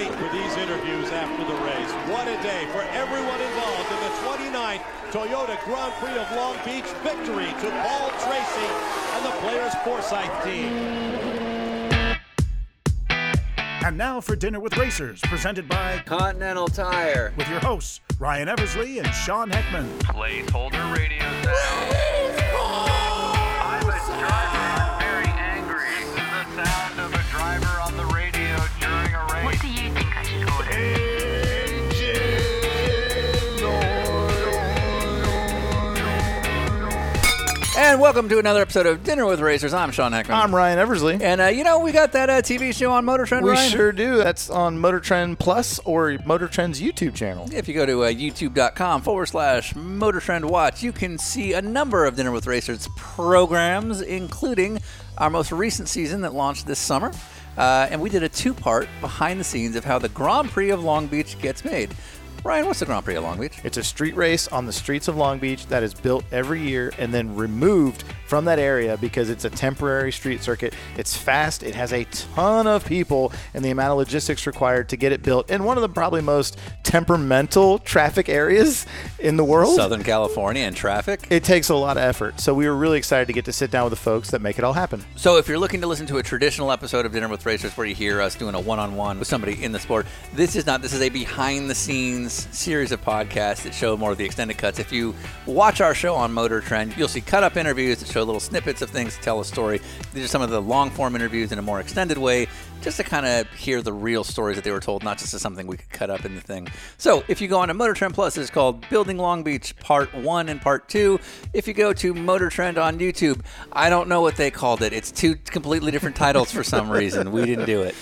wait for these interviews after the race. What a day for everyone involved in the 29th Toyota Grand Prix of Long Beach. Victory to Paul Tracy and the Players Forsythe team. And now for Dinner with Racers, presented by Continental Tire, with your hosts Ryan Eversley and Sean Heckman. Placeholder radio sound. And welcome to another episode of Dinner with Racers. I'm Sean Heckman. I'm Ryan Eversley. And we got that TV show on Motor Trend, Ryan. We sure do. That's on Motor Trend Plus or Motor Trend's YouTube channel. If you go to youtube.com/Motor Trend Watch, you can see a number of Dinner with Racers programs, including our most recent season that launched this summer. And we did a two-part behind the scenes of how the Grand Prix of Long Beach gets made. Ryan, what's the Grand Prix of Long Beach? It's a street race on the streets of Long Beach that is built every year and then removed from that area because it's a temporary street circuit. It's fast. It has a ton of people and the amount of logistics required to get it built in one of the probably most temperamental traffic areas in the world. Southern California and traffic. It takes a lot of effort. So we were really excited to get to sit down with the folks that make it all happen. So if you're looking to listen to a traditional episode of Dinner with Racers where you hear us doing a one-on-one with somebody in the sport, this is not. This is a behind-the-scenes series of podcasts that show more of the extended cuts. If you watch our show on Motor Trend, you'll see cut-up interviews that show little snippets of things to tell a story. These are some of the long-form interviews in a more extended way, just to kind of hear the real stories that they were told, not just as something we could cut up in the thing. So if you go on to Motor Trend Plus, it's called Building Long Beach Part 1 and Part 2. If you go to Motor Trend on YouTube, I don't know what they called it. It's two completely different titles for some reason. We didn't do it.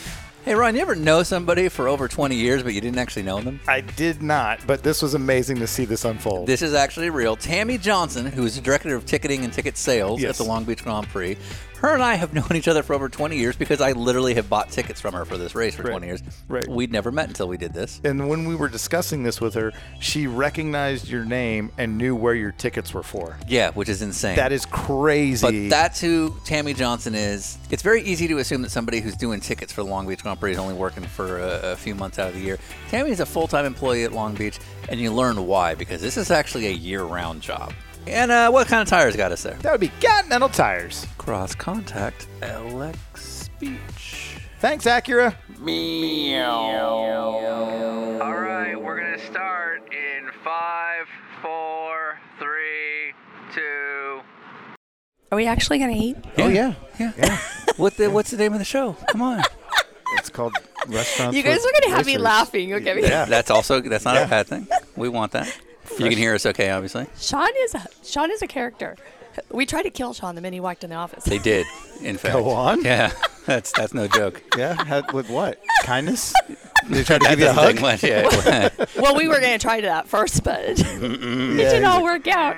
Hey, Ryan, you ever know somebody for over 20 years, but you didn't actually know them? I did not, but this was amazing to see this unfold. This is actually real. Tammy Johnson, who is the director of ticketing and ticket sales at the Long Beach Grand Prix, her and I have known each other for over 20 years because I literally have bought tickets from her for this race for 20 years. Right. We'd never met until we did this. And when we were discussing this with her, she recognized your name and knew where your tickets were for. Yeah, which is insane. That is crazy. But that's who Tammy Johnson is. It's very easy to assume that somebody who's doing tickets for the Long Beach Grand Prix is only working for a few months out of the year. Tammy is a full-time employee at Long Beach, and you learn why, because this is actually a year-round job. And what kind of tires got us there? That would be Continental Tires. Cross Contact LX Speech. Thanks, Acura. Meow. All right, we're going to start in 5, 4, 3, 2. Are we actually going to eat? Yeah. Oh, yeah. What's the name of the show? Come on. It's called Restaurants. You guys are going to have me laughing. Okay. Yeah. That's not a bad thing. We want that. You can hear us okay, obviously. Sean is a character. We tried to kill Sean the minute he walked in the office. They did, in fact. Go on. Yeah, that's no joke. Yeah, with what? Kindness? They tried to give you a hug? Much, yeah. Well, we were going to try that first, but it did not work out.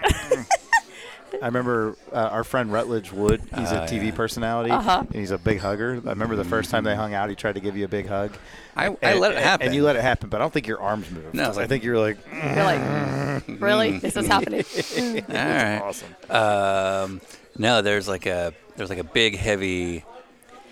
I remember our friend Rutledge Wood. He's a TV personality, and he's a big hugger. I remember the first time they hung out, he tried to give you a big hug. I let it happen. And you let it happen, but I don't think your arms moved. No. I think you were like... You're like, really? This is happening? All right. Awesome. No, there's like a big, heavy...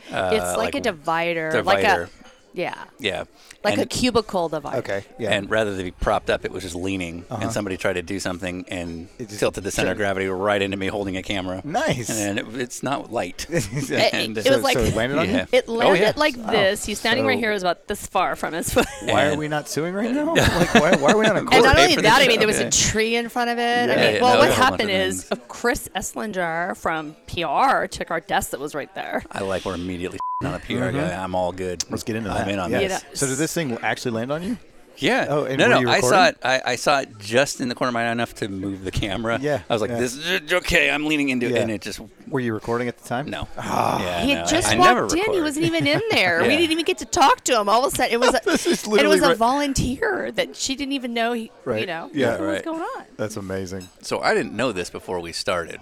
it's like a divider. Like a... Yeah. Yeah. Like a cubicle divider. Okay. Yeah. And rather than be propped up, it was just leaning. And somebody tried to do something and it tilted the center of gravity right into me holding a camera. Nice. And it's not light. And it was like... So it landed on you? It landed like this. He's standing right here. It was about this far from his foot. Why are we not suing right now? Like, why are we on a court? And not only that, there was a tree in front of it. Yeah. What happened is Chris Esslinger from PR took our desk that was right there. We're immediately... Not a PR guy. I'm all good. Let's get into that. I'm in on this. So did this thing actually land on you? Yeah. Oh, and no. I saw it. I saw it just in the corner of my eye enough to move the camera. Yeah. I was like, "This is okay." I'm leaning into it, and it just. Were you recording at the time? No. Oh. Yeah, he had just walked in. He wasn't even in there. We didn't even get to talk to him. All of a sudden, it was a volunteer that she didn't even know. What was going on? That's amazing. So I didn't know this before we started,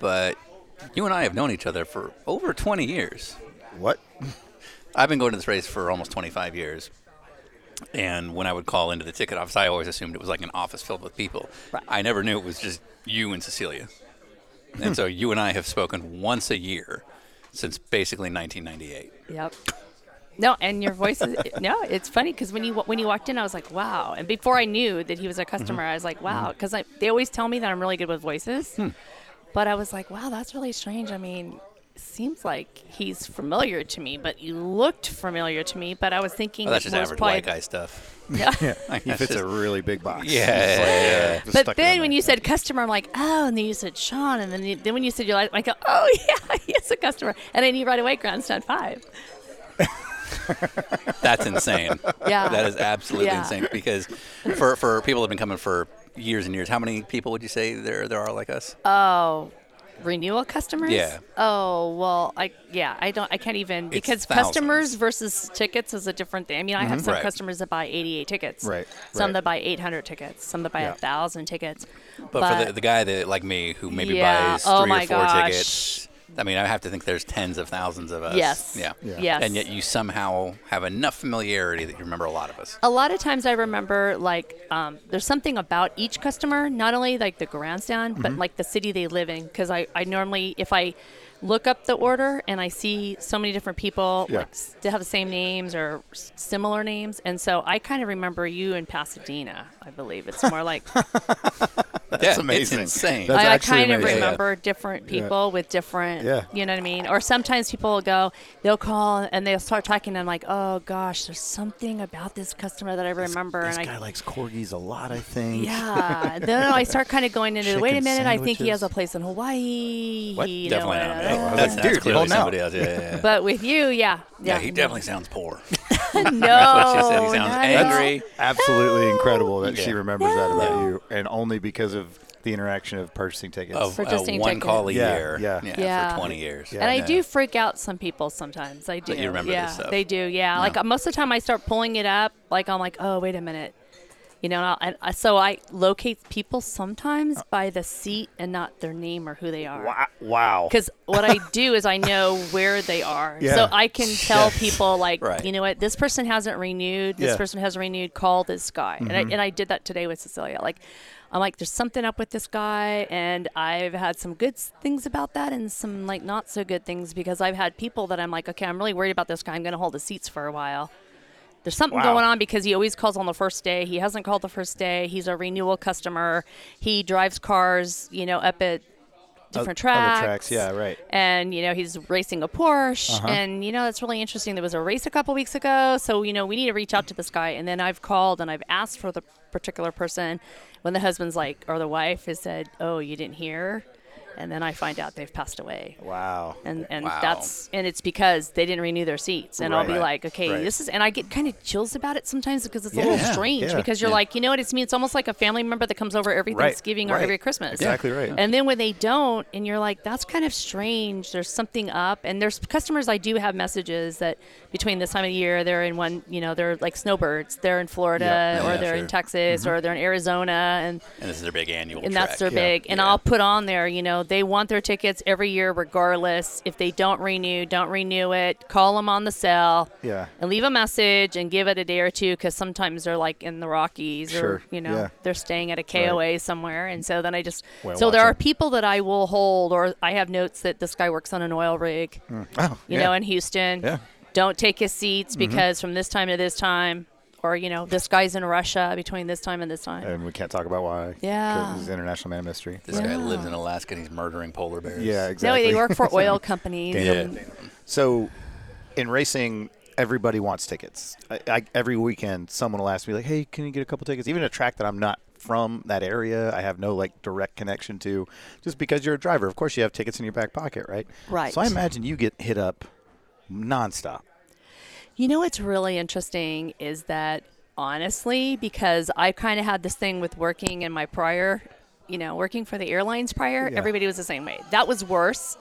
but you and I have known each other for over 20 years. What? I've been going to this race for almost 25 years. And when I would call into the ticket office, I always assumed it was like an office filled with people. Right. I never knew it was just you and Cecilia. And so you and I have spoken once a year since basically 1998. Yep. No, and your voice is no. It's funny because when you walked in, I was like, wow. And before I knew that he was a customer, I was like, wow, because they always tell me that I'm really good with voices, but I was like, wow, that's really strange. I mean, seems like he's familiar to me, but you looked familiar to me. But I was thinking, that's just average white guy stuff. Yeah, like he fits a really big box. Yeah. But then when you said customer, I'm like, oh, and then you said Sean, and then when you said your life, I go, oh yeah, he's a customer, and then you right away grandstand 5. That's insane. Yeah, that is absolutely insane. Because for people who've been coming for years and years, how many people would you say there are like us? Oh. Renewal customers? Yeah. Oh, well, I can't even, because customers versus tickets is a different thing. I mean, I have some customers that buy 88 tickets. Right. Some that buy 800 tickets. Some that buy 1,000 tickets. But for the guy that, like me, who maybe buys three or four tickets, I mean, I have to think there's tens of thousands of us. Yes. Yeah. Yes. And yet you somehow have enough familiarity that you remember a lot of us. A lot of times I remember, like, there's something about each customer, not only, like, the grandstand, but, like, the city they live in. Because I normally, if I look up the order and I see so many different people like, have the same names or similar names. And so I kind of remember you in Pasadena, I believe. It's more like... That's amazing. It's insane. That's I kind of remember different people with different, you know what I mean? Or sometimes people will go, they'll call and they'll start talking and I'm like, oh gosh, there's something about this customer that I remember. This guy likes corgis a lot, I think. Yeah. Then I start kind of going into, wait a minute, sandwiches. I think he has a place in Hawaii. What? You definitely know, not. That's clearly somebody else. Yeah. But with you, yeah, he definitely sounds poor. No. That's what she said. He sounds angry. Absolutely incredible that she remembers that about you, and only because of the interaction of purchasing tickets. Of one call a year. Yeah, for 20 years. Yeah. And I do freak out some people sometimes. I do. But you remember this stuff. They do, yeah. Like most of the time I start pulling it up. Like I'm like, oh, wait a minute. You know, and so I locate people sometimes by the seat and not their name or who they are. Wow. Because what I do is I know where they are. Yeah. So I can tell people, like, you know what, this person hasn't renewed. This person hasn't renewed. Call this guy. And I did that today with Cecilia. Like, I'm like, there's something up with this guy. And I've had some good things about that and some, like, not so good things. Because I've had people that I'm like, okay, I'm really worried about this guy. I'm going to hold the seats for a while. There's something going on because he always calls on the first day. He hasn't called the first day. He's a renewal customer. He drives cars, you know, up at different tracks. Other tracks, yeah, right. And, you know, he's racing a Porsche. And, you know, that's really interesting. There was a race a couple weeks ago. So, you know, we need to reach out to this guy. And then I've called and I've asked for the particular person. When the husband's like, or the wife has said, oh, you didn't hear? And then I find out they've passed away. Wow. And that's, and it's because they didn't renew their seats. And I'll be like, okay, this is, and I get kind of chills about it sometimes because it's a little strange because you're like, you know what it's mean? It's almost like a family member that comes over every Thanksgiving or every Christmas. Exactly right. And then when they don't, and you're like, that's kind of strange. There's something up. And there's customers, I do have messages that between this time of year, they're in one, you know, they're like snowbirds. They're in Florida or they're in Texas or they're in Arizona. And this is their big annual and track. That's their big. And I'll put on there, you know, they want their tickets every year regardless. If they don't renew it. Call them on the cell and leave a message and give it a day or two because sometimes they're like in the Rockies or, you know, they're staying at a KOA somewhere. And so then I just so there are people that I will hold, or I have notes that this guy works on an oil rig, know, in Houston. Don't take his seats because from this time to this time. Or, you know, this guy's in Russia between this time and this time. And we can't talk about why. Yeah. He's an international man of mystery. This guy lives in Alaska and he's murdering polar bears. Yeah, exactly. No, they work for oil companies. Damn. So in racing, everybody wants tickets. I, every weekend, someone will ask me, like, hey, can you get a couple tickets? Even a track that I'm not from that area, I have no, like, direct connection to. Just because you're a driver, of course you have tickets in your back pocket, right? Right. So I imagine you get hit up nonstop. You know what's really interesting is that, honestly, because I kind of had this thing with working in my prior, you know, working for the airlines prior, everybody was the same way. That was worse.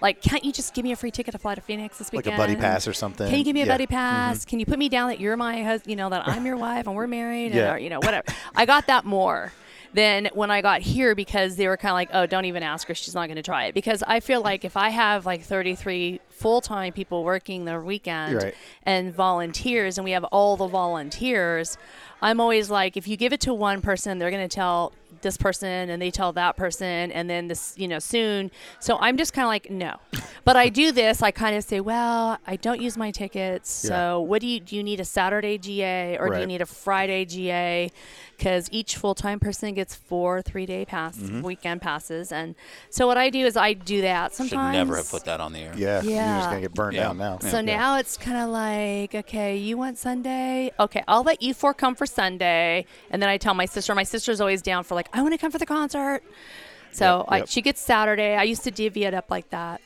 Like, can't you just give me a free ticket to fly to Phoenix this weekend? Like a buddy pass or something. Can you give me a buddy pass? Can you put me down that you're my husband, you know, that I'm your wife and we're married? And, or, you know, whatever. I got that more than when I got here because they were kind of like, oh, don't even ask her. She's not going to try it. Because I feel like if I have like 33 full-time people working their weekend and volunteers, and we have all the volunteers, I'm always like, if you give it to one person, they're going to tell this person and they tell that person and then this, you know, soon. So I'm just kind of like, no. But I do this. I kind of say, well, I don't use my tickets. Yeah. So what do you need a Saturday GA or do you need a Friday GA? Because each full-time person gets 4 3-day passes, weekend passes. And so what I do is I do that sometimes. Should never have put that on the air. Yeah. You're just going to get burned down now. So now it's kind of like, okay, you want Sunday? Okay, I'll let you four come for Sunday. And then I tell my sister. My sister's always down for like, I want to come for the concert. So she gets Saturday. I used to divvy it up like that.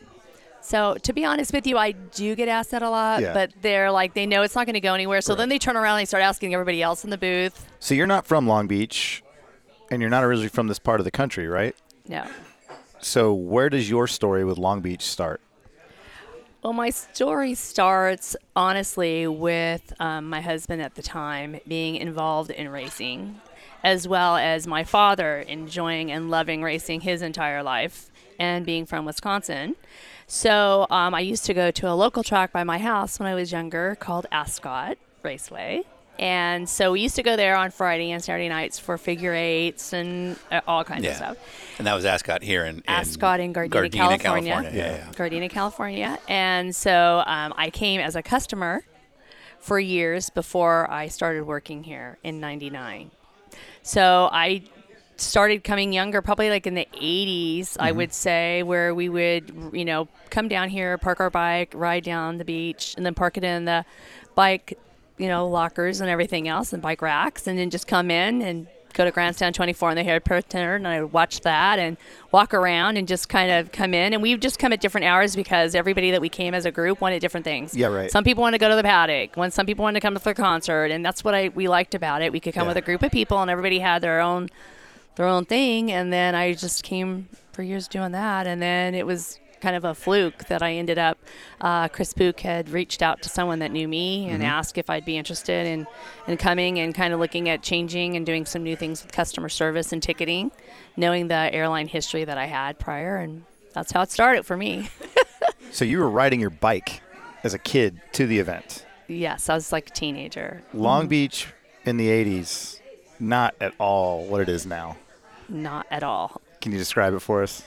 So to be honest with you, I do get asked that a lot, but they're like, they know it's not going to go anywhere. So then they turn around and they start asking everybody else in the booth. So you're not from Long Beach and you're not originally from this part of the country, right? No. So where does your story with Long Beach start? Well, my story starts, honestly, with my husband at the time being involved in racing, as well as my father enjoying and loving racing his entire life and being from Wisconsin. So I used to go to a local track by my house when I was younger called Ascot Raceway. And so we used to go there on Friday and Saturday nights for figure eights and all kinds of stuff. And that was Ascot here in Ascot in Gardena, California. Gardena, California. And so I came as a customer for years before I started working here in 99. So I started coming younger, probably like in the 80s, I would say, where we would, you know, come down here, park our bike, ride down the beach, and then park it in the bike, you know, lockers and everything else and bike racks, and then just come in and go to Grandstand 24 and they had a pretender, and I would watch that and walk around and just kind of come in. And we've just come at different hours because everybody that we came as a group wanted different things. Yeah, right. Some people wanted to go to the paddock, when some people wanted to come to the concert, and that's what we liked about it. We could come with a group of people and everybody had their own thing, and then I just came for years doing that, and then it was kind of a fluke that I ended up, Chris Pook had reached out to someone that knew me and asked if I'd be interested in coming and kind of looking at changing and doing some new things with customer service and ticketing, knowing the airline history that I had prior, and that's how it started for me. So you were riding your bike as a kid to the event? Yes, I was like a teenager. Long Beach in the 80s, not at all what it is now. Not at all. Can you describe it for us?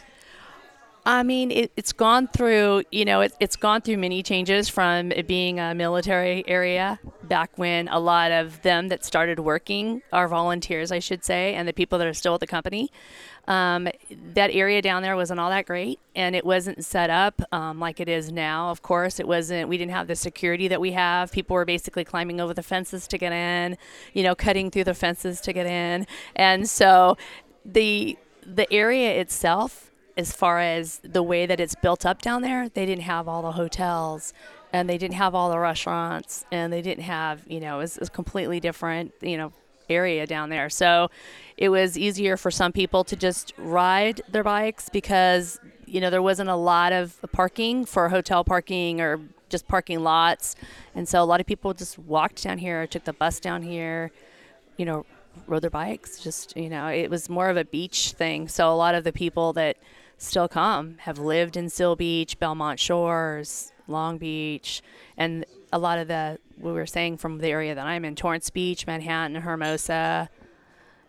I mean, it's gone through, you know, it's gone through many changes from it being a military area back when a lot of them that started working are volunteers, I should say, and the people that are still at the company. That area down there wasn't all that great, and it wasn't set up like it is now. Of course, it wasn't. We didn't have the security that we have. People were basically climbing over the fences to get in, you know, cutting through the fences to get in. And so the area itself, as far as the way that it's built up down there, they didn't have all the hotels and they didn't have all the restaurants and they didn't have, you know, it's a completely different, you know, area down there. So it was easier for some people to just ride their bikes because, you know, there wasn't a lot of parking for hotel parking or just parking lots. And so a lot of people just walked down here, took the bus down here, you know, rode their bikes. Just, you know, it was more of a beach thing. So a lot of the people that still come have lived in Seal Beach, Belmont Shores, Long Beach, and a lot of we were saying from the area that I'm in, Torrance Beach, Manhattan, Hermosa.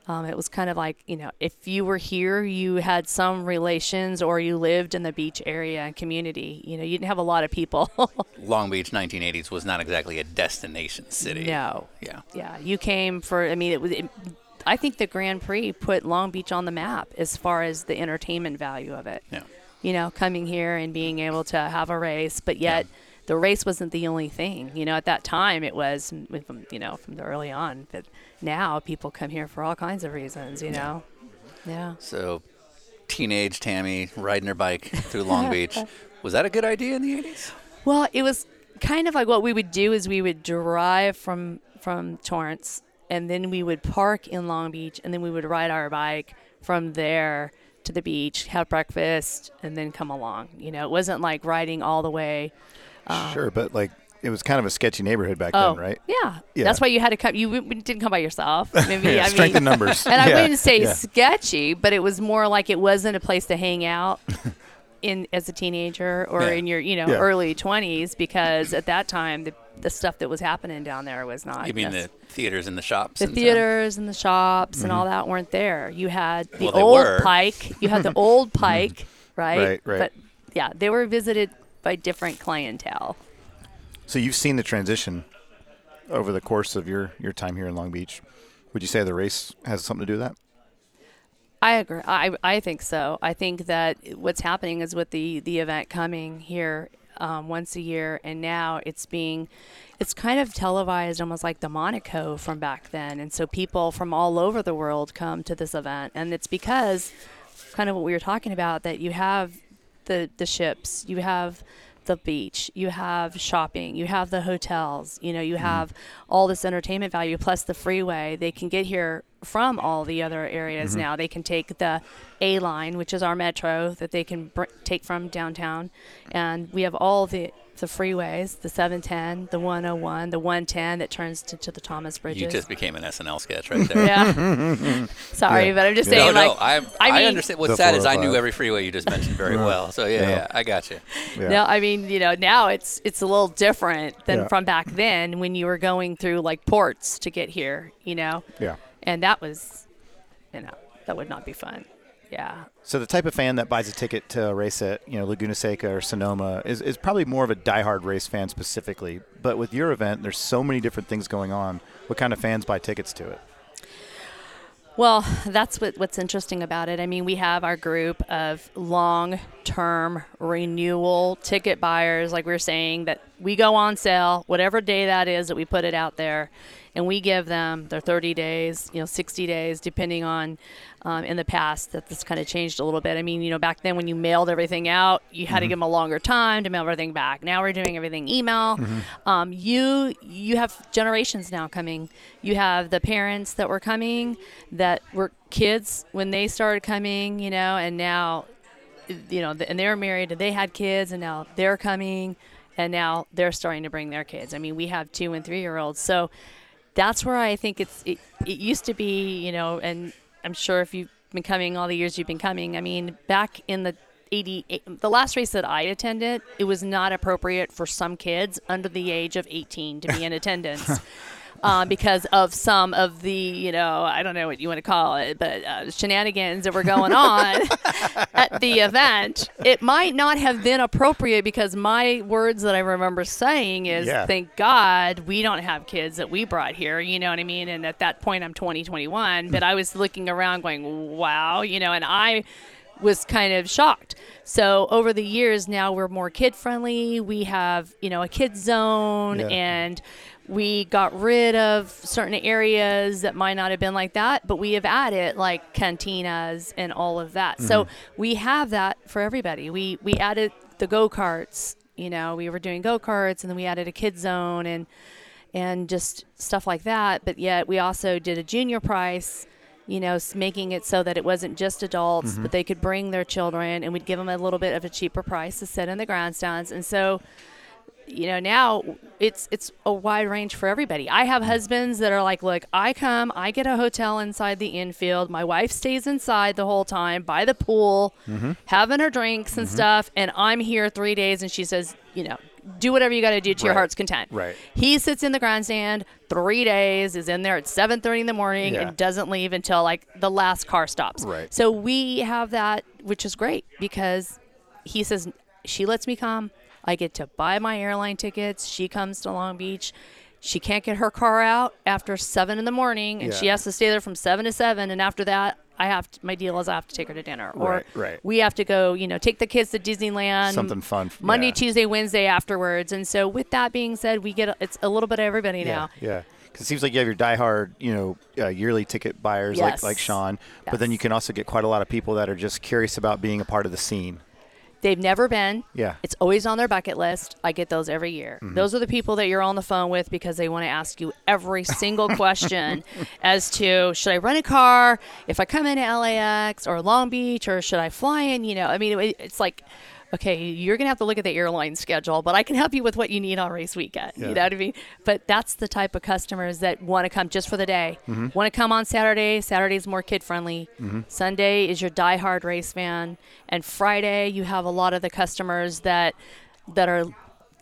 It was kind of like, you know, if you were here, you had some relations or you lived in the beach area and community. You know, you didn't have a lot of people. Long Beach, 1980s, was not exactly a destination city. No. Yeah. Yeah. You came for, I mean, I think the Grand Prix put Long Beach on the map as far as the entertainment value of it. Yeah. You know, coming here and being able to have a race, but yet the race wasn't the only thing. You know, at that time it was, you know, from the early on, but now people come here for all kinds of reasons, you know. Yeah. So teenage Tammy riding her bike through Long Beach. Was that a good idea in the 80s? Well, it was kind of like what we would do is we would drive from Torrance, and then we would park in Long Beach, and then we would ride our bike from there to the beach, have breakfast, and then come along. You know, it wasn't like riding all the way. Sure, but like it was kind of a sketchy neighborhood back then, right? Yeah. That's why you had to come. You didn't come by yourself. Maybe, I mean, strength in numbers. And I wouldn't say sketchy, but it was more like it wasn't a place to hang out. in as a teenager or in your early 20s, because at that time the stuff that was happening down there was not. You mean the theaters and the shops? The theaters and the shops and all that weren't there. You had the old Pike. You had the old Pike, right? Right. But yeah, they were visited by different clientele. So you've seen the transition over the course of your time here in Long Beach. Would you say the race has something to do with that? I agree. I think so. I think that what's happening is with the event coming here once a year, and now it's kind of televised, almost like the Monaco from back then. And so people from all over the world come to this event, and it's because kind of what we were talking about, that you have the ships, you have the beach, you have shopping, you have the hotels, you have all this entertainment value, plus the freeway. They can get here from all the other areas now. They can take the A line, which is our metro that they can take from downtown, and we have all the freeways, the 710, the 101, the 110 that turns to the Thomas Bridges. You just became an SNL sketch right there. Yeah. Sorry, but I'm just saying. No, I understand. What's sad is I knew every freeway you just mentioned very well. So yeah, I got you. Yeah. No, I mean, now it's a little different than from back then when you were going through like ports to get here, Yeah. And that was, that would not be fun. Yeah. So the type of fan that buys a ticket to a race at, Laguna Seca or Sonoma is probably more of a diehard race fan specifically. But with your event, there's so many different things going on. What kind of fans buy tickets to it? Well, that's what's interesting about it. I mean, we have our group of long-term renewal ticket buyers, like we were saying, that we go on sale, whatever day that is that we put it out there, and we give them their 30 days, 60 days, depending on in the past that this kind of changed a little bit. I mean, back then when you mailed everything out, you had to give them a longer time to mail everything back. Now we're doing everything email. You have generations now coming. You have the parents that were coming, that were kids when they started coming, and now, and they're married and they had kids, and now they're coming, and now they're starting to bring their kids. I mean, we have 2 and 3-year-olds. So that's where I think it used to be, and I'm sure if you've been coming all the years you've been coming, I mean, back in the 88, the last race that I attended, it was not appropriate for some kids under the age of 18 to be in attendance because of some of the, I don't know what you want to call it, but shenanigans that were going on at the event. It might not have been appropriate, because my words that I remember saying is, thank God we don't have kids that we brought here, you know what I mean? And at that point, I'm 21, but I was looking around going, wow, and I was kind of shocked. So over the years now, we're more kid-friendly. We have, a kids zone and we got rid of certain areas that might not have been like that, but we have added like cantinas and all of that. So we have that for everybody. We added the go-karts, we were doing go-karts, and then we added a kids zone and just stuff like that. But yet we also did a junior price, making it so that it wasn't just adults, but they could bring their children, and we'd give them a little bit of a cheaper price to sit in the grandstands. And so, now it's a wide range for everybody. I have husbands that are like, look, I come, I get a hotel inside the infield. My wife stays inside the whole time by the pool, having her drinks and stuff. And I'm here 3 days. And she says, do whatever you got to do to your heart's content. Right. He sits in the grandstand 3 days, is in there at 7:30 in the morning and doesn't leave until like the last car stops. Right. So we have that, which is great, because he says, she lets me come. I get to buy my airline tickets. She comes to Long Beach. She can't get her car out after 7 in the morning, and she has to stay there from 7 to 7. And after that, my deal is I have to take her to dinner. Or we have to go, take the kids to Disneyland. Something fun. Monday, Tuesday, Wednesday afterwards. And so with that being said, it's a little bit of everybody now. Yeah. Because it seems like you have your diehard, yearly ticket buyers like Sean. Yes. But then you can also get quite a lot of people that are just curious about being a part of the scene. They've never been. Yeah. It's always on their bucket list. I get those every year. Those are the people that you're on the phone with because they want to ask you every single question as to, should I rent a car if I come into LAX or Long Beach, or should I fly in? I mean, it's like okay, you're going to have to look at the airline schedule, but I can help you with what you need on race weekend. Yeah. You know what I mean? But that's the type of customers that want to come just for the day. Mm-hmm. Want to come on Saturday. Saturday's more kid-friendly. Mm-hmm. Sunday is your diehard race fan. And Friday, you have a lot of the customers that are –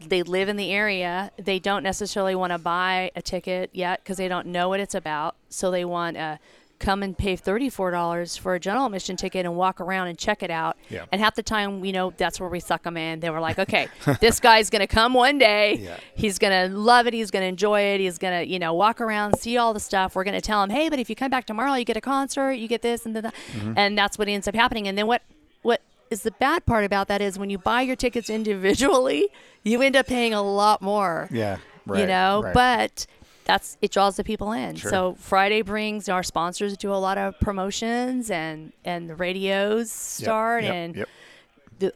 they live in the area. They don't necessarily want to buy a ticket yet because they don't know what it's about. So they want to come and pay $34 for a general admission ticket and walk around and check it out. Yeah. And half the time, you know, that's where we suck them in. They were like, okay, this guy's going to come one day. Yeah. He's going to love it. He's going to enjoy it. He's going to, you know, walk around, see all the stuff. We're going to tell him, hey, but if you come back tomorrow, you get a concert, you get this and that. Mm-hmm. And that's what ends up happening. And then what is the bad part about that is when you buy your tickets individually, you end up paying a lot more. Yeah, right. You know, right. But it draws the people in. Sure. So Friday brings our sponsors do a lot of promotions and the radios start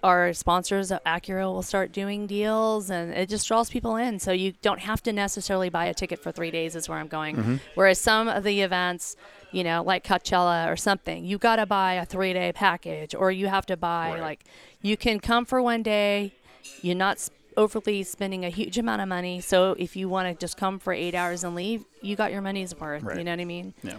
our sponsors of Acura will start doing deals and it just draws people in. So you don't have to necessarily buy a ticket for 3 days is where I'm going. Mm-hmm. Whereas some of the events, you know, like Coachella or something, you got to buy a 3-day package or you have to buy you can come for one day. You're not overly spending a huge amount of money. So if you want to just come for 8 hours and leave, you got your money's worth. Right. You know what I mean? Yeah.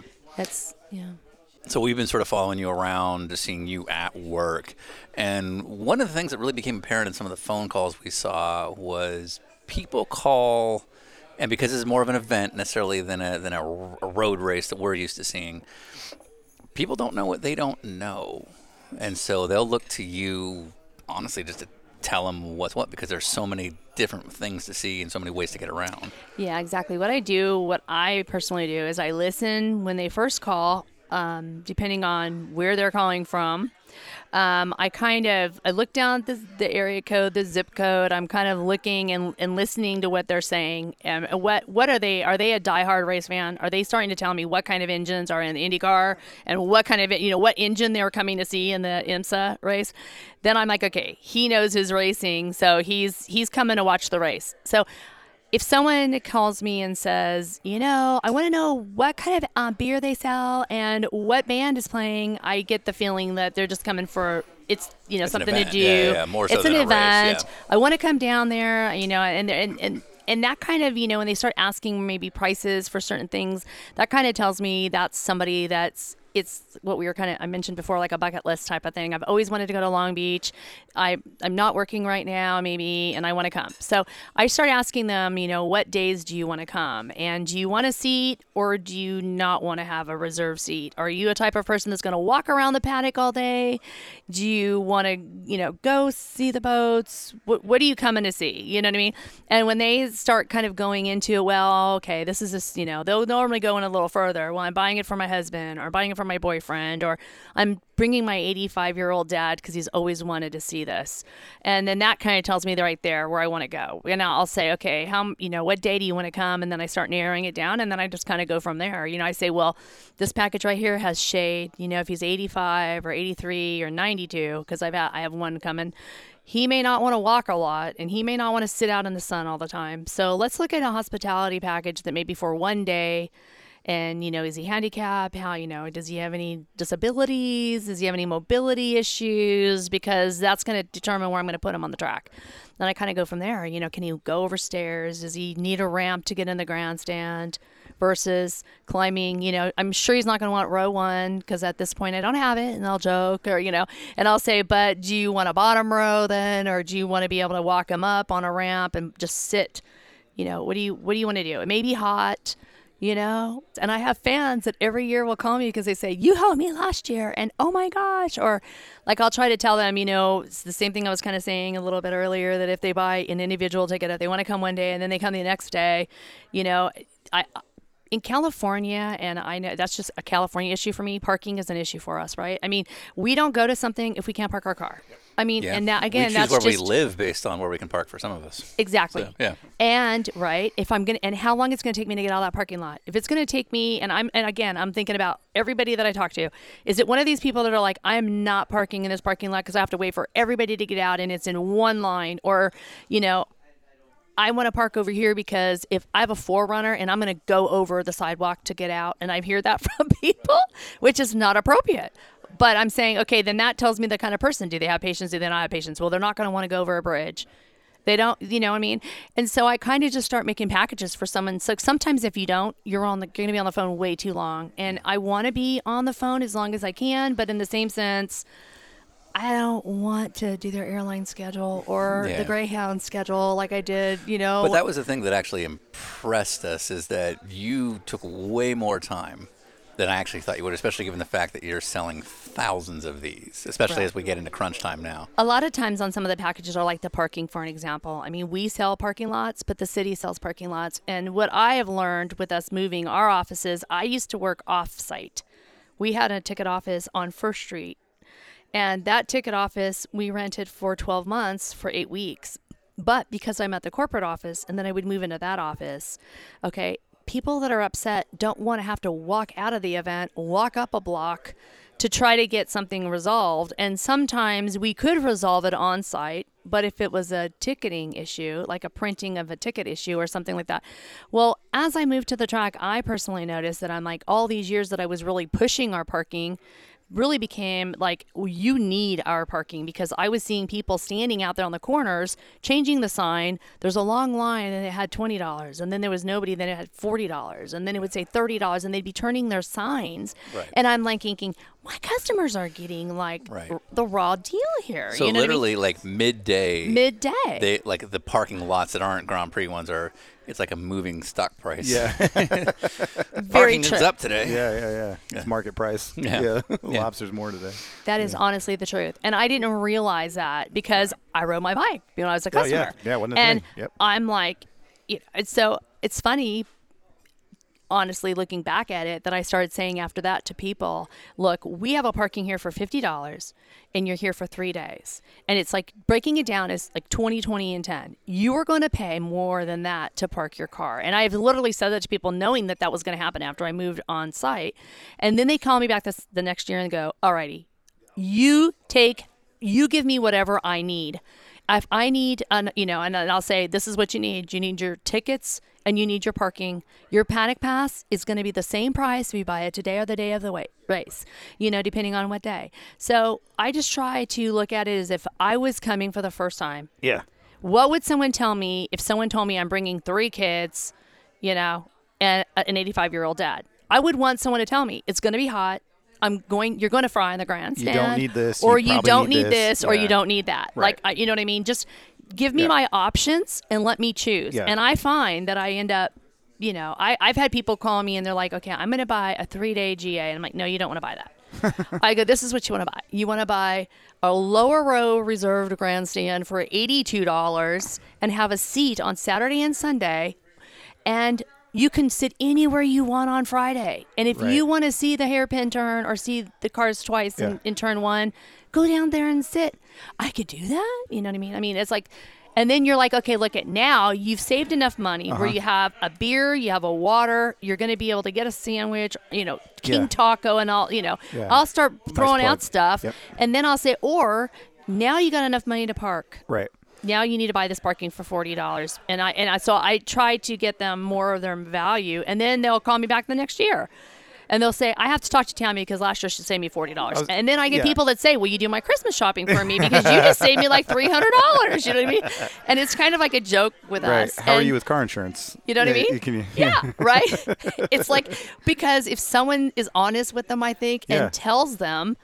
So we've been sort of following you around, seeing you at work. And one of the things that really became apparent in some of the phone calls we saw was people call, and because this is more of an event necessarily than a road race that we're used to seeing, people don't know what they don't know. And so they'll look to you, honestly, just to tell them what's what, because there's so many different things to see and so many ways to get around. Yeah, exactly. What I personally do is I listen when they first call, depending on where they're calling from. I look down at the area code, the zip code. I'm kind of looking and listening to what they're saying. What are they? Are they a diehard race fan? Are they starting to tell me what kind of engines are in the IndyCar and what kind of, you know, what engine they're coming to see in the IMSA race? Then I'm like, okay, he knows his racing, so he's coming to watch the race. So if someone calls me and says, you know, I want to know what kind of beer they sell and what band is playing, I get the feeling that they're just coming for, it's something to do. Yeah, more so it's an event. Race, yeah. I want to come down there, you know, and that kind of, you know, when they start asking maybe prices for certain things, that kind of tells me that's somebody that's, it's what we were kind of, I mentioned before, like a bucket list type of thing. I've always wanted to go to Long Beach. I'm not working right now, maybe, and I want to come. So I start asking them, you know, what days do you want to come? And do you want a seat or do you not want to have a reserve seat? Are you a type of person that's going to walk around the paddock all day? Do you want to, you know, go see the boats? What are you coming to see? You know what I mean? And when they start kind of going into, well, okay, this is just, you know, they'll normally go in a little further. Well, I'm buying it for my husband or buying it for my boyfriend, or I'm bringing my 85-year-old dad because he's always wanted to see this. And then that kind of tells me right there where I want to go. And I'll say, okay, how, you know, what day do you want to come? And then I start narrowing it down, and then I just kind of go from there. You know, I say, well, this package right here has shade. You know, if he's 85 or 83 or 92, because I have one coming, he may not want to walk a lot, and he may not want to sit out in the sun all the time. So let's look at a hospitality package that maybe for one day. And, you know, is he handicapped? How, you know, does he have any disabilities? Does he have any mobility issues? Because that's going to determine where I'm going to put him on the track. Then I kind of go from there. You know, can he go over stairs? Does he need a ramp to get in the grandstand versus climbing? You know, I'm sure he's not going to want row one because at this point I don't have it, and I'll joke, or, you know, and I'll say, but do you want a bottom row then? Or do you want to be able to walk him up on a ramp and just sit? You know, what do you want to do? It may be hot. You know, and I have fans that every year will call me because they say, you helped me last year, and oh my gosh. Or like I'll try to tell them, you know, it's the same thing I was kind of saying a little bit earlier, that if they buy an individual ticket, if they want to come one day and then they come the next day, you know, in California, and I know that's just a California issue for me, parking is an issue for us, right? I mean, we don't go to something if we can't park our car. I mean, yeah. And that, again, that's where we live based on where we can park for some of us. Exactly. So, yeah. And right, if I'm gonna, and how long it's gonna take me to get out of that parking lot. If it's gonna take me, and I'm thinking about everybody that I talk to. Is it one of these people that are like, I am not parking in this parking lot because I have to wait for everybody to get out and it's in one line, or, you know, I want to park over here because if I have a 4Runner and I'm going to go over the sidewalk to get out, and I hear that from people, which is not appropriate. But I'm saying, okay, then that tells me the kind of person. Do they have patience? Do they not have patience? Well, they're not going to want to go over a bridge. They don't, you know what I mean? And so I kind of just start making packages for someone. So sometimes if you don't, you're going to be on the phone way too long. And I want to be on the phone as long as I can. But in the same sense, I don't want to do their airline schedule or the Greyhound schedule like I did, you know. But that was the thing that actually impressed us, is that you took way more time than I actually thought you would, especially given the fact that you're selling thousands of these, especially as we get into crunch time now. A lot of times on some of the packages are like the parking, for an example. I mean, we sell parking lots, but the city sells parking lots. And what I have learned with us moving our offices, I used to work off-site. We had a ticket office on First Street, and that ticket office we rented for 12 months for 8 weeks. But because I'm at the corporate office, and then I would move into that office, okay, people that are upset don't want to have to walk out of the event, walk up a block to try to get something resolved. And sometimes we could resolve it on site, but if it was a ticketing issue, like a printing of a ticket issue or something like that. Well, as I moved to the track, I personally noticed that I'm like, all these years that I was really pushing our parking really became like, you need our parking, because I was seeing people standing out there on the corners, changing the sign. There's a long line and it had $20, and then there was nobody, then it had $40, and then it would say $30, and they'd be turning their signs. Right. And I'm like thinking, my customers are getting like the raw deal here. So you know literally what I mean? Like midday. They, like the parking lots that aren't Grand Prix ones are, it's like a moving stock price. Yeah. Very true. Parking is up today. Yeah. It's market price. Yeah. Lobster's more today. That is honestly the truth. And I didn't realize that because I rode my bike when I was a customer. Yeah, wasn't it? And I'm like, you know, so it's funny, honestly, looking back at it, that I started saying after that to people, look, we have a parking here for $50 and you're here for 3 days. And it's like breaking it down is like 20, 20, and 10. You are going to pay more than that to park your car. And I've literally said that to people knowing that that was going to happen after I moved on site. And then they call me back the next year and go, all righty, you give me whatever I need. If I need, and I'll say, this is what you need. You need your tickets and you need your parking. Your panic pass is going to be the same price if you buy it today or the day of the race, you know, depending on what day. So I just try to look at it as if I was coming for the first time. Yeah. What would someone tell me if someone told me I'm bringing 3 kids, you know, and an 85-year-old dad? I would want someone to tell me it's going to be hot. You're going to fry in the grandstand. You don't need this. Or you don't need this, or you don't need that. Right. Like, you know what I mean? Just give me my options and let me choose. Yeah. And I find that I end up, you know, I've had people call me and they're like, okay, I'm going to buy a 3-day GA. And I'm like, no, you don't want to buy that. I go, this is what you want to buy. You want to buy a lower row reserved grandstand for $82 and have a seat on Saturday and Sunday. And you can sit anywhere you want on Friday. And if you want to see the hairpin turn or see the cars twice in turn one, go down there and sit. I could do that. You know what I mean? I mean, it's like, and then you're like, okay, look at now, you've saved enough money where you have a beer, you have a water, you're going to be able to get a sandwich, you know, King Taco and all, you know. Yeah. I'll start throwing out stuff. Yep. And then I'll say, or now you got enough money to park. Right. Now you need to buy this parking for $40, so I try to get them more of their value, and then they'll call me back the next year, and they'll say, I have to talk to Tammy because last year she saved me $40, and then I get people that say, will you do my Christmas shopping for me because you just saved me like $300, you know what I mean? And it's kind of like a joke with us. How are you with car insurance? You know what I mean? It's like, because if someone is honest with them, I think, and tells them.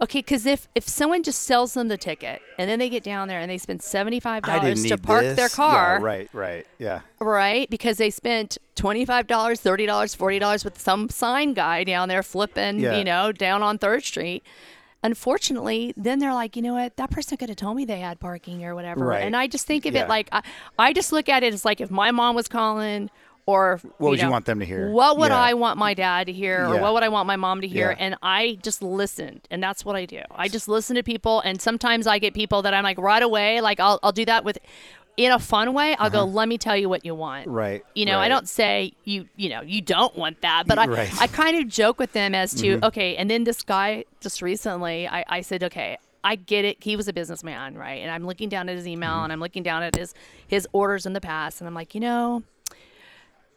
Okay, because if someone just sells them the ticket and then they get down there and they spend $75 to park their car. Yeah, right, yeah. Right, because they spent $25, $30, $40 with some sign guy down there flipping, you know, down on 3rd Street. Unfortunately, then they're like, you know what, that person could have told me they had parking or whatever. Right. And I just think of it like, I just look at it as like if my mom was calling. Or what would you want them to hear? What would I want my dad to hear? Or what would I want my mom to hear? And I just listened. And that's what I do. I just listen to people. And sometimes I get people that I'm like right away. Like I'll do that with, in a fun way. I'll go, let me tell you what you want. Right. You know, I don't say you don't want that. But I kind of joke with them as to, okay. And then this guy just recently, I said, okay, I get it. He was a businessman. Right. And I'm looking down at his email and I'm looking down at his orders in the past. And I'm like, you know,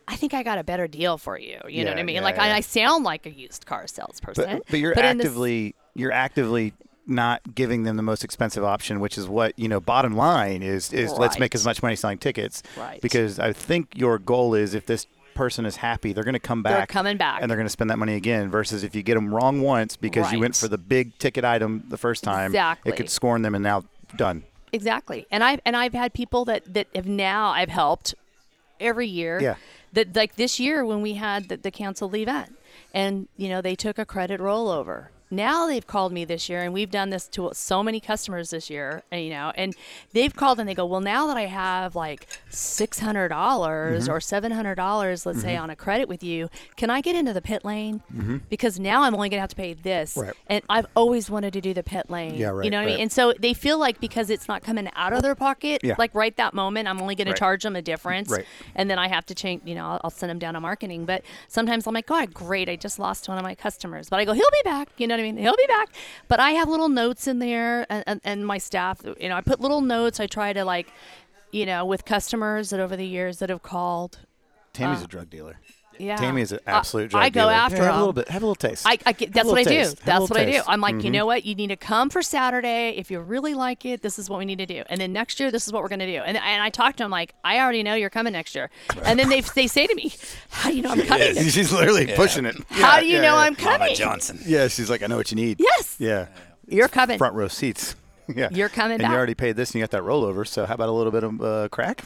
I think I got a better deal for you. You know what I mean? I sound like a used car salesperson. But you're actively you're actively not giving them the most expensive option, which is what, you know, bottom line is right. Let's make as much money selling tickets. Right. Because I think your goal is if this person is happy, they're going to come back. They're coming back. And they're going to spend that money again versus if you get them wrong once because right. you went for the big ticket item the first time, exactly. It could scorn them and now done. Exactly. And I've had people that have now I've helped every year. Yeah. That like this year when we had the canceled event and, you know, they took a credit rollover. Now they've called me this year, and we've done this to so many customers this year, you know, and they've called and they go, well, now that I have like $600 mm-hmm. or $700, let's mm-hmm. say, on a credit with you, can I get into the pit lane? Mm-hmm. Because now I'm only going to have to pay this. Right. And I've always wanted to do the pit lane. Yeah, right, you know what right. I mean? And so they feel like because it's not coming out of their pocket, yeah. like right that moment, I'm only going right. to charge them a difference. Right. And then I have to change, you know, I'll send them down to marketing. But sometimes I'm like, God, great, I just lost one of my customers. But I go, he'll be back, you know. I mean, he'll be back, but I have little notes in there and my staff, you know, I put little notes. I try to, like, you know, with customers that over the years that have called. Tammy's a drug dealer. Yeah. Tammy is an absolute drug dealer. I go after him. Have a little bit. Have a little taste. That's what I do. That's what I do. I'm like, mm-hmm. you know what? You need to come for Saturday. If you really like it, this is what we need to do. And then next year, this is what we're going to do. And I talk to him like, I already know you're coming next year. And then they say to me, how do you know I'm coming? Yes. She's literally pushing it. How do you know I'm coming? Mama Johnson. Yeah, she's like, I know what you need. Yes. Yeah. You're coming. Front row seats. Yeah. You're coming and back. And you already paid this and you got that rollover. So how about a little bit of crack?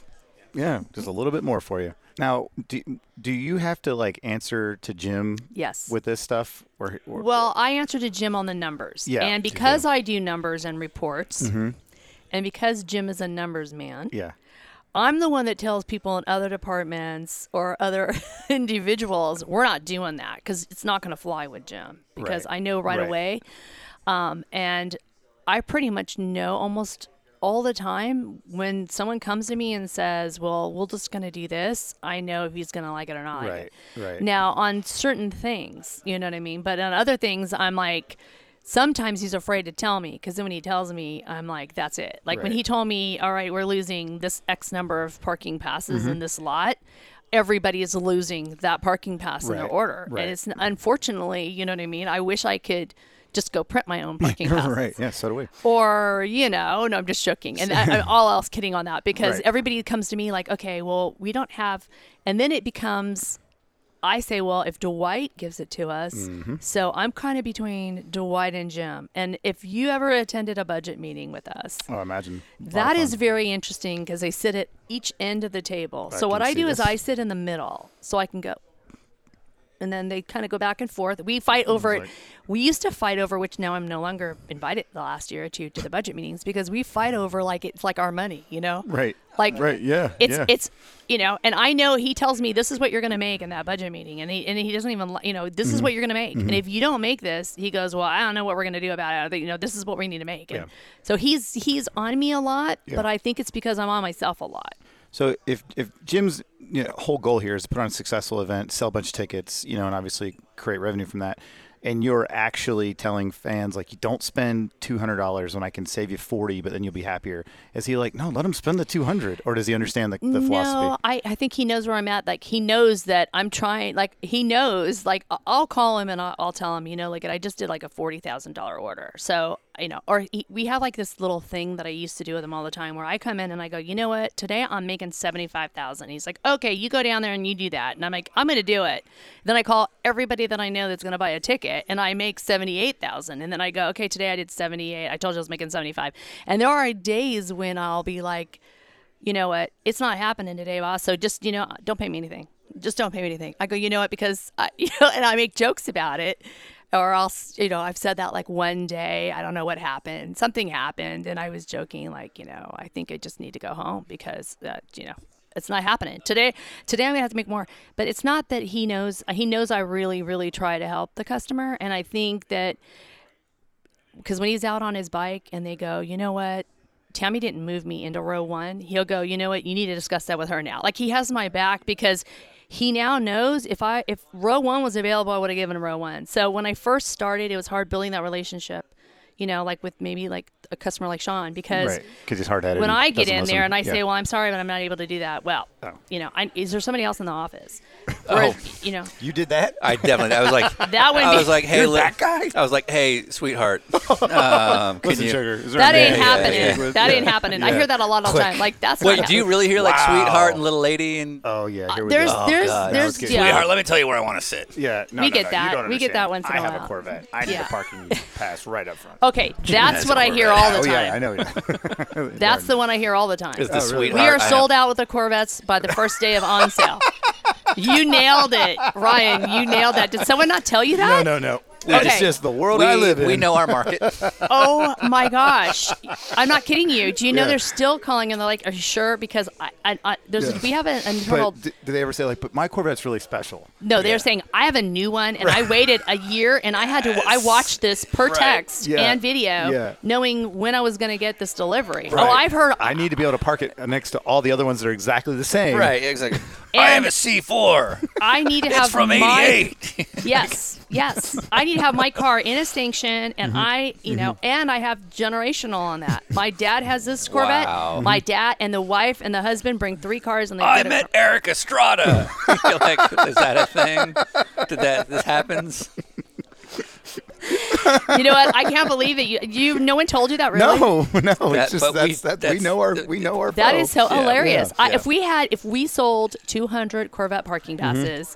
Yeah, just a little bit more for you. Now, do you have to, like, answer to Jim yes. with this stuff? Or well, I answer to Jim on the numbers. Yeah, and because I do numbers and reports, mm-hmm. and because Jim is a numbers man, yeah. I'm the one that tells people in other departments or other individuals, we're not doing that because it's not going to fly with Jim because right. I know right away. And I pretty much know almost all the time when someone comes to me and says, well, we're just going to do this, I know if he's going to like it or not. Right, right. Now, on certain things, you know what I mean? But on other things, I'm like, sometimes he's afraid to tell me because then when he tells me, I'm like, that's it. Like right. when he told me, all right, we're losing this X number of parking passes mm-hmm. in this lot, everybody is losing that parking pass right. in their order. Right. And it's unfortunately, you know what I mean? I wish I could just go print my own parking passes. Right, yeah, so do we. Or, you know, no, I'm just joking. And I'm all else kidding on that because right. everybody comes to me like, okay, well, we don't have, and then it becomes, I say, well, if Dwight gives it to us, mm-hmm. so I'm kind of between Dwight and Jim. And if you ever attended a budget meeting with us. Oh, I imagine. That is very interesting because they sit at each end of the table. So what I do is I sit in the middle so I can go. And then they kind of go back and forth. We fight over it. We used to fight over, which now I'm no longer invited the last year or two to the budget meetings because we fight over like it's like our money, you know? Right. Like, right. Yeah. It's, you know, and I know he tells me this is what you're going to make in that budget meeting. And he doesn't even, you know, this mm-hmm. is what you're going to make. Mm-hmm. And if you don't make this, he goes, well, I don't know what we're going to do about it. You know, this is what we need to make. And so he's on me a lot, but I think it's because I'm on myself a lot. So if Jim's whole goal here is to put on a successful event, sell a bunch of tickets, you know, and obviously create revenue from that, and you're actually telling fans, like, you don't spend $200 when I can save you $40, but then you'll be happier. Is he like, no, let him spend the $200? Or does he understand the philosophy? No, I think he knows where I'm at. Like, he knows that I'm trying. Like, he knows. Like, I'll call him and I'll tell him, you know, like, I just did, like, a $40,000 order. So, you know, or we have, like, this little thing that I used to do with him all the time where I come in and I go, you know what? Today I'm making $75,000. He's like, okay, you go down there and you do that. And I'm like, I'm going to do it. Then I call everybody that I know that's going to buy a ticket. And I make $78,000, and then I go, okay, today I did $78,000. I told you I was making $75,000, and there are days when I'll be like, you know what, it's not happening today, boss. So just, you know, don't pay me anything. Just don't pay me anything. I go, you know what, because I, you know, and I make jokes about it, or I'll, you know, I've said that like one day, I don't know what happened, something happened, and I was joking like, you know, I think I just need to go home because, you know. It's not happening today. I'm gonna have to make more, but it's not that he knows. He knows I really, really try to help the customer, and I think that because when he's out on his bike and they go, you know what, Tammy didn't move me into row one. He'll go, you know what, you need to discuss that with her now. Like he has my back because he now knows if row one was available, I would have given him row one. So when I first started, it was hard building that relationship. you know, like with maybe like a customer like Sean, because he's hard-headed. When I get in there and I say, well, I'm sorry, but I'm not able to do that. Well, you know, is there somebody else in the office? You know, you did that? I definitely, I was like, that would be, I was like, hey, that guy? I was like, hey, sweetheart. Listen, sugar, that ain't happening. That ain't happening. I hear that a lot all the time. Like, that's not happening. Wait, do you really hear like sweetheart and little lady? And oh, yeah, here we go. There's, sweetheart, let me tell you where I want to sit. Yeah, no, we get that. We get that once in a while. I have a Corvette. I need a parking pass right up front. Okay, that's what I hear all the time. Yeah, I know. That's the one I hear all the time. We are sold out with the Corvettes by the first day of on sale. You nailed it, Ryan. You nailed that. Did someone not tell you that? No. Okay. It's just the world I live in. We know our market. Oh, my gosh. I'm not kidding you. Do you know they're still calling and they're like, are you sure? Because I there's we have an internal. But do they ever say, like, but my Corvette's really special? No, they're saying, I have a new one, and I waited a year, and I had to, I watched this per text and video, knowing when I was going to get this delivery. Right. Oh, I've heard. I need to be able to park it next to all the other ones that are exactly the same. Right, exactly. And I have a C4. I need to have it's from 88. Yes. I need to have my car in a sanction, and I, you know, and I have generational on that. My dad has this Corvette. Wow. My dad and the wife and the husband bring three cars, and they. I met Eric Estrada. You're like, is that a thing? Did that? This happens. You know what? I can't believe it. You no one told you that, really? No. It's just that's we know our folks. That is so hilarious. Yeah. If we sold 200 Corvette parking passes.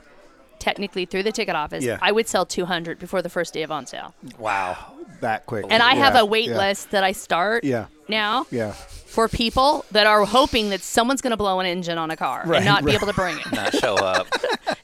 Technically through the ticket office, I would sell 200 before the first day of on sale. Wow, that quick. And I have a wait list that I start now for people that are hoping that someone's going to blow an engine on a car and not be able to bring it. Not show up.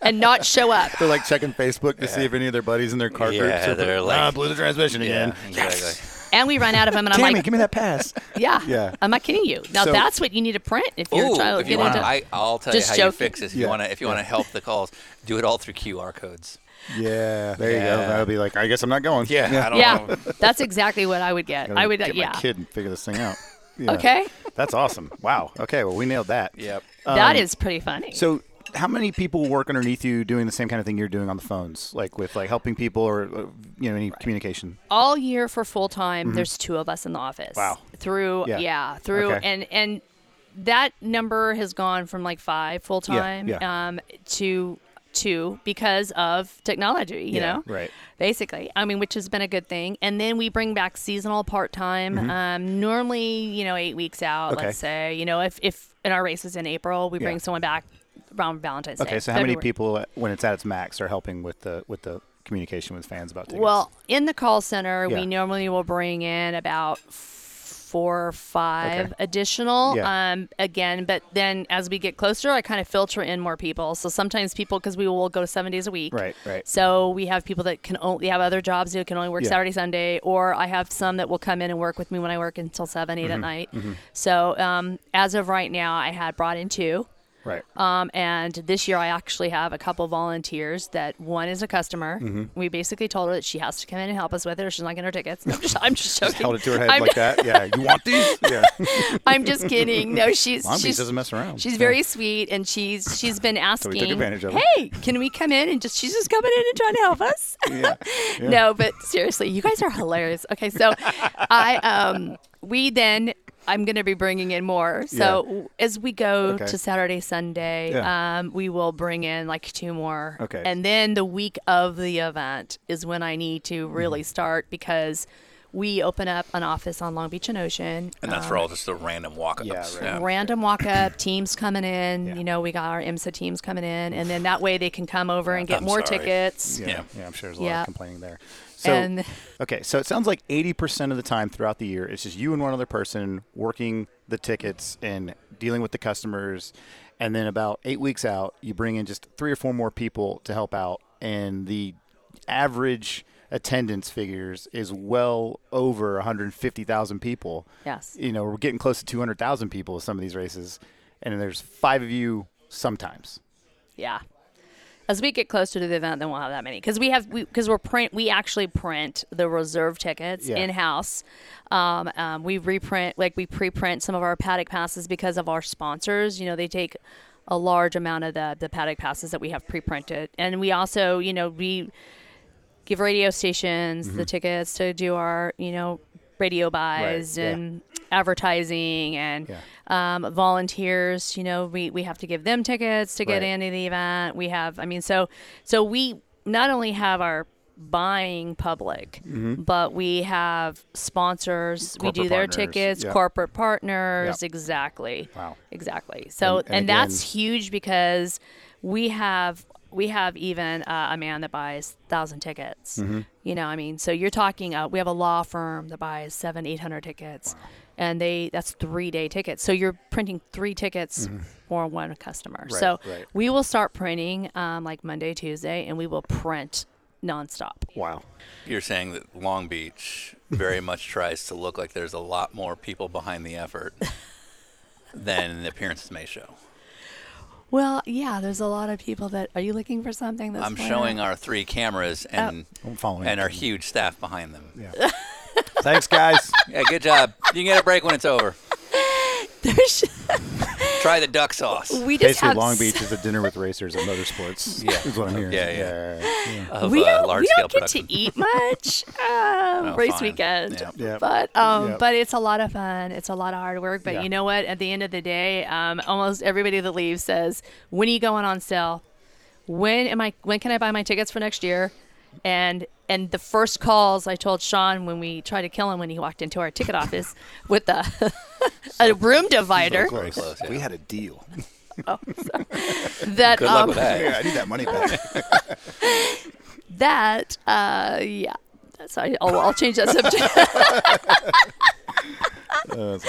And not show up. They're like checking Facebook to see if any of their buddies in their car groups are they're like, blew the transmission again. Exactly. And we run out of them, and I'm Tammy, like, give me that pass. Yeah. I'm not kidding you. Now, so, that's what you need to print if you're a child. If you want to, I'll tell you how you fix this. If you want to help the calls, do it all through QR codes. Yeah, there you go. That'll be like, I guess I'm not going. Yeah, I don't know. That's exactly what I would get. I would get my kid and figure this thing out. Yeah. Okay. That's awesome. Wow. Okay. Well, we nailed that. Yep. That is pretty funny. So. How many people work underneath you doing the same kind of thing you're doing on the phones, like with like helping people or any communication? All year for full time, there's two of us in the office. Wow. Through and that number has gone from like 5 full time to 2 because of technology. You know, right? Basically, I mean, which has been a good thing. And then we bring back seasonal part time. Normally, 8 weeks out. Okay. Let's say if in our race is in April, we bring someone back. Around Valentine's Day. Okay, so how many people, when it's at its max, are helping with the communication with fans about tickets? Well, in the call center, we normally will bring in about 4 or 5 additional. Yeah. Again, but then as we get closer, I kind of filter in more people. So sometimes people, because we will go 7 days a week. Right. So we have people that can only have other jobs who can only work Saturday, Sunday, or I have some that will come in and work with me when I work until 7, 8 at night. So as of right now, I had brought in 2. Right. And this year I actually have a couple volunteers that one is a customer. We basically told her that she has to come in and help us with it or she's not getting her tickets. No, I'm just joking. Just held it to her head like that. Yeah. You want these? Yeah. I'm just kidding. No, Mom doesn't mess around. She's very sweet and she's been asking, so we took advantage of hey, can we come in and she's just coming in and trying to help us. Yeah. No, but seriously, you guys are hilarious. Okay. So I'm going to be bringing in more. So as we go to Saturday, Sunday, we will bring in like 2 more. Okay. And then the week of the event is when I need to really start because we open up an office on Long Beach and Ocean. And that's for all just the random walk-ups. Yeah, random walk-up, teams coming in. Yeah. We got our IMSA teams coming in. And then that way they can come over and get more tickets. Yeah, I'm sure there's a lot of complaining there. So, so it sounds like 80% of the time throughout the year, it's just you and one other person working the tickets and dealing with the customers. And then about 8 weeks out, you bring in just 3 or 4 more people to help out. And the average attendance figures is well over 150,000 people. Yes. We're getting close to 200,000 people with some of these races. And then there's 5 of you sometimes. Yeah. As we get closer to the event, then we'll have that many because we actually print the reserve tickets in house. We reprint we pre-print some of our paddock passes because of our sponsors. They take a large amount of the paddock passes that we have pre-printed, and we also we give radio stations the tickets to do our radio buys and advertising and volunteers. You know, we have to give them tickets to get into the event. We have, I mean, so we not only have our buying public, but we have sponsors. Corporate we do their partners. Tickets, corporate partners. Exactly. Wow. Exactly. So, and again, that's huge because we have even a man that buys 1,000 tickets. You know, I mean, so you're talking, we have a law firm that buys 700-800 tickets, and that's 3-day tickets. So you're printing 3 tickets for one customer. Right, so we will start printing like Monday, Tuesday, and we will print nonstop. Wow. You're saying that Long Beach very much tries to look like there's a lot more people behind the effort than the appearances may show. Well, yeah, there's a lot of people that... Are you looking for something that's... I'm showing our 3 cameras and our huge staff behind them. Yeah. Thanks, guys. Yeah, good job. You can get a break when it's over. Try the duck sauce. Basically, Long Beach is a dinner with racers and motorsports. Yeah. Is what I'm hearing. Yeah. Of, we don't get to eat much race weekend. Yeah. But it's a lot of fun. It's a lot of hard work. But you know what? At the end of the day, almost everybody that leaves says, when are you going on sale? When can I buy my tickets for next year? And the first calls I told Sean when we tried to kill him when he walked into our ticket office with a room divider. So close. We had a deal. Good luck with that. Yeah, I need that money back. Sorry, I'll change that subject.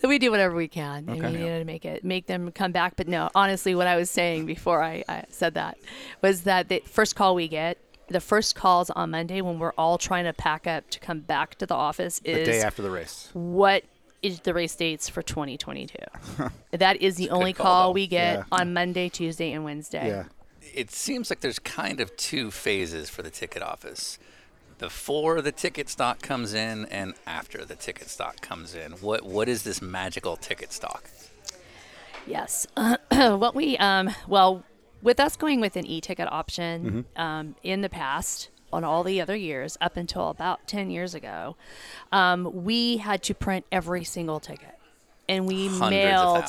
So we do whatever we can, and we need to make them come back. But no, honestly, what I was saying before I said that was that the first call we get, the first calls on Monday when we're all trying to pack up to come back to the office is the day after the race. What is the race dates for 2022? That is the only call we get on Monday, Tuesday, and Wednesday. Yeah. It seems like there's kind of 2 phases for the ticket office. Before the ticket stock comes in and after the ticket stock comes in. What is this magical ticket stock? Yes. What we with us going with an e-ticket option in the past on all the other years up until about 10 years ago, we had to print every single ticket. And we mailed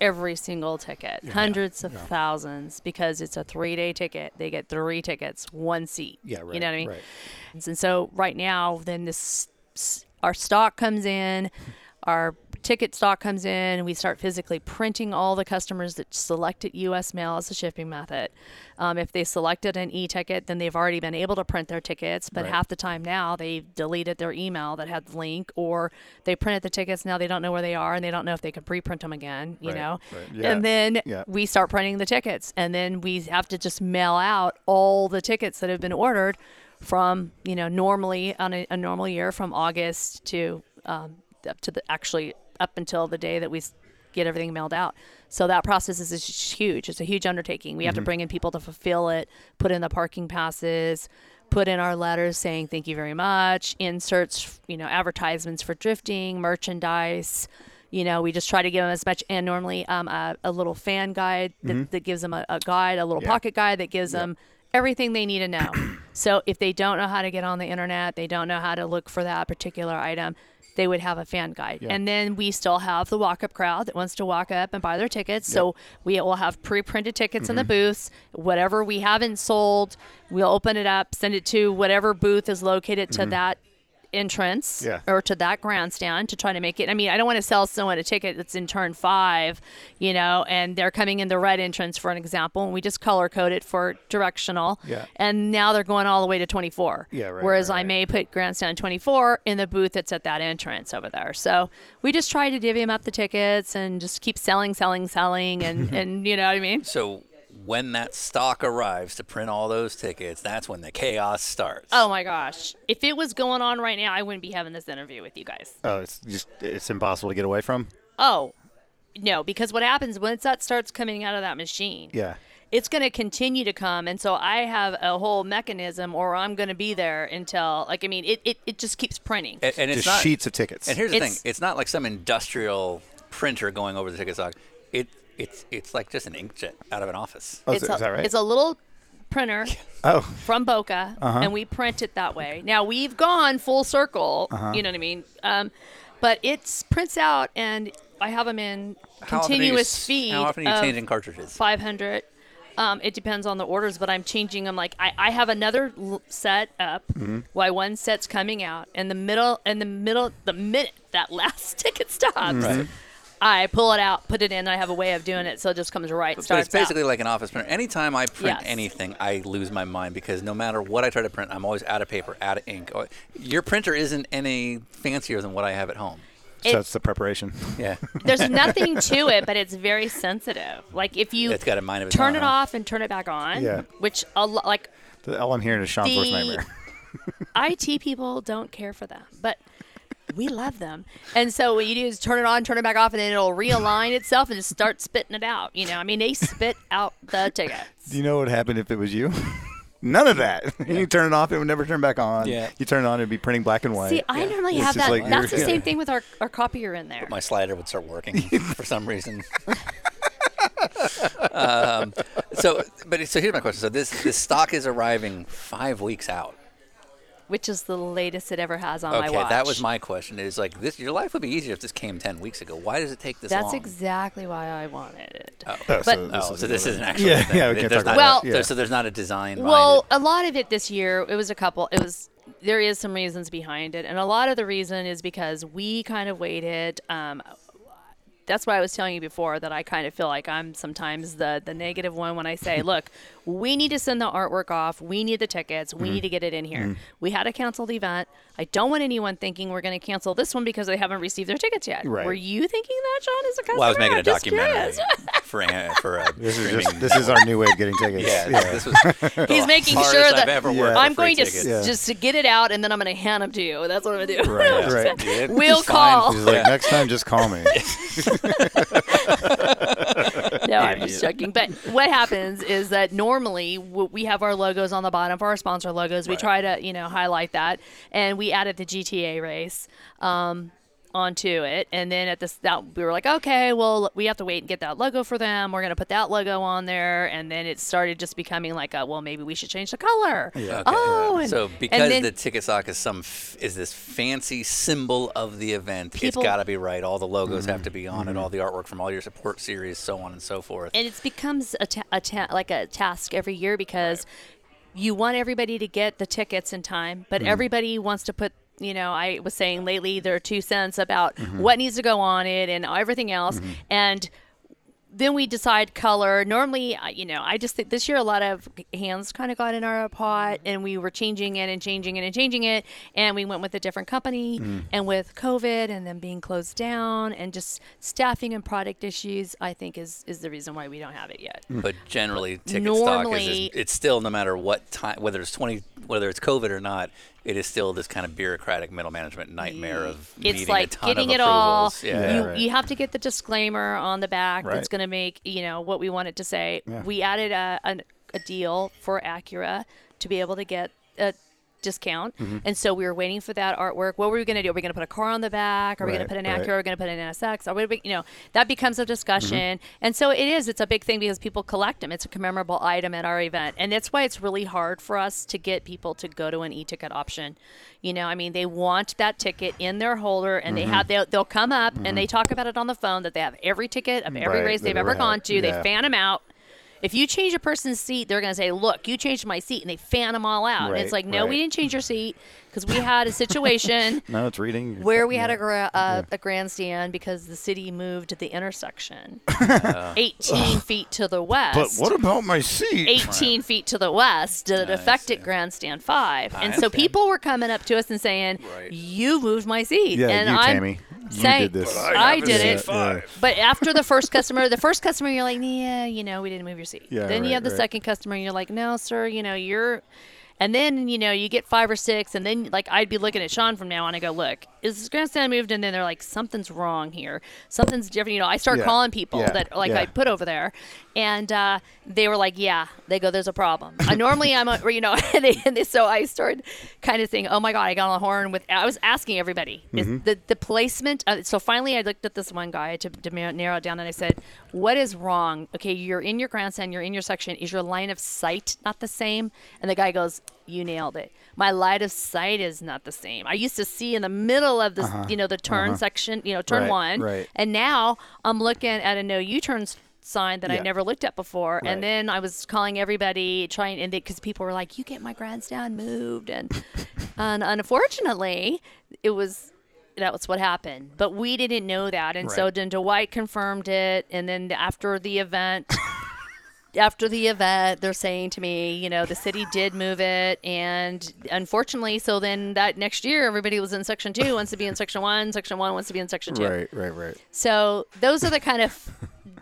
every single ticket, hundreds of thousands, because it's a 3-day ticket. They get 3 tickets, 1 seat. Yeah, right. You know what I mean? Right. And so right now, then our stock comes in, our ticket stock comes in, and we start physically printing all the customers that selected U.S. mail as a shipping method. If they selected an e-ticket, then they've already been able to print their tickets, but half the time now they deleted their email that had the link, or they printed the tickets, now they don't know where they are, and they don't know if they can pre-print them again, you know? Right. Yeah. And then we start printing the tickets, and then we have to just mail out all the tickets that have been ordered from, you know, normally on a normal year from August to up until the day that we get everything mailed out. So that process is huge. It's a huge undertaking. We have to bring in people to fulfill it, put in the parking passes, put in our letters saying thank you very much, inserts, you know, advertisements for drifting, merchandise. You know, we just try to give them as much, and normally a little fan guide that gives them a guide, a little pocket guide that gives them everything they need to know. So if they don't know how to get on the internet, they don't know how to look for that particular item, they would have a fan guide. Yeah. And then we still have the walk-up crowd that wants to walk up and buy their tickets. Yep. So we will have pre-printed tickets in the booths. Whatever we haven't sold, we'll open it up, send it to whatever booth is located to that entrance or to that grandstand to try to make it. I mean, I don't want to sell someone a ticket that's in turn 5, you know, and they're coming in the red entrance, for an example, and we just color code it for directional. Yeah. And now they're going all the way to 24. Yeah, right, whereas I may put grandstand 24 in the booth that's at that entrance over there. So we just try to divvy them up the tickets and just keep selling and you know what I mean? So when that stock arrives to print all those tickets, that's when the chaos starts. Oh my gosh. If it was going on right now, I wouldn't be having this interview with you guys. Oh, it's impossible to get away from? Oh, no, because what happens once that starts coming out of that machine, it's going to continue to come. And so I have a whole mechanism, or I'm going to be there until, like, I mean, it just keeps printing. And it's just sheets of tickets. And here's the thing. It's not like some industrial printer going over the ticket stock. It's like just an inkjet out of an office. Oh, is that right? It's a little printer from Boca, and we print it that way. Now, we've gone full circle, you know what I mean? But it prints out, and I have them in continuous feed. How often are you changing cartridges? 500. It depends on the orders, but I'm changing them. Like I have another set up while one set's coming out, and the minute that last ticket stops, I pull it out, put it in. And I have a way of doing it, so it just comes right. So it's basically like an office printer. Anytime I print anything, I lose my mind because no matter what I try to print, I'm always out of paper, out of ink. Your printer isn't any fancier than what I have at home. So it's the preparation. Yeah. There's nothing to it, but it's very sensitive. Like if you turn it off and turn it back on, which all I'm hearing is Sean's worst nightmare. IT people don't care for them, but we love them. And so what you do is turn it on, turn it back off, and then it'll realign itself and just start spitting it out. You know, I mean, they spit out the tickets. Do you know what would happen if it was you? None of that. You turn it off, it would never turn back on. Yeah. You turn it on, it would be printing black and white. See, I normally have that. Like that's the same thing with our copier in there. But my slider would start working for some reason. So here's my question. So this stock is arriving 5 weeks out. Which is the latest it ever has on my watch. Okay, that was my question. Is like this, your life would be easier if this came 10 weeks ago. Why does it take this long? That's exactly why I wanted it. This isn't actually a thing. So there's not a design. Well, a lot of it this year, it was a couple. It was there is some reasons behind it, and a lot of the reason is because we kind of waited. That's why I was telling you before that I kind of feel like I'm sometimes the negative one when I say, look, we need to send the artwork off. We need the tickets. We need to get it in here. We had a canceled event. I don't want anyone thinking we're going to cancel this one because they haven't received their tickets yet. Right. Were you thinking that, Sean, as a customer? Well, I was making a documentary for this is our new way of getting tickets. This was he's making sure that I'm going to get it out, and then I'm going to hand them to you. That's what I'm going to do. Right. We'll call. He's like, next time, just call me. No, I'm just joking. But what happens is that normally we have our logos on the bottom for our sponsor logos. We try to, highlight that, and we added the GTA race onto it. And then we were like, okay, well, we have to wait and get that logo for them. We're gonna put that logo on there, and then it started just becoming like, maybe we should change the color. Yeah. Okay. So because the ticket stock is this fancy symbol of the event, it's got to be right. All the logos have to be on it. All the artwork from all your support series, so on and so forth. And it becomes a task every year because you want everybody to get the tickets in time, but everybody wants to put. I was saying lately there are 2 cents about what needs to go on it and everything else. And then we decide color. Normally, I just think this year a lot of hands kind of got in our pot, and we were changing it and changing it and changing it. And we went with a different company and with COVID and them being closed down and just staffing and product issues, I think is the reason why we don't have it yet. But generally, ticket stock it's still no matter what time, whether it's COVID or not, it is still this kind of bureaucratic middle management nightmare of needing a ton of approvals. It's like getting it all. Yeah. You have to get the disclaimer on the back that's going to make, what we want it to say. Yeah. We added a deal for Acura to be able to get a discount. And so we were waiting for that artwork. What were we going to do? Are we going to put a car on the back? Are we going to put an Acura? Are we going to put an NSX? Are we, that becomes a discussion. And so it's a big thing because people collect them. It's a commemorable item at our event. And that's why it's really hard for us to get people to go to an e-ticket option. They want that ticket in their holder, and they'll come up and they talk about it on the phone that they have every ticket of every race they've ever gone to. They fan them out. If you change a person's seat, they're going to say, look, you changed my seat, and they fan them all out. And it's like, no, we didn't change your seat because we had a situation where we had a grandstand because the city moved the intersection 18 feet to the west. But what about my seat? 18 feet to the west. Did it affect it, Grandstand 5? And so people were coming up to us and saying, you moved my seat. Yeah, and Tammy. Say, you did this. I did it. But after the first customer, you're like, yeah, we didn't move your seat. Yeah, then you have the second customer, and you're like, no, sir, you're. And then, you get 5 or 6, and then, I'd be looking at Sean from now on and go, look, is grandstand moved, and then they're like, something's wrong here. Something's different. You know, I start calling people that like I put over there, and they were like, yeah, they go, there's a problem. Normally I'm, you know, so I started kind of saying, oh my God, I got on a horn with, I was asking everybody the placement. So finally I looked at this one guy to narrow it down, and I said, what is wrong? Okay. You're in your grandstand, you're in your section. Is your line of sight not the same? And the guy goes, you nailed it. My line of sight is not the same. I used to see in the middle of the, you know, the turn section, you know, turn one. Right. And now I'm looking at a no U-turn sign that I never looked at before. Right. And then I was calling everybody trying, and because people were like, you get my grandstand moved. And unfortunately that was what happened, but we didn't know that. And so then Dwight confirmed it. And then after the event, they're saying to me, you know, the city did move it. And unfortunately, so then that next year, everybody was in Section 2, wants to be in Section 1, Section 1 wants to be in Section 2. Right. So those are the kind of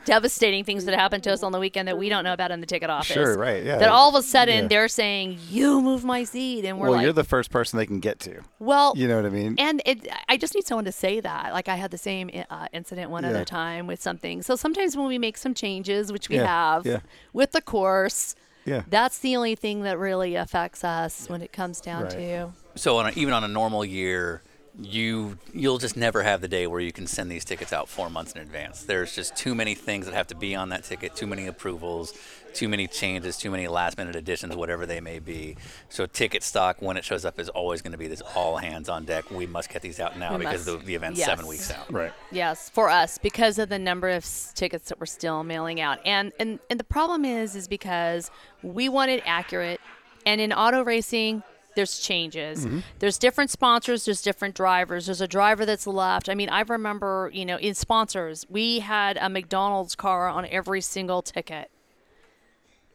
devastating things that happened to us on the weekend that we don't know about in the ticket office. Sure, right, yeah. That all of a sudden they're saying, you move my seat. And we're like, well, you're the first person they can get to. Well, you know what I mean? And I just need someone to say that. Like I had the same incident one other time with something. So sometimes when we make some changes, which we have with the course, that's the only thing that really affects us when it comes down to. So even on a normal year, you'll just never have the day where you can send these tickets out 4 months in advance. There's just too many things that have to be on that ticket, too many approvals, too many changes, too many last-minute additions, whatever they may be. So ticket stock, when it shows up, is always going to be this all-hands-on-deck, we must get these out now because the event's 7 weeks out. Right. Yes, for us, because of the number of tickets that we're still mailing out. And the problem is because we want it accurate, and in auto racing – there's changes. Mm-hmm. There's different sponsors. There's different drivers. There's a driver that's left. I mean, I remember, you know, in sponsors, we had a McDonald's car on every single ticket,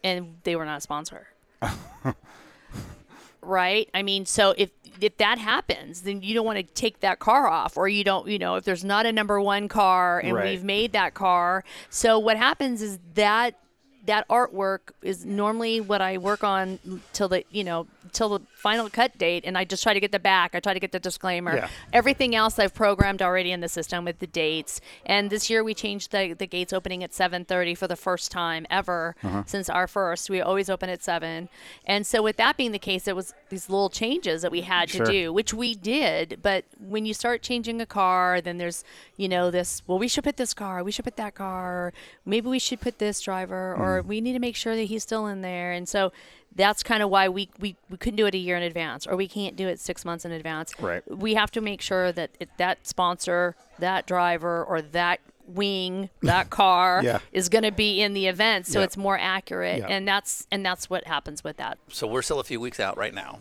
and they were not a sponsor. Right? I mean, so if that happens, then you don't want to take that car off, or you don't, you know, if there's not a number one car and we've made that car. So what happens is that artwork is normally what I work on till the final cut date, and I just try to get the back. I try to get the disclaimer. Yeah. Everything else I've programmed already in the system with the dates. And this year we changed the gates opening at 7:30 for the first time ever since our first. We always open at 7. And so with that being the case, it was these little changes that we had to do, which we did. But when you start changing a car, then there's, you know, this, well, we should put this car. We should put that car. Maybe we should put this driver or we need to make sure that he's still in there. And so that's kind of why we couldn't do it a year in advance, or we can't do it 6 months in advance. Right. We have to make sure that that sponsor, that driver, or that wing, that car is going to be in the event, so it's more accurate. Yep. And that's what happens with that. So we're still a few weeks out right now.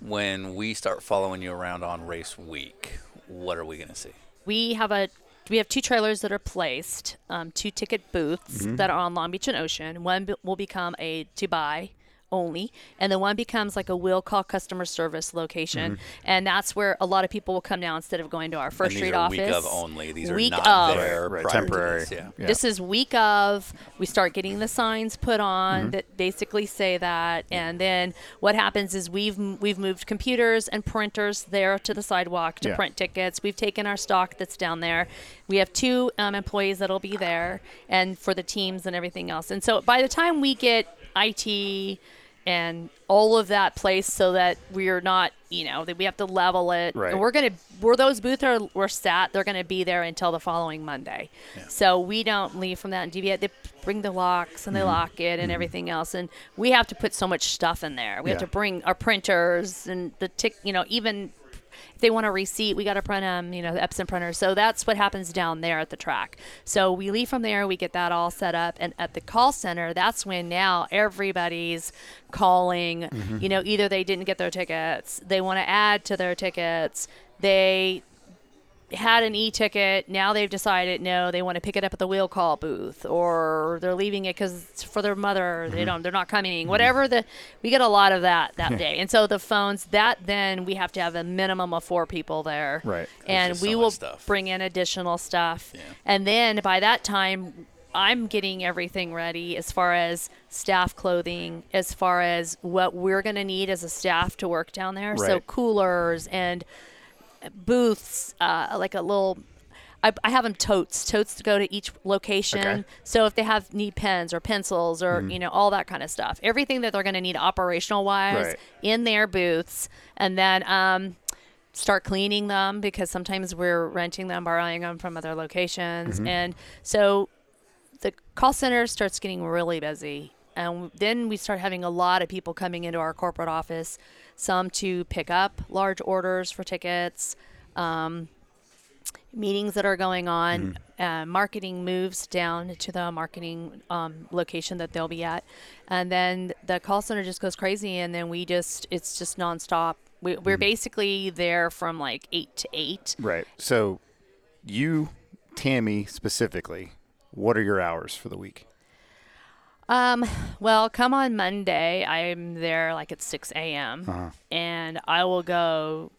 When we start following you around on race week, what are we going to see? We have two trailers that are placed, two ticket booths that are on Long Beach and Ocean. One will become a to-buy only, and the one becomes like a will call customer service location, and that's where a lot of people will come now instead of going to our First Street office. Week of only. These week are not of, there right, temporary. This, yeah. This is week of. We start getting the signs put on that basically say that, and then what happens is we've moved computers and printers there to the sidewalk to print tickets. We've taken our stock that's down there. We have two employees that'll be there, and for the teams and everything else. And so by the time we get IT and all of that place, so that we're not, you know, that we have to level it. Right. And they're gonna be there until the following Monday. Yeah. So we don't leave from that and deviate. They bring the locks and they lock it and everything else. And we have to put so much stuff in there. We have to bring our printers and the you know, even if they want a receipt, we got to print them, you know, the Epson printer. So that's what happens down there at the track. So we leave from there, we get that all set up. And at the call center, that's when now everybody's calling, you know, either they didn't get their tickets, they want to add to their tickets, they had an e-ticket, now they've decided no, they want to pick it up at the wheel call booth, or they're leaving it because it's for their mother, they're not coming, whatever. We get a lot of that day. And so the phones, that then we have to have a minimum of 4 people there, right? And we will bring in additional stuff, and then by that time I'm getting everything ready as far as staff clothing, as far as what we're going to need as a staff to work down there, so coolers and booths, like a little, I have them totes to go to each location. Okay. So if they have need pens or pencils or, you know, all that kind of stuff, everything that they're going to need operational wise in their booths. And then, start cleaning them, because sometimes we're renting them, borrowing them from other locations. And so the call center starts getting really busy. And then we start having a lot of people coming into our corporate office, some to pick up large orders for tickets, meetings that are going on, marketing moves down to the marketing location that they'll be at. And then the call center just goes crazy. And then we just, it's just nonstop. We're basically there from like 8 to 8. Right. So you, Tammy specifically, what are your hours for the week? Well, come on Monday, I'm there like at 6 a.m. And I will go,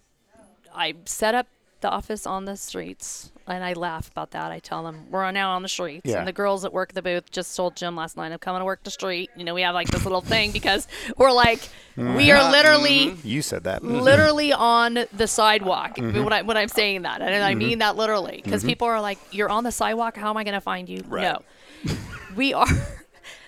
I set up the office on the streets, and I laugh about that. I tell them we're now on the streets, and the girls that work the booth just told Jim last night, I'm coming to work the street. You know, we have like this little thing because we're like, we are literally, you said that, literally on the sidewalk when I'm saying that. And I mean that literally, because people are like, you're on the sidewalk. How am I going to find you? No, we are.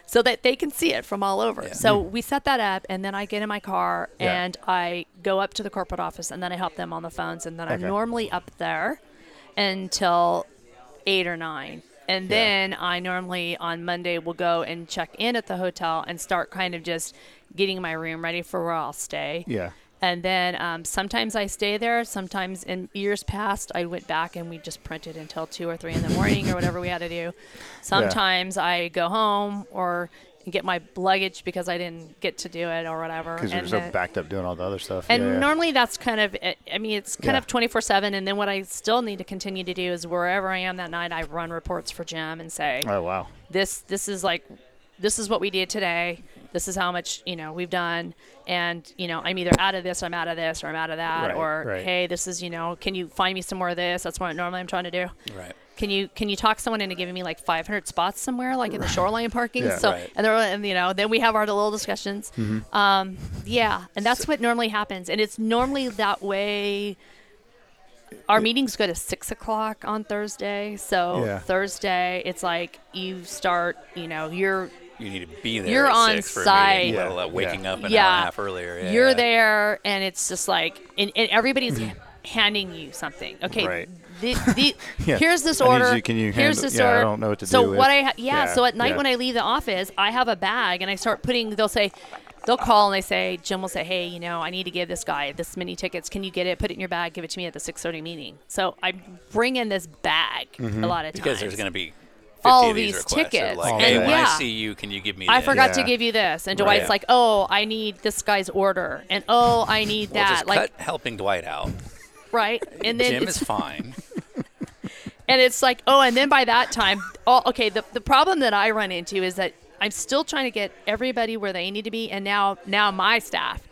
So that they can see it from all over. So we set that up, and then I get in my car, and I go up to the corporate office, and then I help them on the phones, and then I'm normally up there until 8 or 9. And then I normally on Monday will go and check in at the hotel and start kind of just getting my room ready for where I'll stay. And then sometimes I stay there. Sometimes in years past, I went back and we just printed until 2 or 3 in the morning or whatever we had to do. Sometimes I go home or get my luggage because I didn't get to do it or whatever. Because you're so backed up doing all the other stuff. And normally that's kind of, I mean, it's kind of 24/7. And then what I still need to continue to do is wherever I am that night, I run reports for Jim and say, oh, wow, this is like, this is what we did today. This is how much, you know, we've done. And, you know, I'm either out of this, or I'm out of this, or I'm out of that, or, hey, this is, you know, can you find me some more of this? That's what normally I'm trying to do. Right. Can you talk someone into giving me like 500 spots somewhere, like in the shoreline parking? And you know, then we have our little discussions. And that's what normally happens. And it's normally that way. Our meetings go to 6 o'clock on Thursday. So Thursday it's like you start, you know, you need to be there. You're on 6 for site. A meeting, waking up an hour and a half earlier. You're there, and it's just like, and everybody's handing you something. Okay, here's this order. Here's this order. I don't know what to do. So what So at night when I leave the office, I have a bag, and I start putting. They'll call and they say, Jim will say, hey, you know, I need to give this guy this many tickets. Can you get it? Put it in your bag. Give it to me at the 6:30 meeting. So I bring in this bag a lot of times because there's going to be. All these tickets. Like, hey, when I see you, can you give me this? I forgot to give you this. And Dwight's like, oh, I need this guy's order. And, oh, I need that. Just like cut helping Dwight out. Right. And then Jim is fine. And it's like, oh, and then by that time, the problem that I run into is that I'm still trying to get everybody where they need to be. And now my staff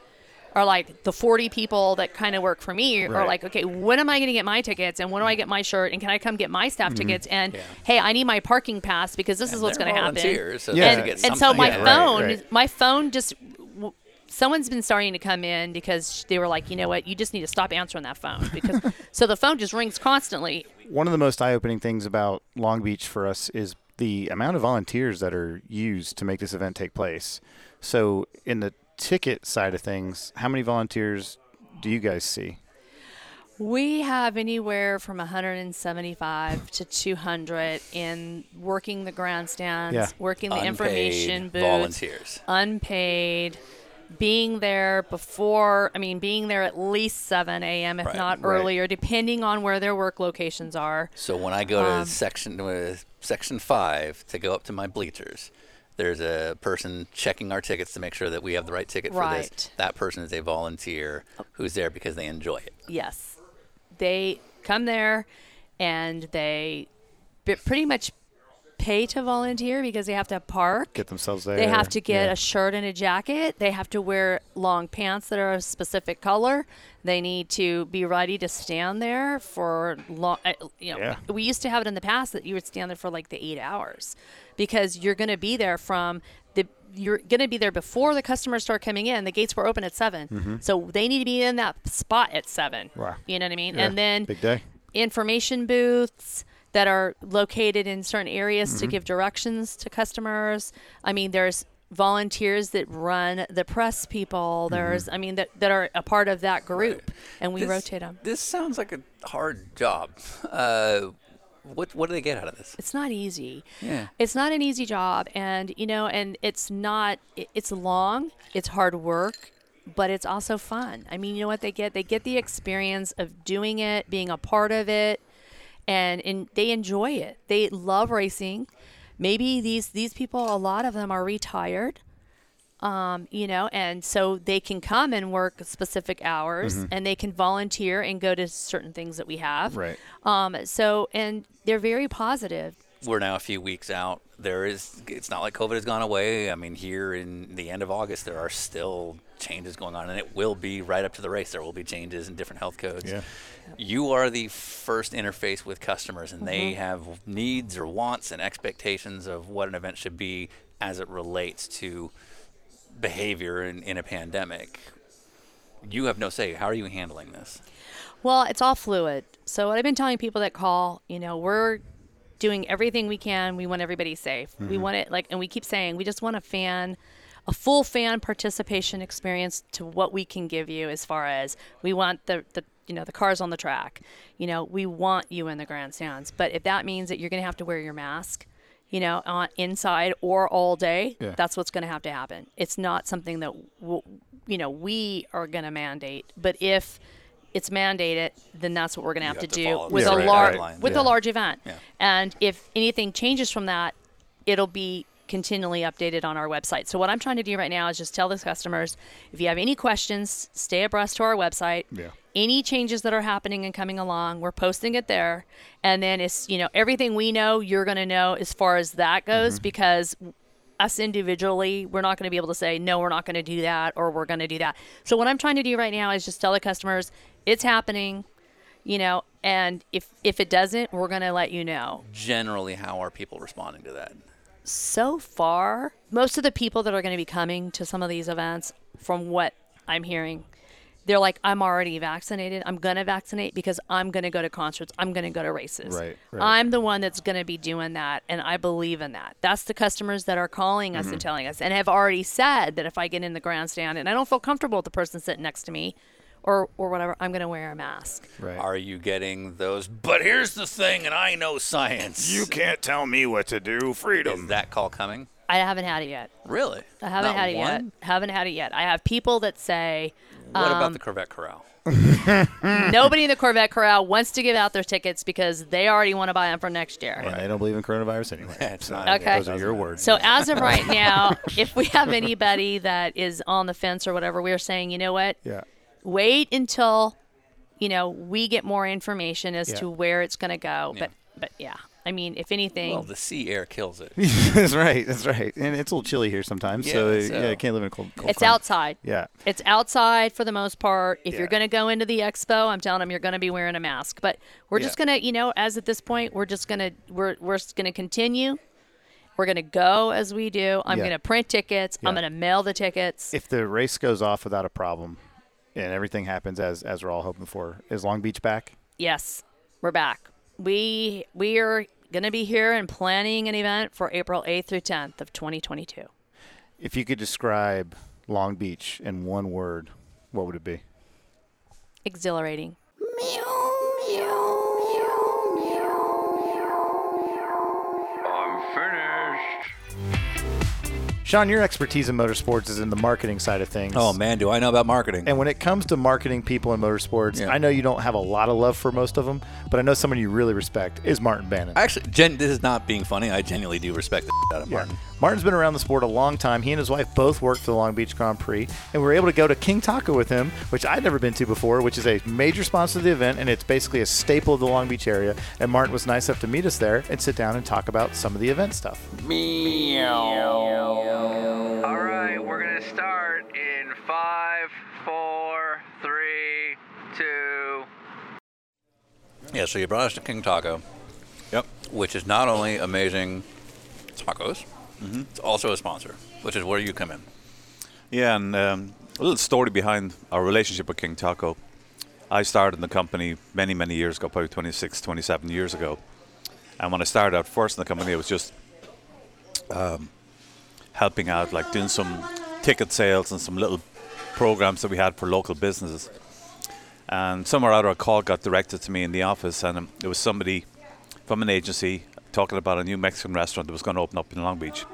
are like the 40 people that kind of work for me are like, okay, when am I going to get my tickets? And when do I get my shirt? And can I come get my staff tickets? And, hey, I need my parking pass because this is what's going to happen. So and so my phone, my phone just someone's been starting to come in because they were like, you know what, you just need to stop answering that phone. Because so the phone just rings constantly. One of the most eye-opening things about Long Beach for us is the amount of volunteers that are used to make this event take place. So in the ticket side of things, how many volunteers do you guys see? We have anywhere from 175 to 200 in working the grandstands, working the unpaid information booth, volunteers, unpaid, being there being there at least 7 a.m. if not earlier, depending on where their work locations are. So when I go to section 5 to go up to my bleachers, there's a person checking our tickets to make sure that we have the right ticket for this. That person is a volunteer who's there because they enjoy it. Yes. They come there and they pretty much pay to volunteer because they have to park. Get themselves there. They have to get a shirt and a jacket. They have to wear long pants that are a specific color. They need to be ready to stand there for long. We used to have it in the past that you would stand there for like the 8 hours. Because you're going to be there from the you're going to be there before the customers start coming in. The gates were open at 7. Mm-hmm. So they need to be in that spot at 7. Wow. You know what I mean? Yeah. And then big day. Information booths that are located in certain areas mm-hmm. to give directions to customers. I mean, there's volunteers that run the press people. There's, mm-hmm. I mean, that are a part of that group, right. And we rotate them. This sounds like a hard job. What do they get out of this? It's not easy. Yeah. It's not an easy job, and you know, and it's not. It's long. It's hard work, but it's also fun. I mean, you know what they get? They get the experience of doing it, being a part of it, and they enjoy it. They love racing. Maybe these people, a lot of them are retired, you know, and so they can come and work specific hours, mm-hmm. and they can volunteer and go to certain things that we have. Right. So, and they're very positive. We're now a few weeks out. It's not like COVID has gone away. I mean, here in the end of August, there are still changes going on, and it will be right up to the race. There will be changes in different health codes. Yeah. You are the first interface with customers, and mm-hmm. they have needs or wants and expectations of what an event should be as it relates to behavior in a pandemic. You have no say. How are you handling this? Well, it's all fluid. So what I've been telling people that call, you know, we're doing everything we can. We want everybody safe. Mm-hmm. We want it like, and we keep saying, we just want a full fan participation experience to what we can give you as far as we want the you know, the cars on the track, you know, we want you in the grandstands. But if that means that you're going to have to wear your mask, you know, inside or all day, yeah. that's what's going to have to happen. It's not something that, you know, we are going to mandate. But if it's mandated, then that's what we're going to have to do with yeah, a right, large right. with yeah. a large event. Yeah. And if anything changes from that, it'll be continually updated on our website. So what I'm trying to do right now is just tell the customers, if you have any questions, stay abreast to our website. Yeah. Any changes that are happening and coming along, we're posting it there. And then it's, you know, everything we know, you're going to know as far as that goes, mm-hmm. because us individually, we're not going to be able to say, no, we're not going to do that, or we're going to do that. So what I'm trying to do right now is just tell the customers it's happening, you know, and if it doesn't, we're going to let you know. Generally, how are people responding to that? So far, most of the people that are going to be coming to some of these events, from what I'm hearing, they're like, I'm already vaccinated. I'm going to vaccinate because I'm going to go to concerts. I'm going to go to races. Right. I'm the one that's going to be doing that, and I believe in that. That's the customers that are calling us mm-hmm. and telling us, and have already said that if I get in the grandstand and I don't feel comfortable with the person sitting next to me, or whatever, I'm going to wear a mask. Right. Are you getting those, but here's the thing, and I know science. You can't tell me what to do. Freedom. Is that call coming? I haven't had it yet. Really? I haven't had it yet. I have people that say... What about the Corvette Corral? Nobody in the Corvette Corral wants to give out their tickets because they already want to buy them for next year. Right. They don't believe in coronavirus anyway. That's not okay. Those are your words. So as of right now, if we have anybody that is on the fence or whatever, we're saying, you know what? Yeah. Wait until, you know, we get more information as yeah. to where it's going to go. Yeah. But yeah, I mean, if anything. Well, the sea air kills it. That's right. And it's a little chilly here sometimes, yeah, so yeah, I can't live in a cold It's climate. Outside. Yeah. It's outside for the most part. If yeah. you're going to go into the expo, I'm telling them you're going to be wearing a mask. But we're yeah. just going to, you know, as at this point, we're just going to continue. We're going to go as we do. I'm yeah. going to print tickets. Yeah. I'm going to mail the tickets. If the race goes off without a problem. And everything happens as we're all hoping for. Is Long Beach back? Yes, we're back. We are going to be here and planning an event for April 8th through 10th of 2022. If you could describe Long Beach in one word, what would it be? Exhilarating. Meow, meow, meow, meow, meow. I'm finished. Sean, your expertise in motorsports is in the marketing side of things. Oh, man, do I know about marketing. And when it comes to marketing people in motorsports, yeah. I know you don't have a lot of love for most of them, but I know someone you really respect is Martin Bannon. Actually, this is not being funny. I genuinely do respect the shit out of yeah. Martin. Martin's been around the sport a long time. He and his wife both worked for the Long Beach Grand Prix, and we were able to go to King Taco with him, which I'd never been to before, which is a major sponsor of the event, and it's basically a staple of the Long Beach area. And Martin was nice enough to meet us there and sit down and talk about some of the event stuff. Meow. All right, we're going to start in 5, 4, 3, 2. Yeah, so you brought us to King Taco, yep, which is not only amazing tacos, Mm-hmm. It's also a sponsor, which is where you come in. Yeah, and a little story behind our relationship with King Taco. I started in the company many, many years ago, probably 26, 27 years ago. And when I started out first in the company, it was just helping out, like doing some ticket sales and some little programs that we had for local businesses. And somewhere out of a call got directed to me in the office, and it was somebody from an agency talking about a new Mexican restaurant that was going to open up in Long Beach.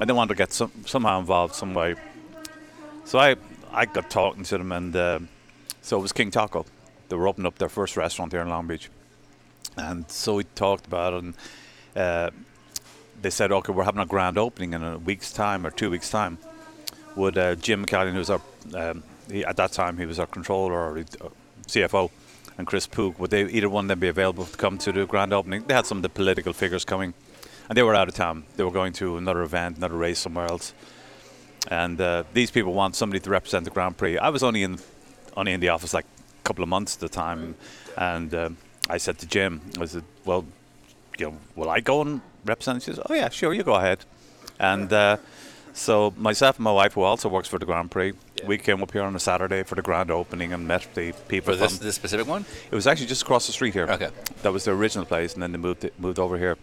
And they wanted to get somehow involved some way. So I got talking to them, and so it was King Taco. They were opening up their first restaurant here in Long Beach. And so we talked about it, and they said, okay, we're having a grand opening in a week's time or 2 weeks' time. Would Jim McCallion, who was our, at that time, he was our controller or CFO, and Chris Pook, would they, either one of them be available to come to the grand opening? They had some of the political figures coming, and they were out of town. They were going to another event, another race somewhere else. And these people want somebody to represent the Grand Prix. I was only in the office like a couple of months at the time, and I said to Jim, I said, well, you know, will I go and represent? She says, oh yeah, sure, you go ahead. And so myself and my wife, who also works for the Grand Prix, yeah, we came up here on a Saturday for the grand opening and met the people. For this specific one? It was actually just across the street here. Okay. That was the original place, and then they moved over here.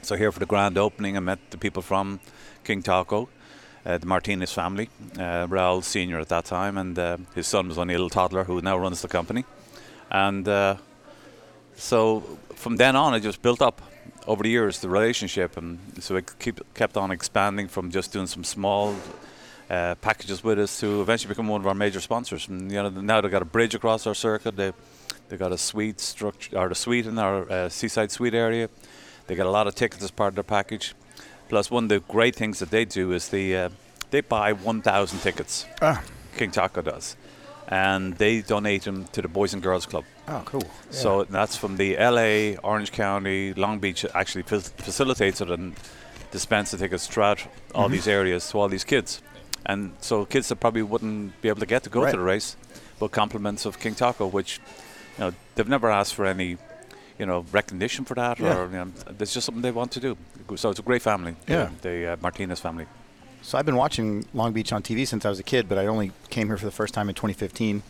So here for the grand opening, I met the people from King Taco, the Martinez family, Raul Sr. at that time, and his son was only a little toddler who now runs the company. And so from then on, it just built up over the years, the relationship, and so it kept on expanding from just doing some small packages with us to eventually become one of our major sponsors. And you know, now they've got a bridge across our circuit. They got a suite structure, or the suite in our seaside suite area. They got a lot of tickets as part of their package. Plus, one of the great things that they do is they buy 1,000 tickets. King Taco does, and they donate them to the Boys and Girls Club. Oh, cool. Yeah. So that's from the LA, Orange County, Long Beach actually facilitates it and dispenses the tickets throughout all these areas to all these kids. And so kids that probably wouldn't be able to get to go to the race, but compliments of King Taco, which, you know, they've never asked for any, you know, recognition for that, or you know, it's just something they want to do. So it's a great family, the Martinez family. So I've been watching Long Beach on TV since I was a kid, but I only came here for the first time in 2015.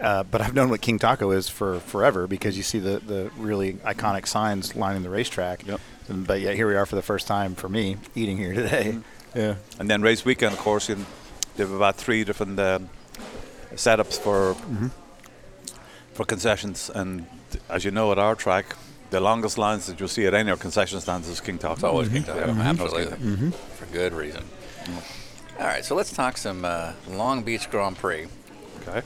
But I've known what King Taco is for forever, because you see the really iconic signs lining the racetrack. Yep. But yet here we are for the first time for me, eating here today. Mm-hmm. Yeah. And then race weekend, of course, you know, there were about three different setups for concessions. And as you know, at our track, the longest lines that you'll see at any of concession stands is King Taco. Always King Taco. Mm-hmm. Absolutely. Mm-hmm. For good reason. Mm. All right, so let's talk some Long Beach Grand Prix. Okay.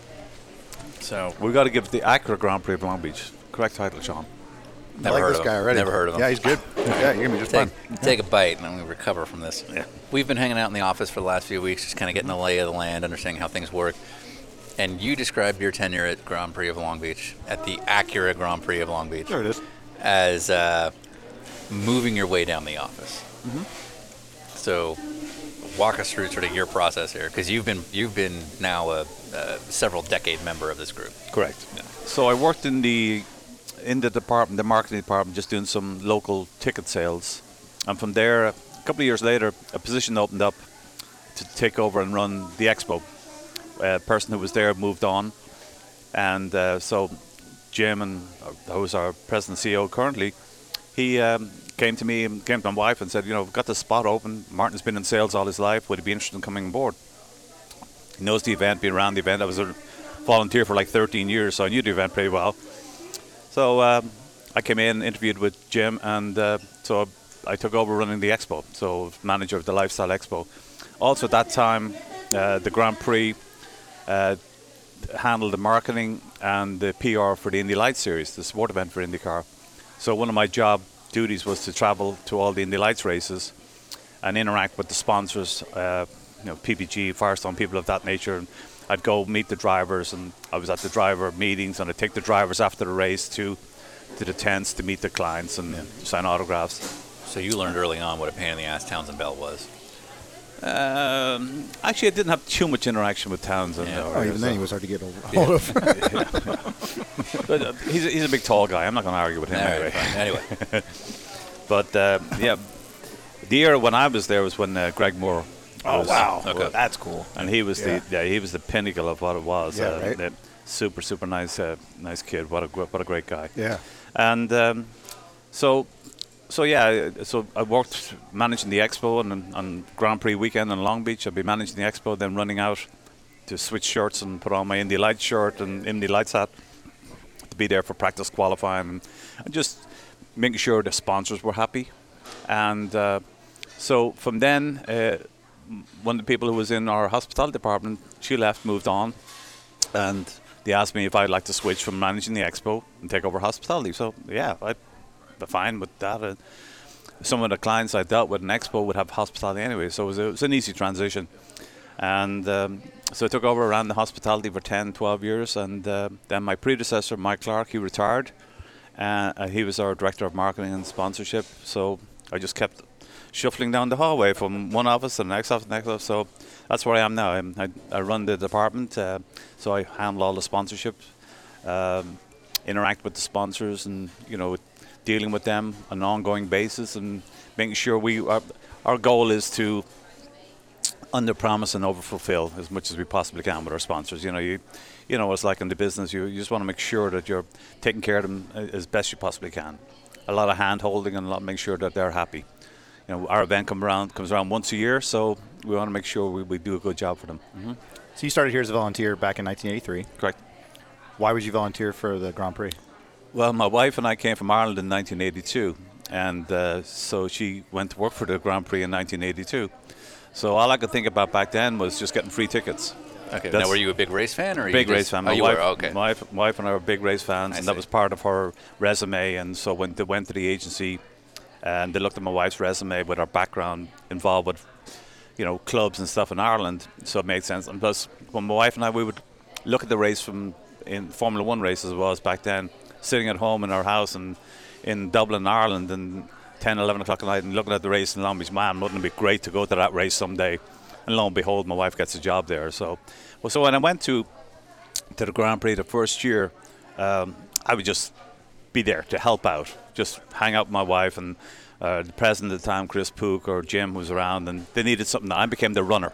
So we've got to give the Acura Grand Prix of Long Beach. Correct title, Sean. Never I like heard this of guy him. Already. Never heard of him. Yeah, he's good. Yeah, you're going to be just fine. Take a bite, and I'm going to recover from this. Yeah. We've been hanging out in the office for the last few weeks, just kind of getting the lay of the land, understanding how things work. And you described your tenure at Grand Prix of Long Beach, at the Acura Grand Prix of Long Beach. There it is. As moving your way down the office. Mm-hmm. So walk us through sort of your process here, because you've been now a several decade member of this group. Correct. Yeah. So I worked in the department, the marketing department, just doing some local ticket sales, and from there, a couple of years later, a position opened up to take over and run the expo. A person who was there moved on, and so Jim, and who's our president and CEO currently, he came to me and came to my wife and said, you know, we've got this spot open. Martin's been in sales all his life. Would he be interested in coming on board? He knows the event, been around the event. I was a volunteer for like 13 years, so I knew the event pretty well. So I came in, interviewed with Jim, and so I took over running the expo, so manager of the Lifestyle Expo. Also at that time, the Grand Prix handled the marketing and the PR for the Indy Lights series, the sport event for IndyCar. So one of my job duties was to travel to all the Indy Lights races and interact with the sponsors, you know, PPG, Firestone, people of that nature. And I'd go meet the drivers, and I was at the driver meetings, and I'd take the drivers after the race to the tents to meet the clients and sign autographs. So you learned early on what a pain in the ass Townsend Bell was. Actually, I didn't have too much interaction with Townsend. Yeah. Oh, even then, he was hard to get over. But, he's a big, tall guy. I'm not going to argue with him anyway. But, yeah, The year when I was there was when Greg Moore. Oh, wow. Okay. Well, that's cool. And he was he was the pinnacle of what it was. Yeah, right? That super, super nice nice kid. What a great guy. Yeah. And so I worked managing the expo and on Grand Prix weekend in Long Beach. I'd be managing the expo, then running out to switch shirts and put on my Indy Lights shirt and Indy Lights hat to be there for practice qualifying and just making sure the sponsors were happy. And so from then, one of the people who was in our hospitality department, she left, moved on, and they asked me if I'd like to switch from managing the expo and take over hospitality. So yeah, I'd be fine with that. And some of the clients I dealt with in expo would have hospitality anyway, so it was an easy transition. And so I took over around the hospitality for 10, 12 years, and then my predecessor, Mike Clark, he retired. He was our director of marketing and sponsorship, so I just kept shuffling down the hallway from one office to the next office, So that's where I am now. I run the department, so I handle all the sponsorship, interact with the sponsors, and dealing with them on an ongoing basis, and making sure our goal is to under-promise and over-fulfill as much as we possibly can with our sponsors. You know, it's like in the business, you just want to make sure that you're taking care of them as best you possibly can. A lot of hand-holding and a lot of making sure that they're happy. Our event comes around once a year, so we want to make sure we do a good job for them. Mm-hmm. So you started here as a volunteer back in 1983. Correct. Why would you volunteer for the Grand Prix? Well, my wife and I came from Ireland in 1982, and so she went to work for the Grand Prix in 1982. So all I could think about back then was just getting free tickets. Okay. Now, were you a big race fan? Big race fan. My wife and I were big race fans, and that was part of her resume. And so when they went to the agency and they looked at my wife's resume with her background involved with, clubs and stuff in Ireland, so it made sense. And plus, when my wife and I, we would look at the race in Formula One races as well as back then, sitting at home in our house and in Dublin, Ireland, and 10, 11 o'clock at night and looking at the race in Long Beach. Man, wouldn't it be great to go to that race someday? And lo and behold, my wife gets a job there. So when I went to the Grand Prix the first year, I would just be there to help out, just hang out with my wife and the president at the time, Chris Pook or Jim, was around, and they needed something. I became the runner.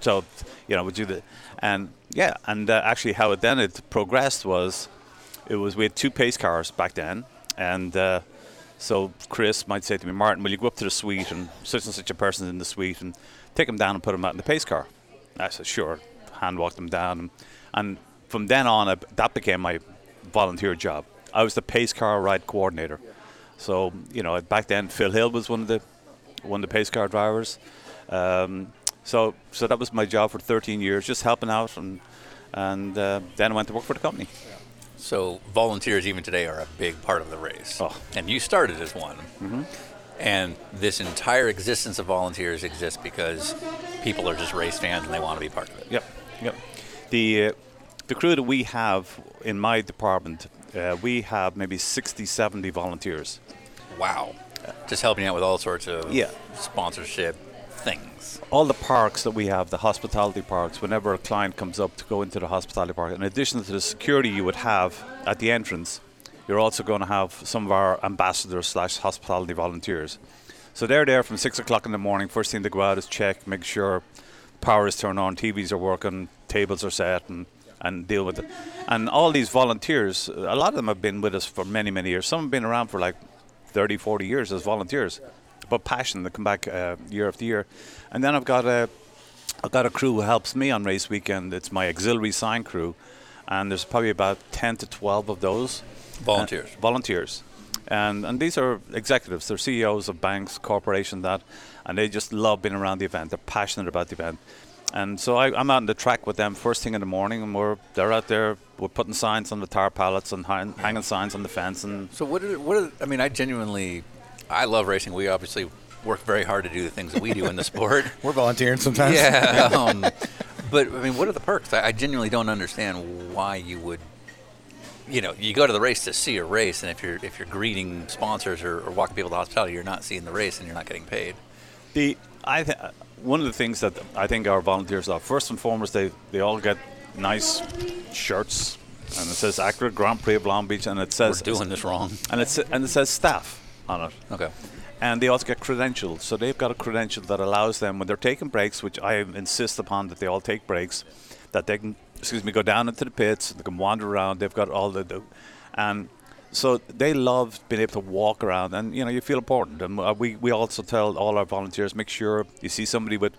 So, would you do that? And actually how it progressed was, we had two pace cars back then, and so Chris might say to me, Martin, will you go up to the suite and such a person's in the suite and take him down and put him out in the pace car? I said, sure. Hand walked him down. And from then on, that became my volunteer job. I was the pace car ride coordinator. So, back then, Phil Hill was one of the pace car drivers. So that was my job for 13 years, just helping out. And then I went to work for the company. So volunteers even today are a big part of the race. Oh. And you started as one. Mm-hmm. And this entire existence of volunteers exists because people are just race fans and they want to be part of it. Yep. The crew that we have in my department, we have maybe 60, 70 volunteers. Wow. Just helping out with all sorts of sponsorship things. All the parks that we have, the hospitality parks, whenever a client comes up to go into the hospitality park, in addition to the security you would have at the entrance, you're also going to have some of our ambassadors / hospitality volunteers. So they're there from 6 o'clock in the morning. First thing to go out is check, make sure power is turned on, TVs are working, tables are set, and deal with it. And all these volunteers, a lot of them have been with us for many, many years. Some have been around for 30, 40 years as volunteers. But passion, they come back year after year. And then I've got a crew who helps me on race weekend. It's my auxiliary sign crew, and there's probably about 10 to 12 of those volunteers. And these are executives. They're CEOs of banks, corporations, and they just love being around the event. They're passionate about the event. And so I'm out on the track with them first thing in the morning, and they're out there. We're putting signs on the tire pallets and hanging signs on the fence. And so I love racing. We obviously work very hard to do the things that we do in the sport. We're volunteering sometimes. Yeah. But, what are the perks? I genuinely don't understand why you would, you go to the race to see a race, and if you're greeting sponsors or walking people to hospitality, you're not seeing the race and you're not getting paid. One of the things that I think our volunteers are, first and foremost, they all get nice shirts, and it says Acura Grand Prix of Long Beach, and it says... We're doing this wrong. And it says staff on it. Okay. And they also get credentials. So they've got a credential that allows them, when they're taking breaks, which I insist upon that they all take breaks, that they can, go down into the pits, they can wander around, they've got all the... And so they love being able to walk around, and, you know, you feel important. And we also tell all our volunteers, make sure you see somebody with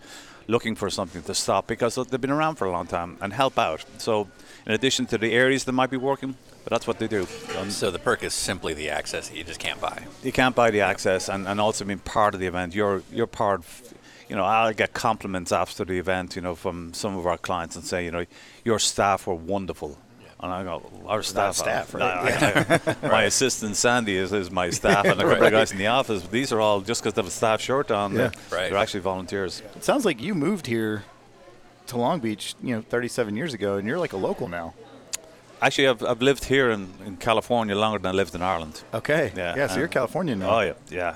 looking for something to stop, because they've been around for a long time, and help out. So in addition to the areas that might be working, but that's what they do. So the perk is simply the access that you just can't buy. You can't buy the access, and also being part of the event. You're part of, you know, I'll get compliments after the event, you know, from some of our clients and say, you know, your staff were wonderful. Yeah. And I go, our staff, right? Yeah. My assistant Sandy is my staff, and a couple of guys in the office. But these are all, just because they have a staff shirt on, they're actually volunteers. It sounds like you moved here to Long Beach, you know, 37 years ago, and you're like a local now. Actually, I've lived here in California longer than I lived in Ireland. Okay. Yeah, so you're Californian now. Oh, yeah.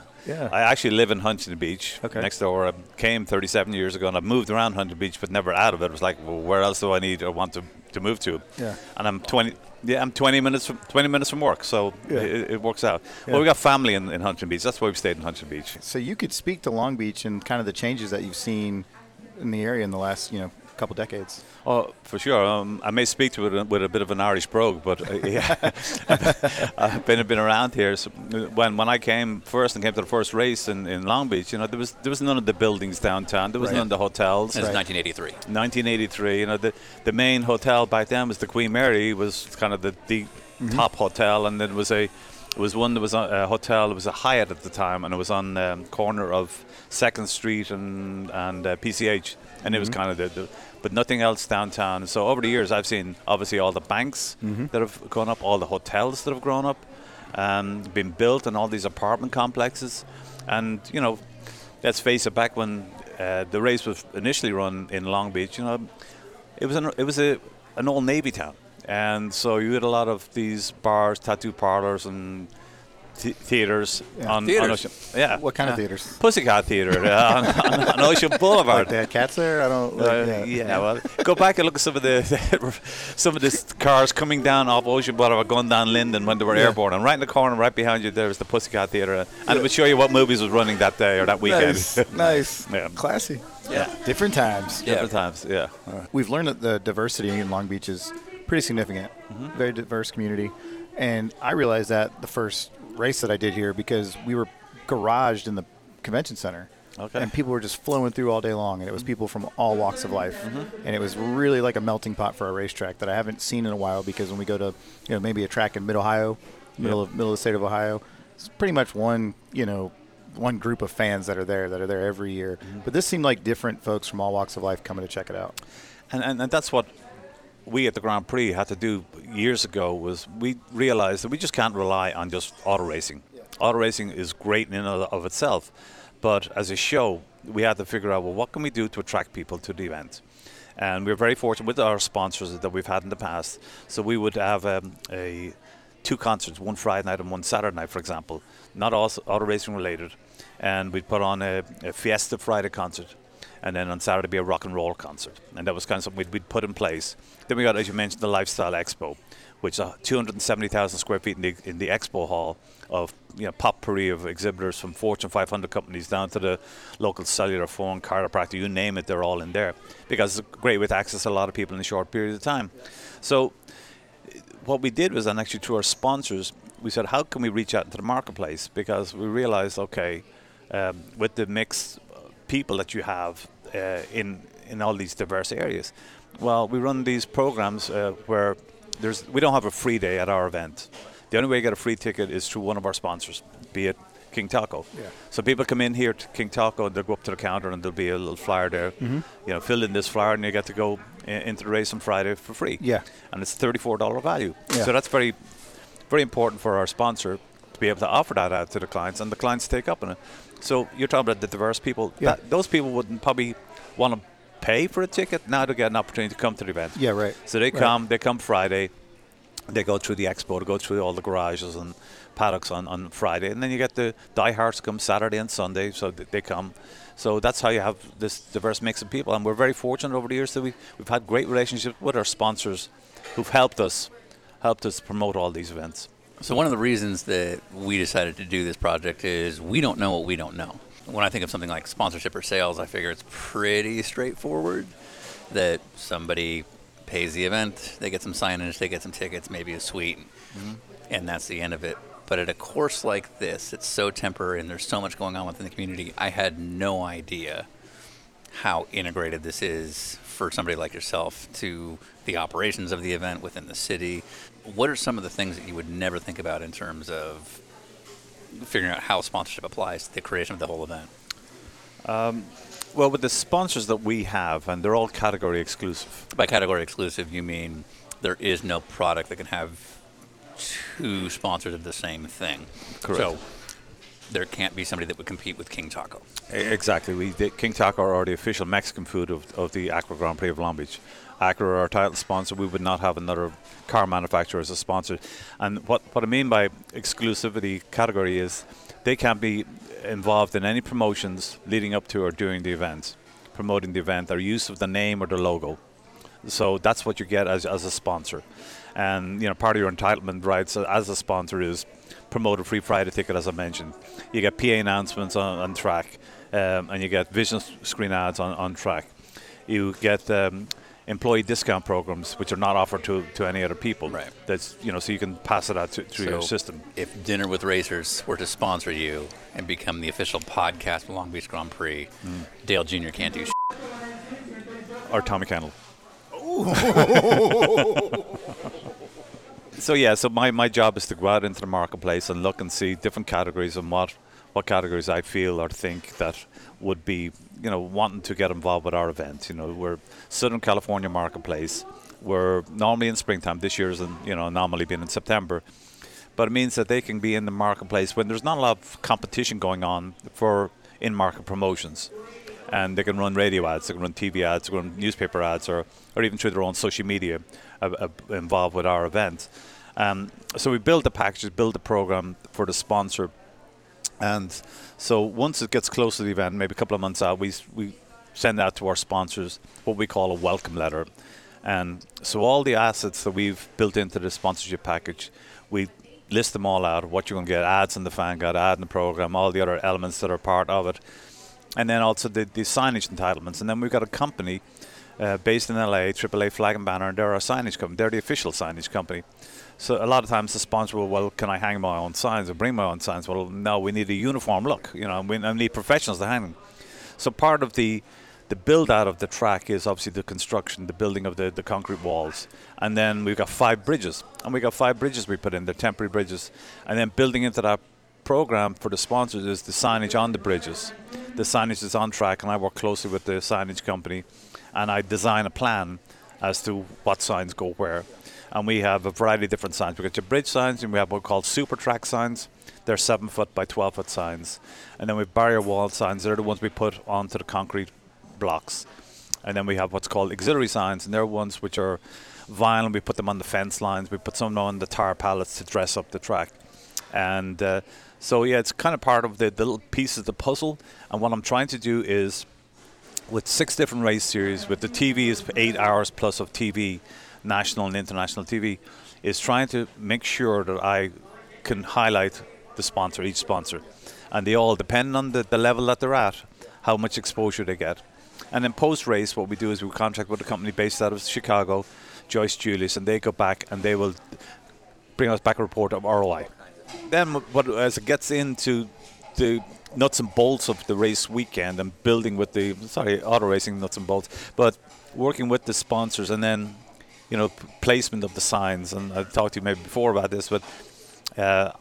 I actually live in Huntington Beach, next door. I came 37 years ago, and I've moved around Huntington Beach, but never out of it. It was like, well, where else do I need or want to move to? Yeah. And I'm 20 minutes from work, so it works out. Yeah. Well, we got family in Huntington Beach. That's why we stayed in Huntington Beach. So you could speak to Long Beach and kind of the changes that you've seen in the area in the last, you know, couple decades. Oh, for sure. I may speak to it with a bit of an Irish brogue, but I've been around here. So when I came first and came to the first race in Long Beach, you know, there was none of the buildings downtown. There was none of the hotels. It was 1983. You know, the main hotel back then was the Queen Mary. Was kind of the top hotel, and then it was a Hyatt at the time, and it was on the corner of 2nd Street and PCH, and it was kind of the but nothing else downtown. So over the years, I've seen, obviously, all the banks that have grown up, all the hotels that have grown up, been built, and all these apartment complexes. And, you know, let's face it, back when the race was initially run in Long Beach, you know, it was an old Navy town. And so you had a lot of these bars, tattoo parlors, and... theaters. Yeah. On Ocean. Yeah. What kind of theaters? Pussycat Theater on Ocean Boulevard. Like they had cats there? I don't. Well, go back and look at some of the cars coming down off Ocean Boulevard, going down Linden when they were airborne, and right in the corner, right behind you, there was the Pussycat Theater, and it would show you what movies was running that day or that weekend. Nice. Yeah. Classy. Yeah. Different times. Yeah. Different times. Yeah. Right. We've learned that the diversity in Long Beach is pretty significant. Mm-hmm. Very diverse community, and I realized that the first race that I did here, because we were garaged in the convention center, and people were just flowing through all day long, and it was people from all walks of life, and it was really like a melting pot for a racetrack that I haven't seen in a while, because when we go to, you know, maybe a track in mid-Ohio, middle of the state of Ohio, it's pretty much one group of fans that are there every year, but this seemed like different folks from all walks of life coming to check it out, and that's what we at the Grand Prix had to do years ago. Was we realized that we just can't rely on just auto racing. Yeah. Auto racing is great in and of itself, but as a show, we had to figure out, well, what can we do to attract people to the event? And we're very fortunate with our sponsors that we've had in the past. So we would have two concerts, one Friday night and one Saturday night, for example, not auto racing related. And we'd put on a Fiesta Friday concert, and then on Saturday be a rock and roll concert. And that was kind of something we'd put in place. Then we got, as you mentioned, the Lifestyle Expo, which is 270,000 square feet in the expo hall of, you know, potpourri of exhibitors from Fortune 500 companies down to the local cellular phone, chiropractor, you name it, they're all in there. Because it's great with access to a lot of people in a short period of time. So what we did was, and actually through our sponsors, we said, how can we reach out into the marketplace? Because we realized, with the mixed people that you have in all these diverse areas. Well, we run these programs where we don't have a free day at our event. The only way you get a free ticket is through one of our sponsors, be it King Taco. Yeah. So people come in here to King Taco, and they'll go up to the counter, and there'll be a little flyer there. Mm-hmm. You know, fill in this flyer, and you get to go into the race on Friday for free. Yeah. And it's $34 value. Yeah. So that's very, very important for our sponsor to be able to offer that out to the clients, and the clients take up on it. So you're talking about the diverse people. Yeah. Those people wouldn't probably want to pay for a ticket. Now they get an opportunity to come to the event. Yeah, right. So they come Friday. They go through the expo. They go through all the garages and paddocks on Friday. And then you get the diehards come Saturday and Sunday, so they come. So that's how you have this diverse mix of people. And we're very fortunate over the years that we've had great relationships with our sponsors who've helped us promote all these events. So one of the reasons that we decided to do this project is we don't know what we don't know. When I think of something like sponsorship or sales, I figure it's pretty straightforward that somebody pays the event, they get some signage, they get some tickets, maybe a suite, and that's the end of it. But at a course like this, it's so temporary and there's so much going on within the community, I had no idea how integrated this is for somebody like yourself to the operations of the event within the city. What are some of the things that you would never think about in terms of figuring out how sponsorship applies to the creation of the whole event? Well, with the sponsors that we have, and they're all category exclusive. By category exclusive, you mean there is no product that can have two sponsors of the same thing. Correct. So there can't be somebody that would compete with King Taco. Exactly. King Taco are the official Mexican food of the Acura Grand Prix of Long Beach. Acura are our title sponsor. We would not have another car manufacturer as a sponsor. And what I mean by exclusivity category is they can't be involved in any promotions leading up to or during the event, promoting the event, their use of the name or the logo. So that's what you get as a sponsor. And, you know, part of your entitlement rights as a sponsor is promote a free Friday ticket, as I mentioned. You get PA announcements on track, and you get vision screen ads on track. You get employee discount programs, which are not offered to any other people. Right. That's, you know, so you can pass it out through your system. If Dinner with Racers were to sponsor you and become the official podcast of Long Beach Grand Prix, Dale Jr. can't do or Tommy Kendall. So my job is to go out into the marketplace and look and see different categories and what categories I feel or think that would be, you know, wanting to get involved with our event. You know, we're Southern California marketplace. We're normally in springtime. This year's an, you know, anomaly being in September. But it means that they can be in the marketplace when there's not a lot of competition going on for in-market promotions. And they can run radio ads, they can run TV ads, they can run newspaper ads, or even through their own social media involved with our event. So we build the packages, build the program for the sponsor. And so once it gets close to the event, maybe a couple of months out, we send out to our sponsors what we call a welcome letter. And so all the assets that we've built into the sponsorship package, we list them all out, what you're going to get, ads in the fan guide, ad in the program, all the other elements that are part of it. And then also the signage entitlements. And then we've got a company based in LA, AAA Flag and Banner, and they're our signage company. They're the official signage company. So a lot of times the sponsor will, well, can I hang my own signs or bring my own signs? Well, no, we need a uniform look. You know, I need professionals to hang them. So part of the build-out of the track is obviously the construction, the building of the concrete walls. And then we've got five bridges. And we've got five bridges we put in, they're temporary bridges. And then building into that program for the sponsors is the signage on the bridges. The signage is on track, and I work closely with the signage company, and I design a plan as to what signs go where. And we have a variety of different signs. We got your bridge signs, and we have what we call super track signs. They're 7-foot by 12-foot signs. And then we have barrier wall signs. They're the ones we put onto the concrete blocks. And then we have what's called auxiliary signs, and they're ones which are vinyl. We put them on the fence lines. We put some on the tire pallets to dress up the track. And so, yeah, it's kind of part of the little piece of the puzzle. And what I'm trying to do is, with 6 different race series, with the TV is 8 hours plus of TV, national and international TV, is trying to make sure that I can highlight the sponsor, each sponsor. And they all depend on the level that they're at, how much exposure they get. And then post-race, what we do is we contract with a company based out of Chicago, Joyce Julius, and they go back and they will bring us back a report of ROI. Then as it gets into the nuts and bolts of the race weekend and building with the, auto racing nuts and bolts, but working with the sponsors and then, you know, placement of the signs. And I've talked to you maybe before about this, but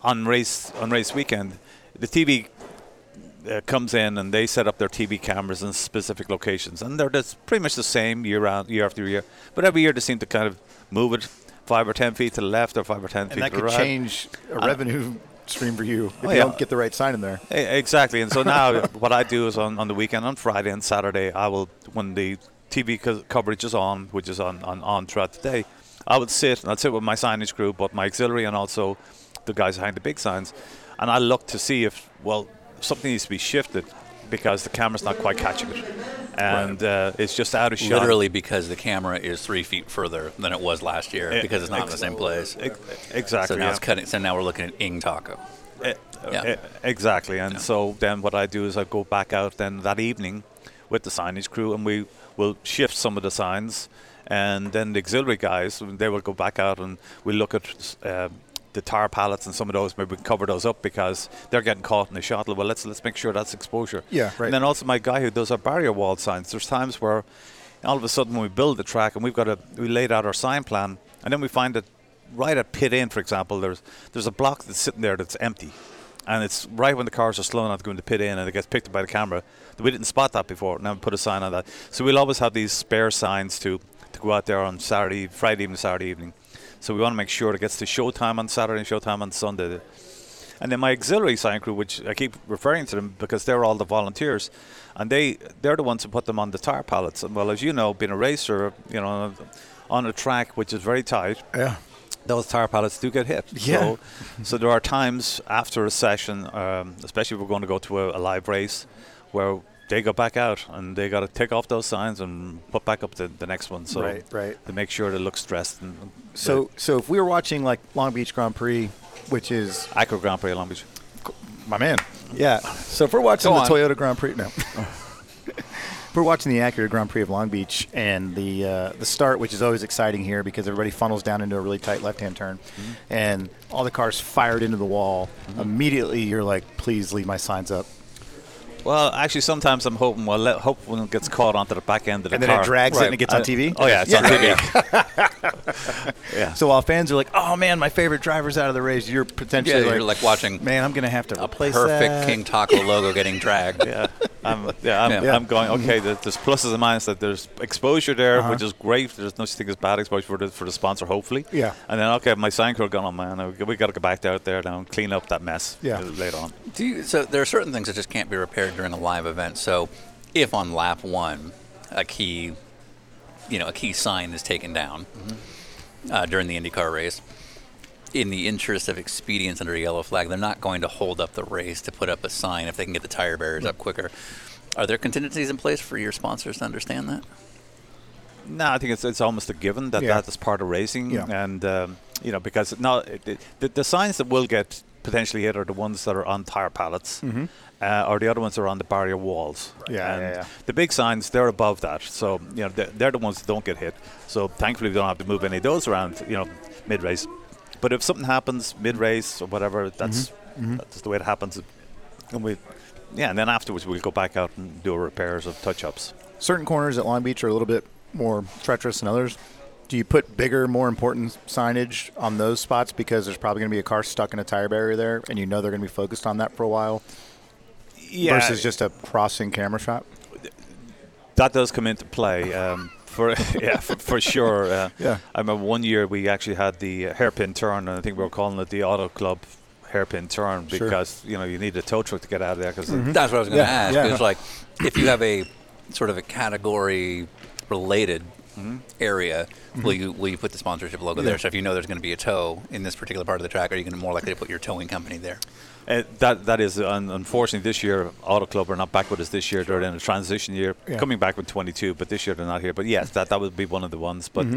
on race weekend, the TV comes in and they set up their TV cameras in specific locations. And they're pretty much the same year after year. But every year they seem to kind of move it 5 or 10 feet to the left, or 5 or 10 feet to the right, and that could change a revenue stream for you if you don't get the right sign in there. Exactly, and so now what I do is on the weekend, on Friday and Saturday, I will, when the TV coverage is on, which is on throughout the day, I would sit, and I'd sit with my signage group, but my auxiliary, and also the guys behind the big signs, and I look to see if something needs to be shifted because the camera's not quite catching it. and it's just out of shot. Literally because the camera is 3 feet further than it was last year because it's not in the same place. Exactly. So now it's cutting. So now we're looking at King Taco. Exactly. And so then what I do is I go back out then that evening with the signage crew, and we will shift some of the signs, and then the auxiliary guys, they will go back out and we look at the tire pallets and some of those, maybe we can cover those up because they're getting caught in the shuttle. Well, let's make sure that's exposure. Yeah, right. And then also my guy who does our barrier wall signs, there's times where all of a sudden when we build the track and we've got we laid out our sign plan, and then we find that right at pit in, for example, there's a block that's sitting there that's empty. And it's right when the cars are slow enough to go into pit in, and it gets picked up by the camera. We didn't spot that before. Now we put a sign on that. So we'll always have these spare signs to go out there on Friday evening, Saturday evening. So we want to make sure it gets to showtime on Saturday and showtime on Sunday. And then my auxiliary sign crew, which I keep referring to them because they're all the volunteers, and they're the ones who put them on the tire pallets. And well, as you know, being a racer, you know, on a track which is very tight. Yeah. Those tire pallets do get hit. Yeah. So there are times after a session, especially if we're going to go to a live race, where they go back out and they got to take off those signs and put back up the next one. So right. To make sure it looks dressed. And so if we were watching like Long Beach Grand Prix, which is Acura Grand Prix, Long Beach. My man. Yeah. So if we're watching Toyota Grand Prix now. We're watching the Acura Grand Prix of Long Beach and the start, which is always exciting here because everybody funnels down into a really tight left-hand turn, mm-hmm. and all the cars fired into the wall. Mm-hmm. Immediately, you're like, please leave my signs up. Well, actually, sometimes I'm hoping when it gets caught onto the back end of the car. And then it drags it and it gets on TV? Oh, yeah, it's on TV. Yeah. So while fans are like, oh, man, my favorite driver's out of the race, you're potentially you're like watching, man, I'm going to have to replace that. A perfect King Taco logo getting dragged. I'm going, okay, there's pluses and minuses. There's exposure there, which is great. There's no such thing as bad exposure for the sponsor, hopefully. Yeah. And then, okay, my sign crew going, oh, man, we got to go back out there now and clean up that mess later on. So there are certain things that just can't be repaired during a live event. So if on lap one a key sign is taken down during the IndyCar race, in the interest of expedience under a yellow flag, they're not going to hold up the race to put up a sign if they can get the tire barriers up quicker. Are there contingencies in place for your sponsors to understand that? No, I think it's almost a given that that is part of racing, and because now the signs that will get potentially hit are the ones that are on tire pallets, or the other ones that are on the barrier walls. Right. Yeah. The big signs, they're above that, so they're the ones that don't get hit. So thankfully, we don't have to move any of those around, mid-race. But if something happens mid-race or whatever, that's the way it happens. And and then afterwards we'll go back out and do repairs or touch-ups. Certain corners at Long Beach are a little bit more treacherous than others. Do you put bigger, more important signage on those spots because there's probably going to be a car stuck in a tire barrier there, and they're going to be focused on that for a while? Yeah. Versus just a crossing camera shot. That does come into play for sure. I remember one year we actually had the hairpin turn, and I think we were calling it the Auto Club hairpin turn because you need a tow truck to get out of there. Cause that's what I was going to ask. Yeah. It's like if you have a sort of a category related area, will you put the sponsorship logo there? So if there's going to be a tow in this particular part of the track, are you going to more likely to put your towing company there? That is, unfortunately, this year, Auto Club are not back with us this year. They're in a transition year, coming back with 22, but this year they're not here. But yes, that would be one of the ones. But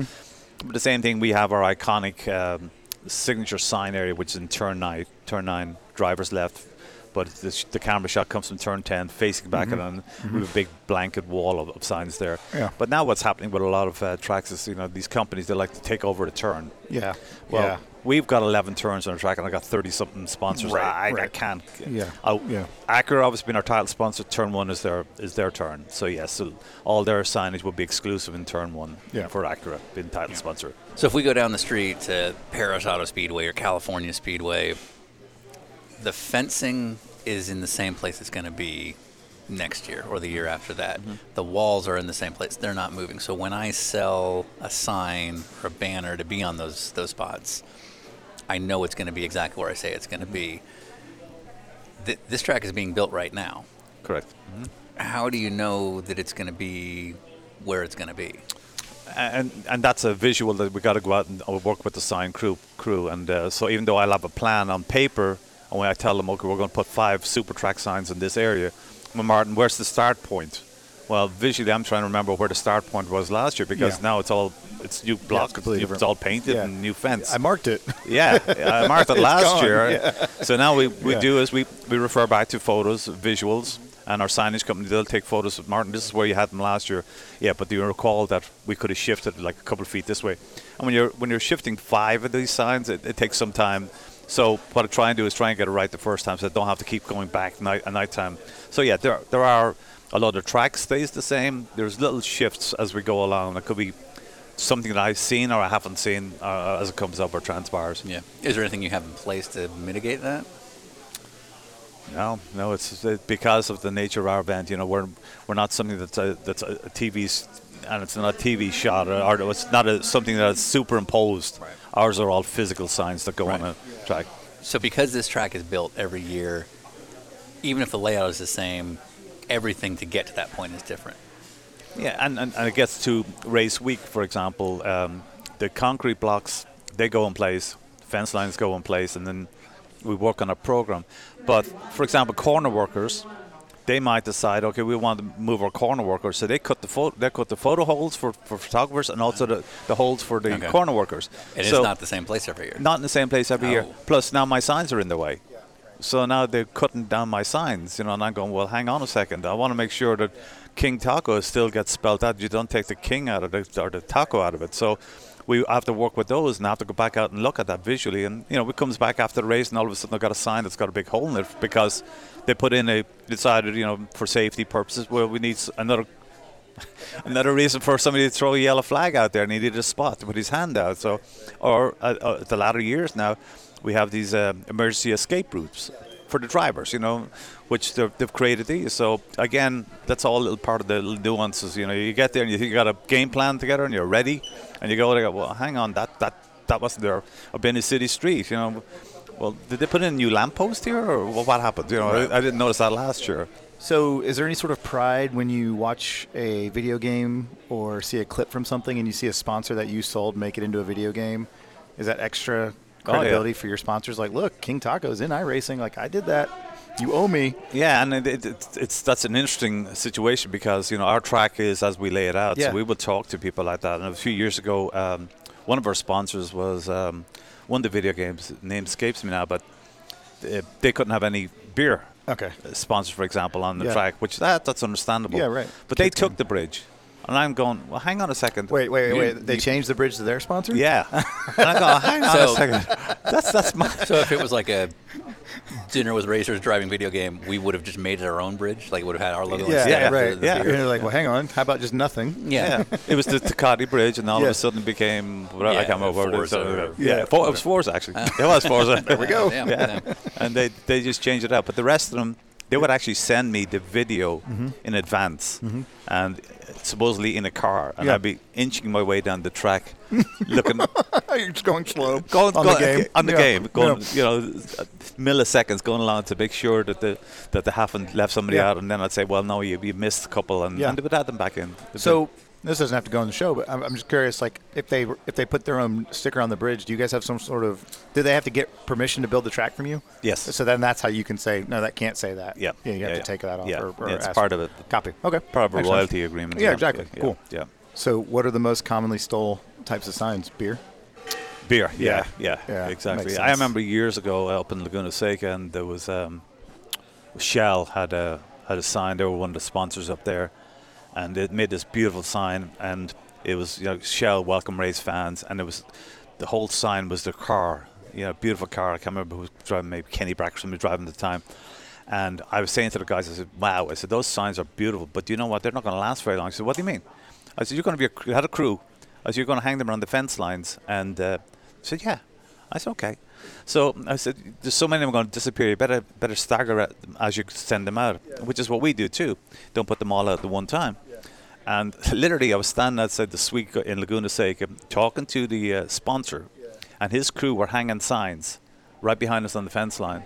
the same thing, we have our iconic signature sign area, which is in turn 9, driver's left. But the camera shot comes from turn 10, facing back, and we have a big blanket wall of signs there. Yeah. But now what's happening with a lot of tracks is, these companies, they like to take over the turn. Yeah. Well, we've got 11 turns on a track, and I got 30-something sponsors. I can't. Yeah. Acura, obviously, being our title sponsor, turn 1 is their turn. So, so all their signage will be exclusive in turn 1 for Acura, being title sponsor. So if we go down the street to Paris Auto Speedway or California Speedway, the fencing is in the same place it's going to be next year or the year after that. Mm-hmm. The walls are in the same place. They're not moving. So when I sell a sign or a banner to be on those spots, I know it's going to be exactly where I say it's going to be. This track is being built right now. Correct. Mm-hmm. How do you know that it's going to be where it's going to be? And that's a visual that we got to go out and work with the sign crew. And so even though I'll have a plan on paper, and when I tell them, okay, we're going to put 5 super track signs in this area, well, Martin, where's the start point? Well, visually, I'm trying to remember where the start point was last year, because now it's new block, it's all painted and new fence. I marked it. Yeah, I marked it last year. Yeah. So now we do is we refer back to photos, visuals, and our signage company, they'll take photos of Martin. This is where you had them last year. Yeah, but do you recall that we could have shifted like a couple of feet this way? And when you're shifting 5 of these signs, it takes some time. So what I try and do is try and get it right the first time, so I don't have to keep going back at night time. So yeah, there are a lot of track stays the same. There's little shifts as we go along. It could be something that I've seen or I haven't seen as it comes up or transpires. Yeah. Is there anything you have in place to mitigate that? No. It's because of the nature of our event. You know, we're not something that's a TV's, and it's not a TV shot, or it's not something that's superimposed. Right. Ours are all physical signs that go on a track. So because this track is built every year, even if the layout is the same, everything to get to that point is different. Yeah, and it gets to race week, for example. The concrete blocks, they go in place, fence lines go in place, and then we work on a program. But, for example, corner workers, they might decide, okay, we want to move our corner workers. So they cut the photo holes for photographers, and also the holes for the corner workers. And so it's not the same place every year. Not in the same place every year. Plus, now my signs are in the way. So now they're cutting down my signs, you know, and I'm going, well, hang on a second. I want to make sure that King Taco still gets spelled out. You don't take the king out of it or the taco out of it. So we have to work with those, and I have to go back out and look at that visually. And, you know, it comes back after the race, and all of a sudden I've got a sign that's got a big hole in it because they put in decided, you know, for safety purposes, well, we need another reason for somebody to throw a yellow flag out there, and he needed a spot to put his hand out. So, or the latter years now, we have these emergency escape routes for the drivers, you know, which they've created these. So, again, that's all a little part of the nuances. You know, you get there and you think you got a game plan together and you're ready, and you go, well, hang on, that wasn't there. I've been in city street, you know. Well, did they put in a new lamppost here, or what happened? You know, I didn't notice that last year. So is there any sort of pride when you watch a video game or see a clip from something and you see a sponsor that you sold make it into a video game? Is that extra credibility for your sponsors? Like, look, King Taco's in iRacing. Like, I did that. You owe me. Yeah, and that's an interesting situation because, you know, our track is as we lay it out. Yeah. So we would talk to people like that. And a few years ago, one of our sponsors was one of the video games. Name escapes me now, but they couldn't have any beer sponsors, for example, on the track, which that's understandable. Yeah, right. But they took the bridge. And I'm going, well, hang on a second. Wait. They changed the bridge to their sponsor? Yeah. And I go, hang on a second. That's my. So if it was like a dinner with racers driving video game, we would have just made it our own bridge. Like, it would have had our logo. Yeah, right. And you're like, well, hang on. How about just nothing? Yeah. It was the Takati Bridge, and all of a sudden it became, I can't remember. Forza. It was Forza, actually. It was Forza. There we go. Yeah. And they just changed it up. But the rest of them, they would actually send me the video in advance, and supposedly in a car, and I'd be inching my way down the track, looking. You're just going slow on the game. On the game, going milliseconds, going along to make sure that they haven't left somebody out, and then I'd say, well, no, you missed a couple, and they would add them back in. So this doesn't have to go on the show, but I'm just curious, like, if they put their own sticker on the bridge, do you guys have some sort of, do they have to get permission to build the track from you? Yes. So then that's how you can say, no, that can't say that. Yeah. Yeah, you have to take that off. Yeah, or it's part of it. Copy. Okay. Part of a royalty agreement. Yeah, exactly. Yeah. Cool. Yeah. So what are the most commonly stole types of signs? Beer? Beer, yeah, exactly. I remember years ago up in Laguna Seca, and there was, Shell had a sign. They were one of the sponsors up there. And it made this beautiful sign, and it was, you know, Shell Welcome Race fans, and it was, the whole sign was their car, you know, beautiful car. I can't remember who was driving, maybe Kenny Braxton was driving at the time. And I was saying to the guys, I said, wow, I said, those signs are beautiful, but you know what, they're not going to last very long. I said, what do you mean? I said, you had a crew. I said, you're going to hang them around the fence lines. And I said, yeah. I said, okay. So I said, there's so many of them going to disappear. You better stagger as you send them out, which is what we do too. Don't put them all out at the one time. Yeah. And literally, I was standing outside the suite in Laguna Seca talking to the sponsor, and his crew were hanging signs right behind us on the fence line.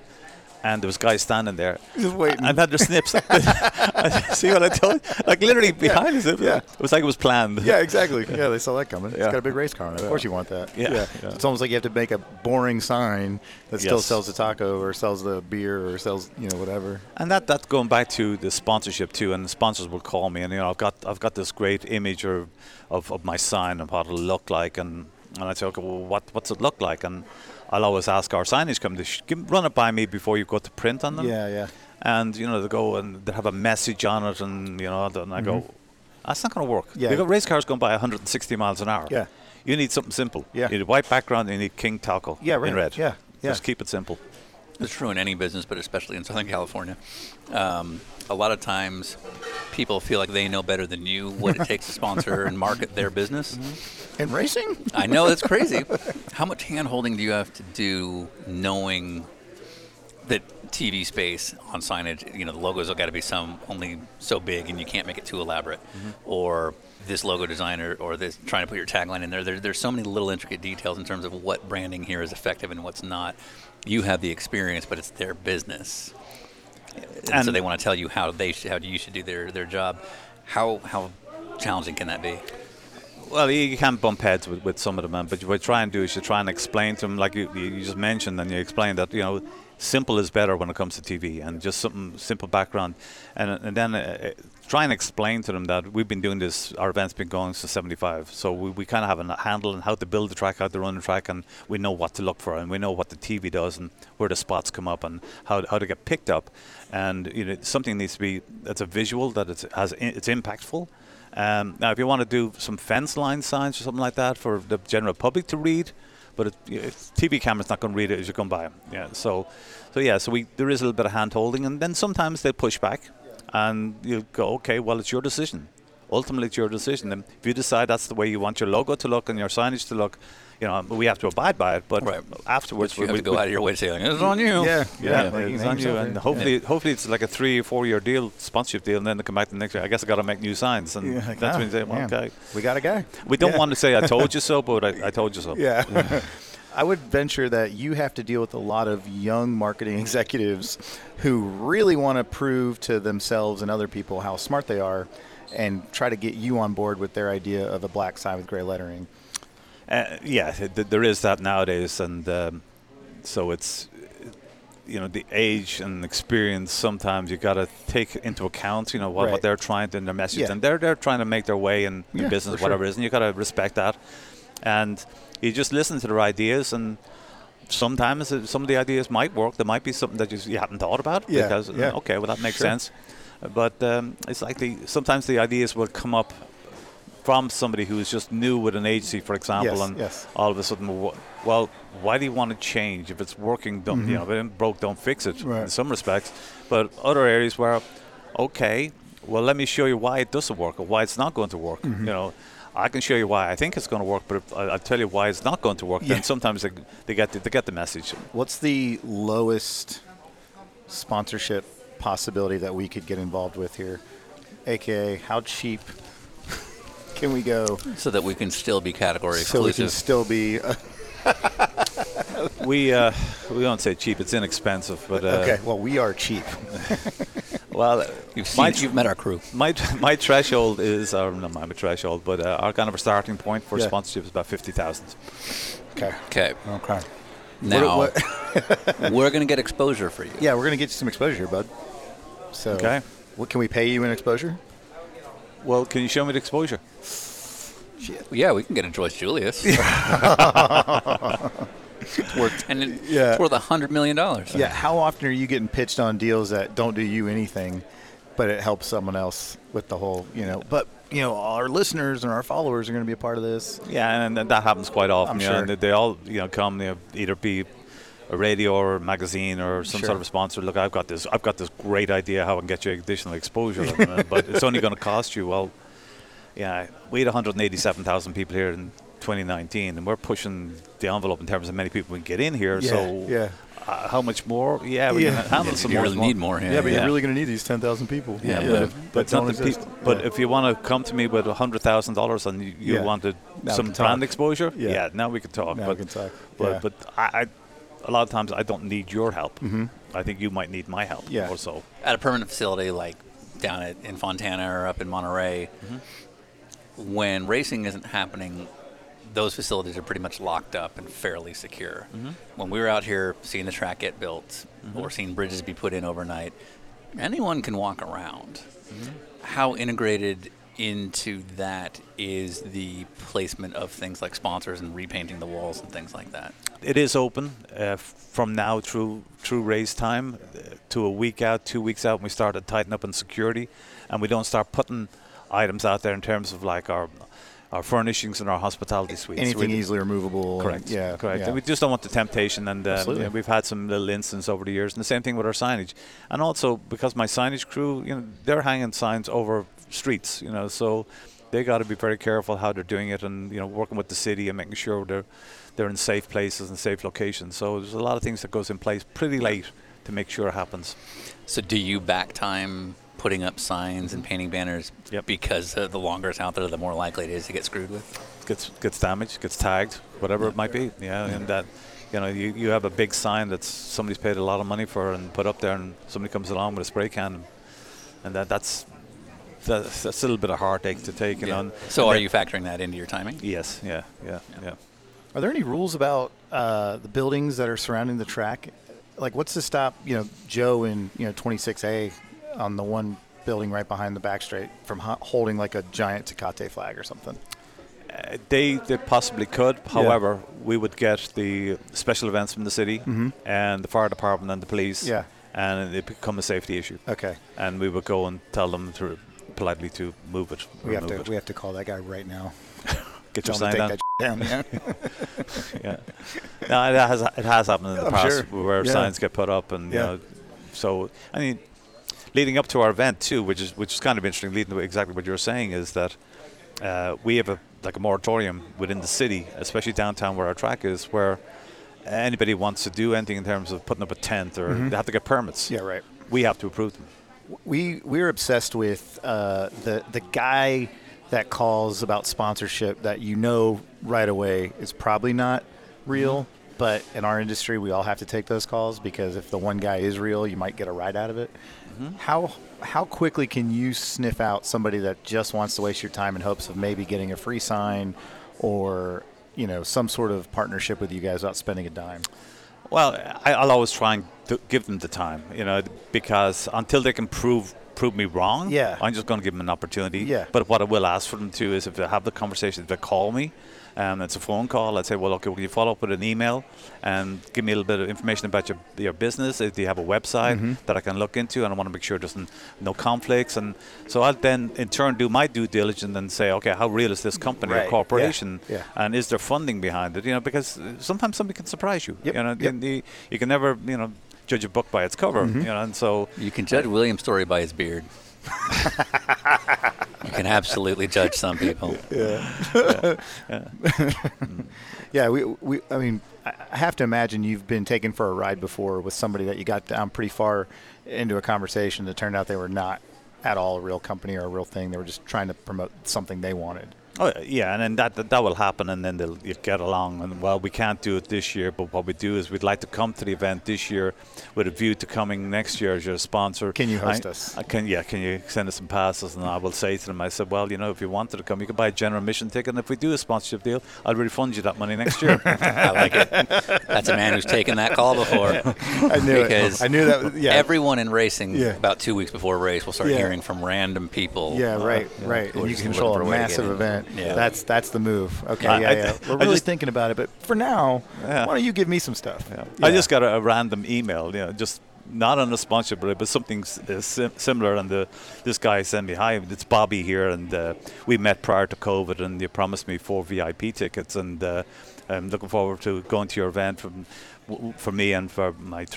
and there was guys standing there just waiting and had their snips. See what I told you? Like literally behind us. Yeah. It was like it was planned. Yeah, exactly. Yeah, they saw that coming. Yeah. It's got a big race car on it. Of course you want that. Yeah. Yeah. Yeah. It's almost like you have to make a boring sign that still sells the taco or sells the beer or sells, you know, whatever. And that going back to the sponsorship too, and the sponsors will call me and, you know, I've got this great image of my sign and what it'll look like, and I say, okay, well, what's it look like? And I'll always ask our signage company, run it by me before you go to print on them. Yeah, yeah. And, you know, they go and they have a message on it, and, you know, and I go, that's not going to work. Yeah. They've got race cars going by 160 miles an hour. Yeah. You need something simple. Yeah. You need a white background, you need King Taco in red. Yeah, yeah. Just keep it simple. It's true in any business, but especially in Southern California. A lot of times people feel like they know better than you what it takes to sponsor and market their business. In racing? I know, that's crazy. How much hand-holding do you have to do knowing that TV space on signage, you know, the logos have got to be only so big and you can't make it too elaborate, or this logo designer, or this trying to put your tagline in there. There's so many little intricate details in terms of what branding here is effective and what's not. You have the experience, but it's their business. And so they want to tell you how you should do their job. How challenging can that be? Well, you can bump heads with some of them, man. But what you try and do is you try and explain to them, like you just mentioned, and you explained that, you know, simple is better when it comes to TV, and just something simple background, and then try and explain to them that we've been doing this. Our event's been going since '75, so we kind of have a handle on how to build the track, how to run the track, and we know what to look for, and we know what the TV does, and where the spots come up, and how to get picked up, and you know something needs to be that's a visual that it's impactful. Now, if you want to do some fence line signs or something like that for the general public to read. But TV camera's not going to read it as you come by. Yeah. So there is a little bit of hand holding, and then sometimes they push back, and you go, okay, well, it's your decision. Ultimately, it's your decision. And if you decide that's the way you want your logo to look and your signage to look, you know, we have to abide by it. But afterwards, we have to go out of your way saying it's on you. It's on you. And hopefully, it's like a 3 or 4 year deal, sponsorship deal, and then they come back the next year. I guess I got to make new signs, and that's when you say, well, okay, we got a guy. We don't want to say I told you so, but I told you so. Yeah. I would venture that you have to deal with a lot of young marketing executives who really want to prove to themselves and other people how smart they are, and try to get you on board with their idea of a black sign with gray lettering. There is that nowadays, and so it's, you know, the age and experience. Sometimes you got to take into account, you know, what they're trying to, and their message, and they're trying to make their way in business, whatever it is, and you got to respect that. And you just listen to their ideas, and sometimes some of the ideas might work. There might be something that you haven't thought about because okay, well, that makes sense. But it's like sometimes the ideas will come up from somebody who is just new with an agency, for example, all of a sudden, well, why do you want to change? If it's working, don't you know? If it broke, don't fix it. Right. In some respects, but other areas where, okay, well, let me show you why it doesn't work or why it's not going to work. You know, I can show you why I think it's going to work, but if I'll tell you why it's not going to work. Then sometimes they get the message. What's the lowest sponsorship possibility that we could get involved with here, aka how cheap can we go so that we can still be category exclusive? So we can still be we don't say cheap, it's inexpensive, but okay, well, we are cheap. Well, you've met our crew. My threshold is not my threshold, but our kind of a starting point for sponsorship is about 50,000. Okay. Now we're going to get exposure for you. Yeah, we're going to get you some exposure, bud. So, okay. What can we pay you in exposure? Well, can you show me the exposure? Shit. Yeah, we can get a Joyce Julius. It's worth $100 million. Yeah. How often are you getting pitched on deals that don't do you anything, but it helps someone else with the whole, you know? But you know, our listeners and our followers are going to be a part of this. Yeah, and that happens quite often. I'm sure. And they all, you know, come. They either be a radio or a magazine or some sort of a sponsor. Look, I've got this great idea how I can get you additional exposure, but it's only going to cost you. Well, yeah, we had 187,000 people here in 2019, and we're pushing the envelope in terms of how many people we can get in here. How much more? Can handle some more. You really need more. Yeah, but you're really going to need these 10,000 people. But if you want to come to me with $100,000 and you wanted some brand exposure, now we can talk. But a lot of times I don't need your help. I think you might need my help more so. At a permanent facility like down in Fontana or up in Monterey, mm-hmm. when racing isn't happening, those facilities are pretty much locked up and fairly secure. Mm-hmm. When we were out here seeing the track get built mm-hmm. or seeing bridges be put in overnight, anyone can walk around. Mm-hmm. How integrated into that is the placement of things like sponsors and repainting the walls and things like that? It is open from now through race time to a week out, 2 weeks out, and we start to tighten up on security, and we don't start putting items out there in terms of like our furnishings and our hospitality suites. Anything easily removable. Correct. Yeah, correct. Yeah. We just don't want the temptation, and we've had some little incidents over the years, and the same thing with our signage. And also, because my signage crew, they're hanging signs over streets, so they got to be very careful how they're doing it, and working with the city and making sure they're in safe places and safe locations. So there's a lot of things that goes in place pretty late to make sure it happens. So do you back time putting up signs and painting banners because the longer it's out there, the more likely it is to get screwed with? Gets damaged, gets tagged, whatever it might be. Yeah, and that you have a big sign that somebody's paid a lot of money for and put up there, and somebody comes along with a spray can, and that's a little bit of heartache to take. And so are you factoring that into your timing? Yes. Yeah. Are there any rules about the buildings that are surrounding the track? Like, what's to stop, Joe in, 26A on the one building right behind the back straight from holding like a giant Tecate flag or something? They possibly could. However, we would get the special events from the city mm-hmm. and the fire department and the police. Yeah. And it become a safety issue. Okay. And we would go and tell them to politely to move it. We have to call that guy right now. Get your sign down. That down, man. Yeah. No, it has happened in the past where signs get put up, and so I mean, leading up to our event too, which is kind of interesting. Leading to exactly what you were saying is that we have a moratorium within the city, especially downtown where our track is, where anybody wants to do anything in terms of putting up a tent or mm-hmm. they have to get permits. Yeah, right. We have to approve them. We're obsessed with the guy that calls about sponsorship that right away is probably not real. Mm-hmm. But in our industry, we all have to take those calls because if the one guy is real, you might get a ride out of it. Mm-hmm. How quickly can you sniff out somebody that just wants to waste your time in hopes of maybe getting a free sign or some sort of partnership with you guys without spending a dime? Well, I'll always try and give them the time, because until they can prove me wrong, I'm just going to give them an opportunity. Yeah. But what I will ask for them to is if they have the conversation, if they call me, and it's a phone call, I'd say, well, okay, will you follow up with an email and give me a little bit of information about your business? If you have a website mm-hmm. that I can look into, and I want to make sure there's no conflicts. And so I'll then, in turn, do my due diligence and say, okay, how real is this company or corporation? Yeah. Yeah. And is there funding behind it? Because sometimes somebody can surprise you. Yep. You can never, judge a book by its cover, mm-hmm. And so you can judge William's story by his beard. You can absolutely judge some people. We I mean, I have to imagine you've been taken for a ride before with somebody that you got down pretty far into a conversation that turned out they were not at all a real company or a real thing. They were just trying to promote something they wanted. Oh yeah, and then that will happen, and then they'll get along. And well, we can't do it this year, but what we do is we'd like to come to the event this year with a view to coming next year as your sponsor. Can you host us? Can you send us some passes? And I will say to them, I said, well, if you wanted to come, you could buy a general admission ticket, and if we do a sponsorship deal, I'll refund you that money next year. I like it. That's a man who's taken that call before. I knew because I knew that. Everyone in racing about 2 weeks before a race will start hearing from random people. Yeah, right. And you can control a massive event. Yeah. That's the move. Okay, We're really thinking about it, but for now, why don't you give me some stuff? Yeah. Yeah. I just got a random email, just not on a sponsorship, but something similar. And this guy sent me, hi, it's Bobby here, and we met prior to COVID, and you promised me 4 VIP tickets, and I'm looking forward to going to your event for me and for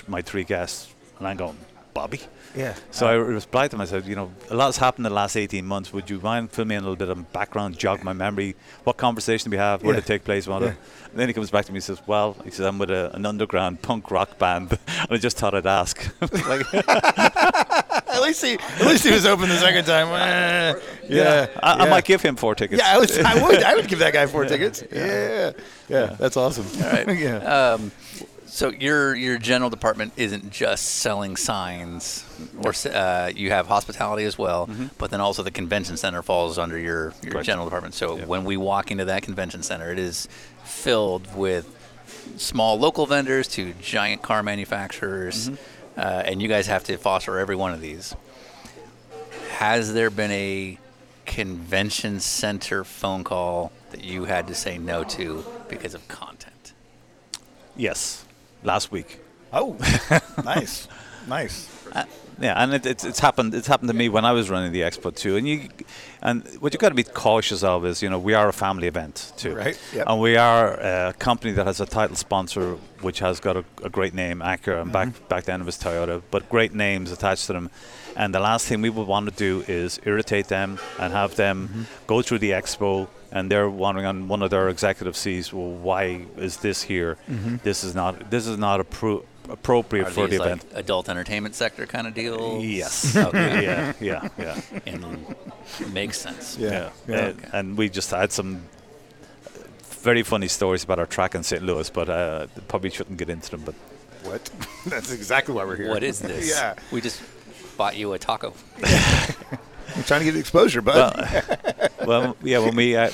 my 3 guests. And I'm going, Bobby? Yeah. So I replied to him, I said, a lot has happened in the last 18 months. Would you mind filling me in a little bit of background, jog my memory? What conversation we have? Where did it take place? And then he comes back to me and says, well, he says, I'm with an underground punk rock band. And I just thought I'd ask. At least he was open the second time. I might give him 4 tickets. Yeah, I would give that guy 4 tickets. Yeah. That's awesome. All right. So your general department isn't just selling signs, or you have hospitality as well, mm-hmm. but then also the convention center falls under your general department. So when we walk into that convention center, it is filled with small local vendors to giant car manufacturers, mm-hmm. And you guys have to foster every one of these. Has there been a convention center phone call that you had to say no to because of content? Yes. Last week. Oh, nice. Yeah, and it's happened to me when I was running the expo too. And what you got to be cautious of is, you know, we are a family event too, right? Yep. And we are a company that has a title sponsor, which has got a great name, Acura, and mm-hmm. back then it was Toyota, but great names attached to them. And the last thing we would want to do is irritate them and have them mm-hmm. go through the expo. And they're wondering on one of their executive seats, well, why is this here? Mm-hmm. This is not appropriate for the event. Adult entertainment sector kind of deal. Yes. Okay. Yeah. And makes sense. Yeah. Okay. And we just had some very funny stories about our track in St. Louis, but probably shouldn't get into them. But what? That's exactly why we're here. What is this? Yeah. We just bought you a taco. I'm trying to get exposure, bud. Well, yeah.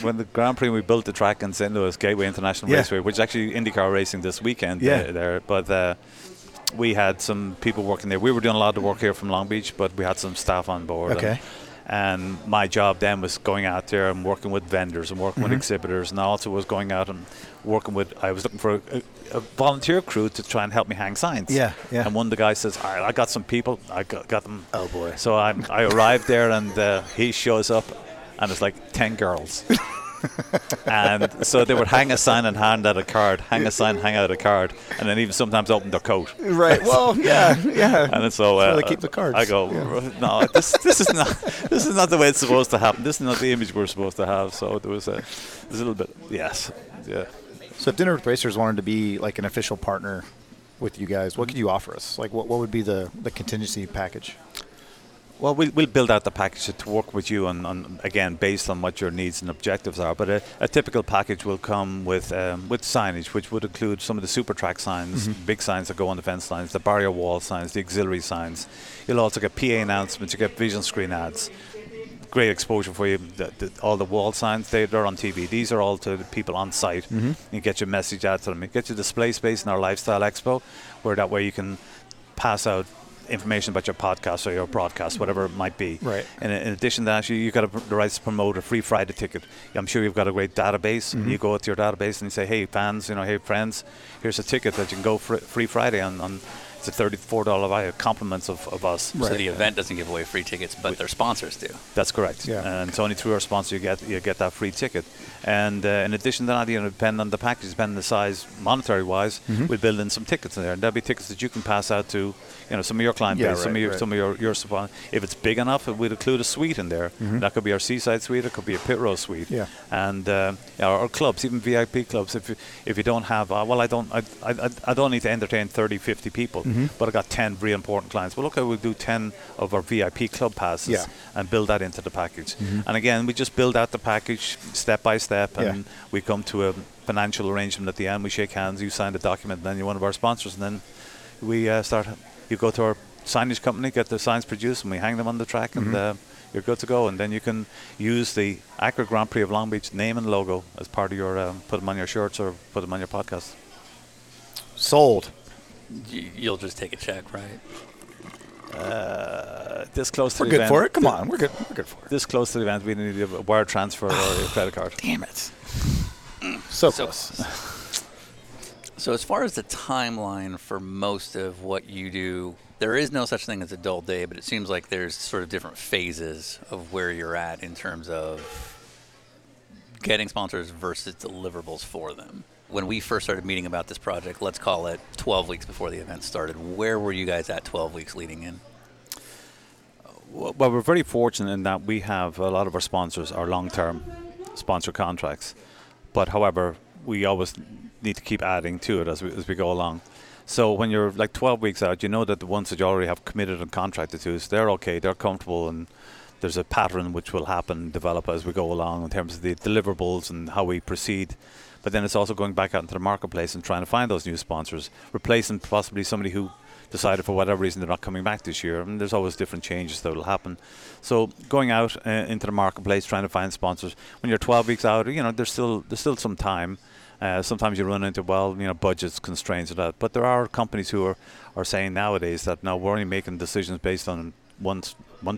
When the Grand Prix, we built the track in St. Louis Gateway International Raceway, which is actually IndyCar racing this weekend. Yeah. There, but we had some people working there. We were doing a lot of the work here from Long Beach, but we had some staff on board. Okay. And my job then was going out there and working with vendors and working mm-hmm. with exhibitors, and I also was going out and working with. I was looking for a volunteer crew to try and help me hang signs. Yeah. And one of the guys says, "All right, I got some people. I got them." Oh boy! So I arrived there, and he shows up, and it's like 10 girls. And so they would hang a sign and hand out a card, and then even sometimes open their coat. Right. Well, yeah. And so they keep the cards. I go, no, this is not the way it's supposed to happen. This is not the image we're supposed to have. So there was a little bit, yeah. So if Dinner with Racers wanted to be like an official partner with you guys, what could you offer us? Like, what would be the contingency package? Well, we'll build out the package to work with you on again, based on what your needs and objectives are. But a typical package will come with signage, which would include some of the super track signs, mm-hmm. big signs that go on the fence lines, the barrier wall signs, the auxiliary signs. You'll also get PA announcements, you get vision screen ads. Great exposure for you. All the wall signs, they're on TV. These are all to the people on site. Mm-hmm. You get your message out to them. You get your display space in our Lifestyle Expo, where that way you can pass out information about your podcast or your broadcast, whatever it might be. Right. And in addition to that, you've got the rights to promote a free Friday ticket. I'm sure you've got a great database. Mm-hmm. You go to your database and you say, hey, fans, hey, friends, here's a ticket that you can go for free Friday on it's a $34 value, compliments of us. Right. So the event doesn't give away free tickets, but their sponsors do. That's correct. Yeah. And it's only through our sponsor you get that free ticket. And in addition to that, depending on the package, depending on the size, monetary-wise, mm-hmm. we build in some tickets in there. And there'll be tickets that you can pass out to, some of your client base, some of your support. If it's big enough, we'd include a suite in there. Mm-hmm. That could be our Seaside Suite. It could be a Pit Row Suite. Yeah. And our clubs, even VIP clubs. If you don't have, I don't need to entertain 30, 50 people. Mm-hmm. But I got 10 very important clients. Well, okay, we'll do 10 of our VIP club passes and build that into the package. Mm-hmm. And again, we just build out the package step by step, and we come to a financial arrangement at the end. We shake hands, you sign the document, and then you're one of our sponsors. And then we start. You go to our signage company, get the signs produced, and we hang them on the track, mm-hmm. and you're good to go. And then you can use the Acura Grand Prix of Long Beach name and logo as part of your put them on your shirts or put them on your podcast. Sold. You'll just take a check, right? This close to the event. We're good for it. Come on. We're good for it. This close to the event, we need a wire transfer or a credit card. Damn it. So close. So as far as the timeline for most of what you do, there is no such thing as a dull day, but it seems like there's sort of different phases of where you're at in terms of getting sponsors versus deliverables for them. When we first started meeting about this project, let's call it 12 weeks before the event started, where were you guys at 12 weeks leading in? Well, we're very fortunate in that we have a lot of our sponsors are long-term sponsor contracts. But, however, we always need to keep adding to it as we go along. So when you're like 12 weeks out, you know that the ones that you already have committed and contracted to, so they're okay, they're comfortable, and there's a pattern which will happen, develop as we go along in terms of the deliverables and how we proceed. But then it's also going back out into the marketplace and trying to find those new sponsors, replacing possibly somebody who decided for whatever reason they're not coming back this year. And there's always different changes that will happen. So going out into the marketplace, trying to find sponsors. When you're 12 weeks out, you know, there's still some time. Sometimes you run into, well, you know, budgets, constraints and that. But there are companies who are saying nowadays that, no, we're only making decisions based on one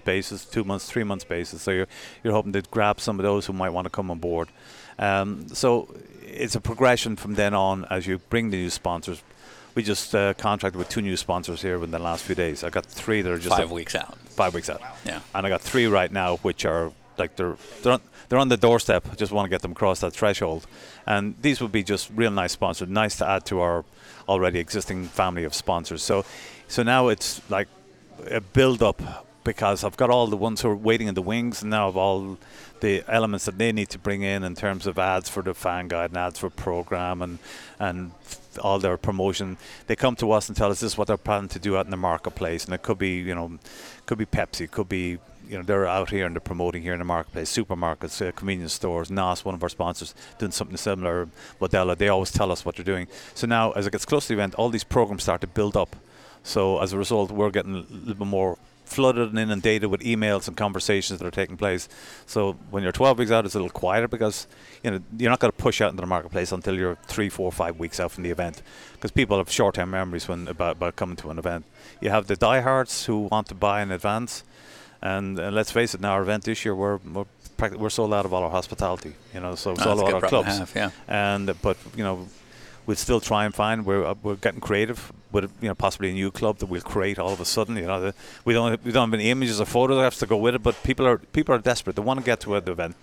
basis, 2 months, 3 months basis. So you're hoping to grab some of those who might want to come on board. So it's a progression from then on as you bring the new sponsors. We just contracted with 2 new sponsors here in the last few days. I got 3 that are just 5 weeks out. 5 weeks out. Wow. Yeah. And I got 3 right now, which are like they're on the doorstep. I just want to get them across that threshold. And these would be just real nice sponsors, nice to add to our already existing family of sponsors. So now it's like a build up, because I've got all the ones who are waiting in the wings, and now I've all the elements that they need to bring in terms of ads for the fan guide and ads for program and all their promotion. They come to us and tell us this is what they're planning to do out in the marketplace, and it could be, you know, could be Pepsi, could be, you know, they're out here and they're promoting here in the marketplace, supermarkets, convenience stores, NAS, one of our sponsors, doing something similar, Modella. They always tell us what they're doing. So now as it gets close to the event, all these programs start to build up. So as a result, we're getting a little bit more flooded and inundated with emails and conversations that are taking place. So when you're 12 weeks out, it's a little quieter, because you know you're not going to push out into the marketplace until you're 3, 4, 5 weeks out from the event, because people have short-term memories when about coming to an event. You have the diehards who want to buy in advance, and let's face it, now our event this year we're sold out of all our hospitality, you know, so it's all about our clubs. But you know, we'll still try and find. We're getting creative with, you know, possibly a new club that we'll create all of a sudden. You know, we don't have any images or photographs to go with it, but people are desperate. They want to get to the event.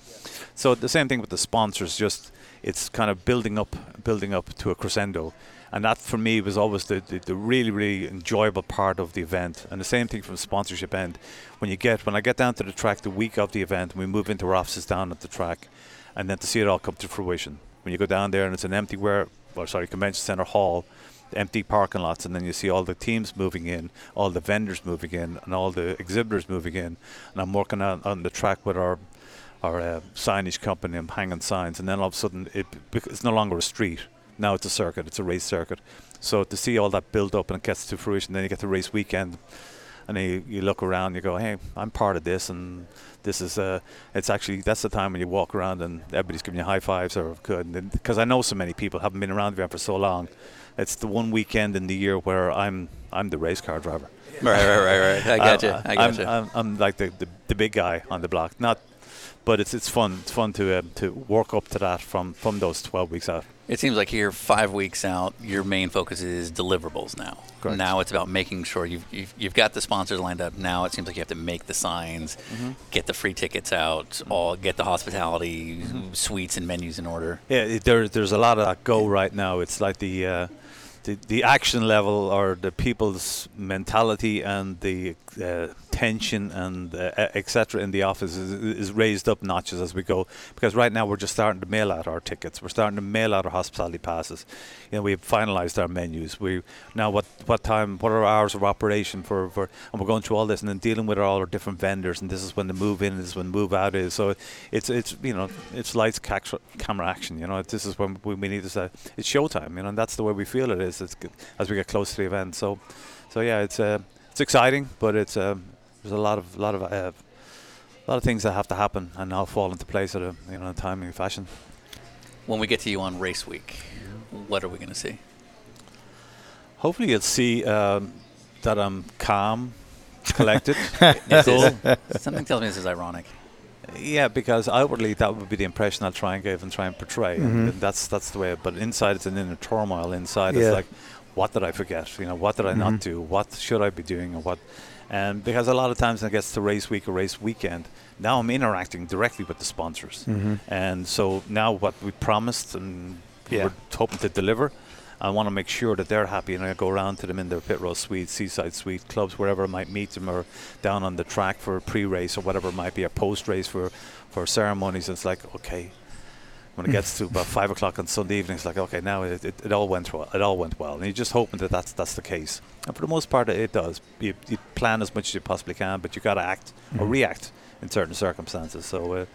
So the same thing with the sponsors. Just it's kind of building up to a crescendo, and that for me was always the really, really enjoyable part of the event. And the same thing from sponsorship end. When I get down to the track the week of the event, we move into our offices down at the track, and then to see it all come to fruition. When you go down there and it's an convention center hall, empty parking lots, and then you see all the teams moving in, all the vendors moving in, and all the exhibitors moving in. And I'm working on the track with our signage company. I'm hanging signs, and then all of a sudden it's no longer a street. Now it's a circuit. It's a race circuit. So to see all that build up and it gets to fruition, then you get to race weekend, and you look around and you go, hey, I'm part of this, and this is it's actually, that's the time when you walk around and everybody's giving you high fives or good, because I know so many people haven't been around the event for so long. It's the one weekend in the year where I'm the race car driver. Right. I gotcha. I'm like the big guy on the block. But it's fun. It's fun to work up to that from those 12 weeks out. It seems like here, 5 weeks out, your main focus is deliverables now. Correct. Now it's about making sure you've got the sponsors lined up. Now it seems like you have to make the signs, get the free tickets out, all get the hospitality, suites and menus in order. Yeah, there's a lot of that go right now. It's like the action level, or the people's mentality and the tension and et cetera in the office is raised up notches as we go, because right now we're just starting to mail out our tickets, we're starting to mail out our hospitality passes, you know, we've finalized our menus, we now what are our hours of operation for, and we're going through all this and then dealing with all our different vendors, and this is when the move in, this is when the move out is. So it's you know, it's lights, camera, action, you know, this is when we need to say it's showtime, you know, and that's the way we feel it is. It's good as we get close to the event. So yeah, it's exciting, but it's there's a lot of things that have to happen and all fall into place at a, you know, timely fashion. When we get to you on race week, what are we going to see? Hopefully, you'll see that I'm calm, collected. Something tells me this is ironic. Yeah, because outwardly that would be the impression I'll try and give and try and portray, and that's the way. But inside, it's an inner turmoil. Inside, it's like, what did I forget? You know, what did I not do? What should I be doing, or what? And because a lot of times when it gets to race week or race weekend, now I'm interacting directly with the sponsors, and so now what we promised and we're hoping to deliver, I want to make sure that they're happy, and I go around to them in their pit row suite, seaside suite, clubs, wherever I might meet them, or down on the track for a pre-race or whatever it might be, a post-race for ceremonies. And it's like, okay, when it gets to about 5 o'clock on Sunday evening, it's like, okay, now it all went well. It all went well, and you're just hoping that that's the case. And for the most part, it does. You plan as much as you possibly can, but you got to act or react in certain circumstances. So,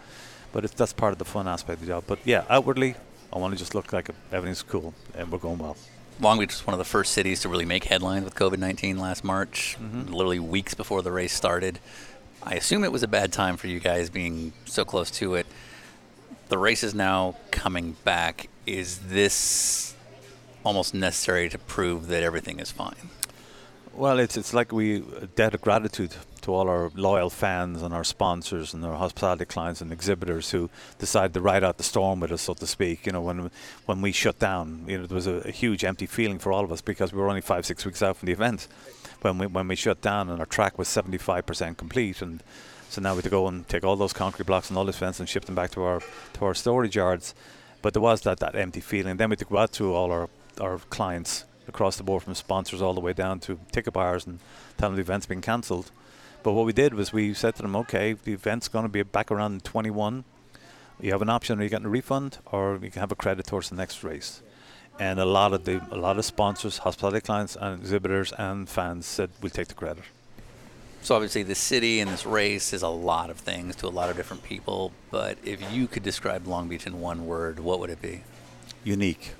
but that's part of the fun aspect of the job. But yeah, outwardly, I want to just look like everything's cool and we're going well. Long Beach was one of the first cities to really make headlines with COVID-19 last March, literally weeks before the race started. I assume it was a bad time for you guys being so close to it. The race is now coming back. Is this almost necessary to prove that everything is fine? Well, it's like we debt of gratitude to all our loyal fans and our sponsors and our hospitality clients and exhibitors who decided to ride out the storm with us, so to speak. You know, when we shut down, you know, there was a huge empty feeling for all of us because we were only 5-6 weeks out from the event when we shut down, and our track was 75% complete, and so now we had to go and take all those concrete blocks and all those fences and ship them back to our storage yards. But there was that empty feeling. Then we had to go out to all our clients across the board, from sponsors all the way down to ticket buyers, and tell them the event's been cancelled. But what we did was we said to them, okay, the event's going to be back around 21. You have an option: are you getting a refund, or you can have a credit towards the next race. And a lot of sponsors, hospitality clients, and exhibitors and fans said, we'll take the credit. So obviously the city and this race is a lot of things to a lot of different people, but if you could describe Long Beach in one word, what would it be? Unique.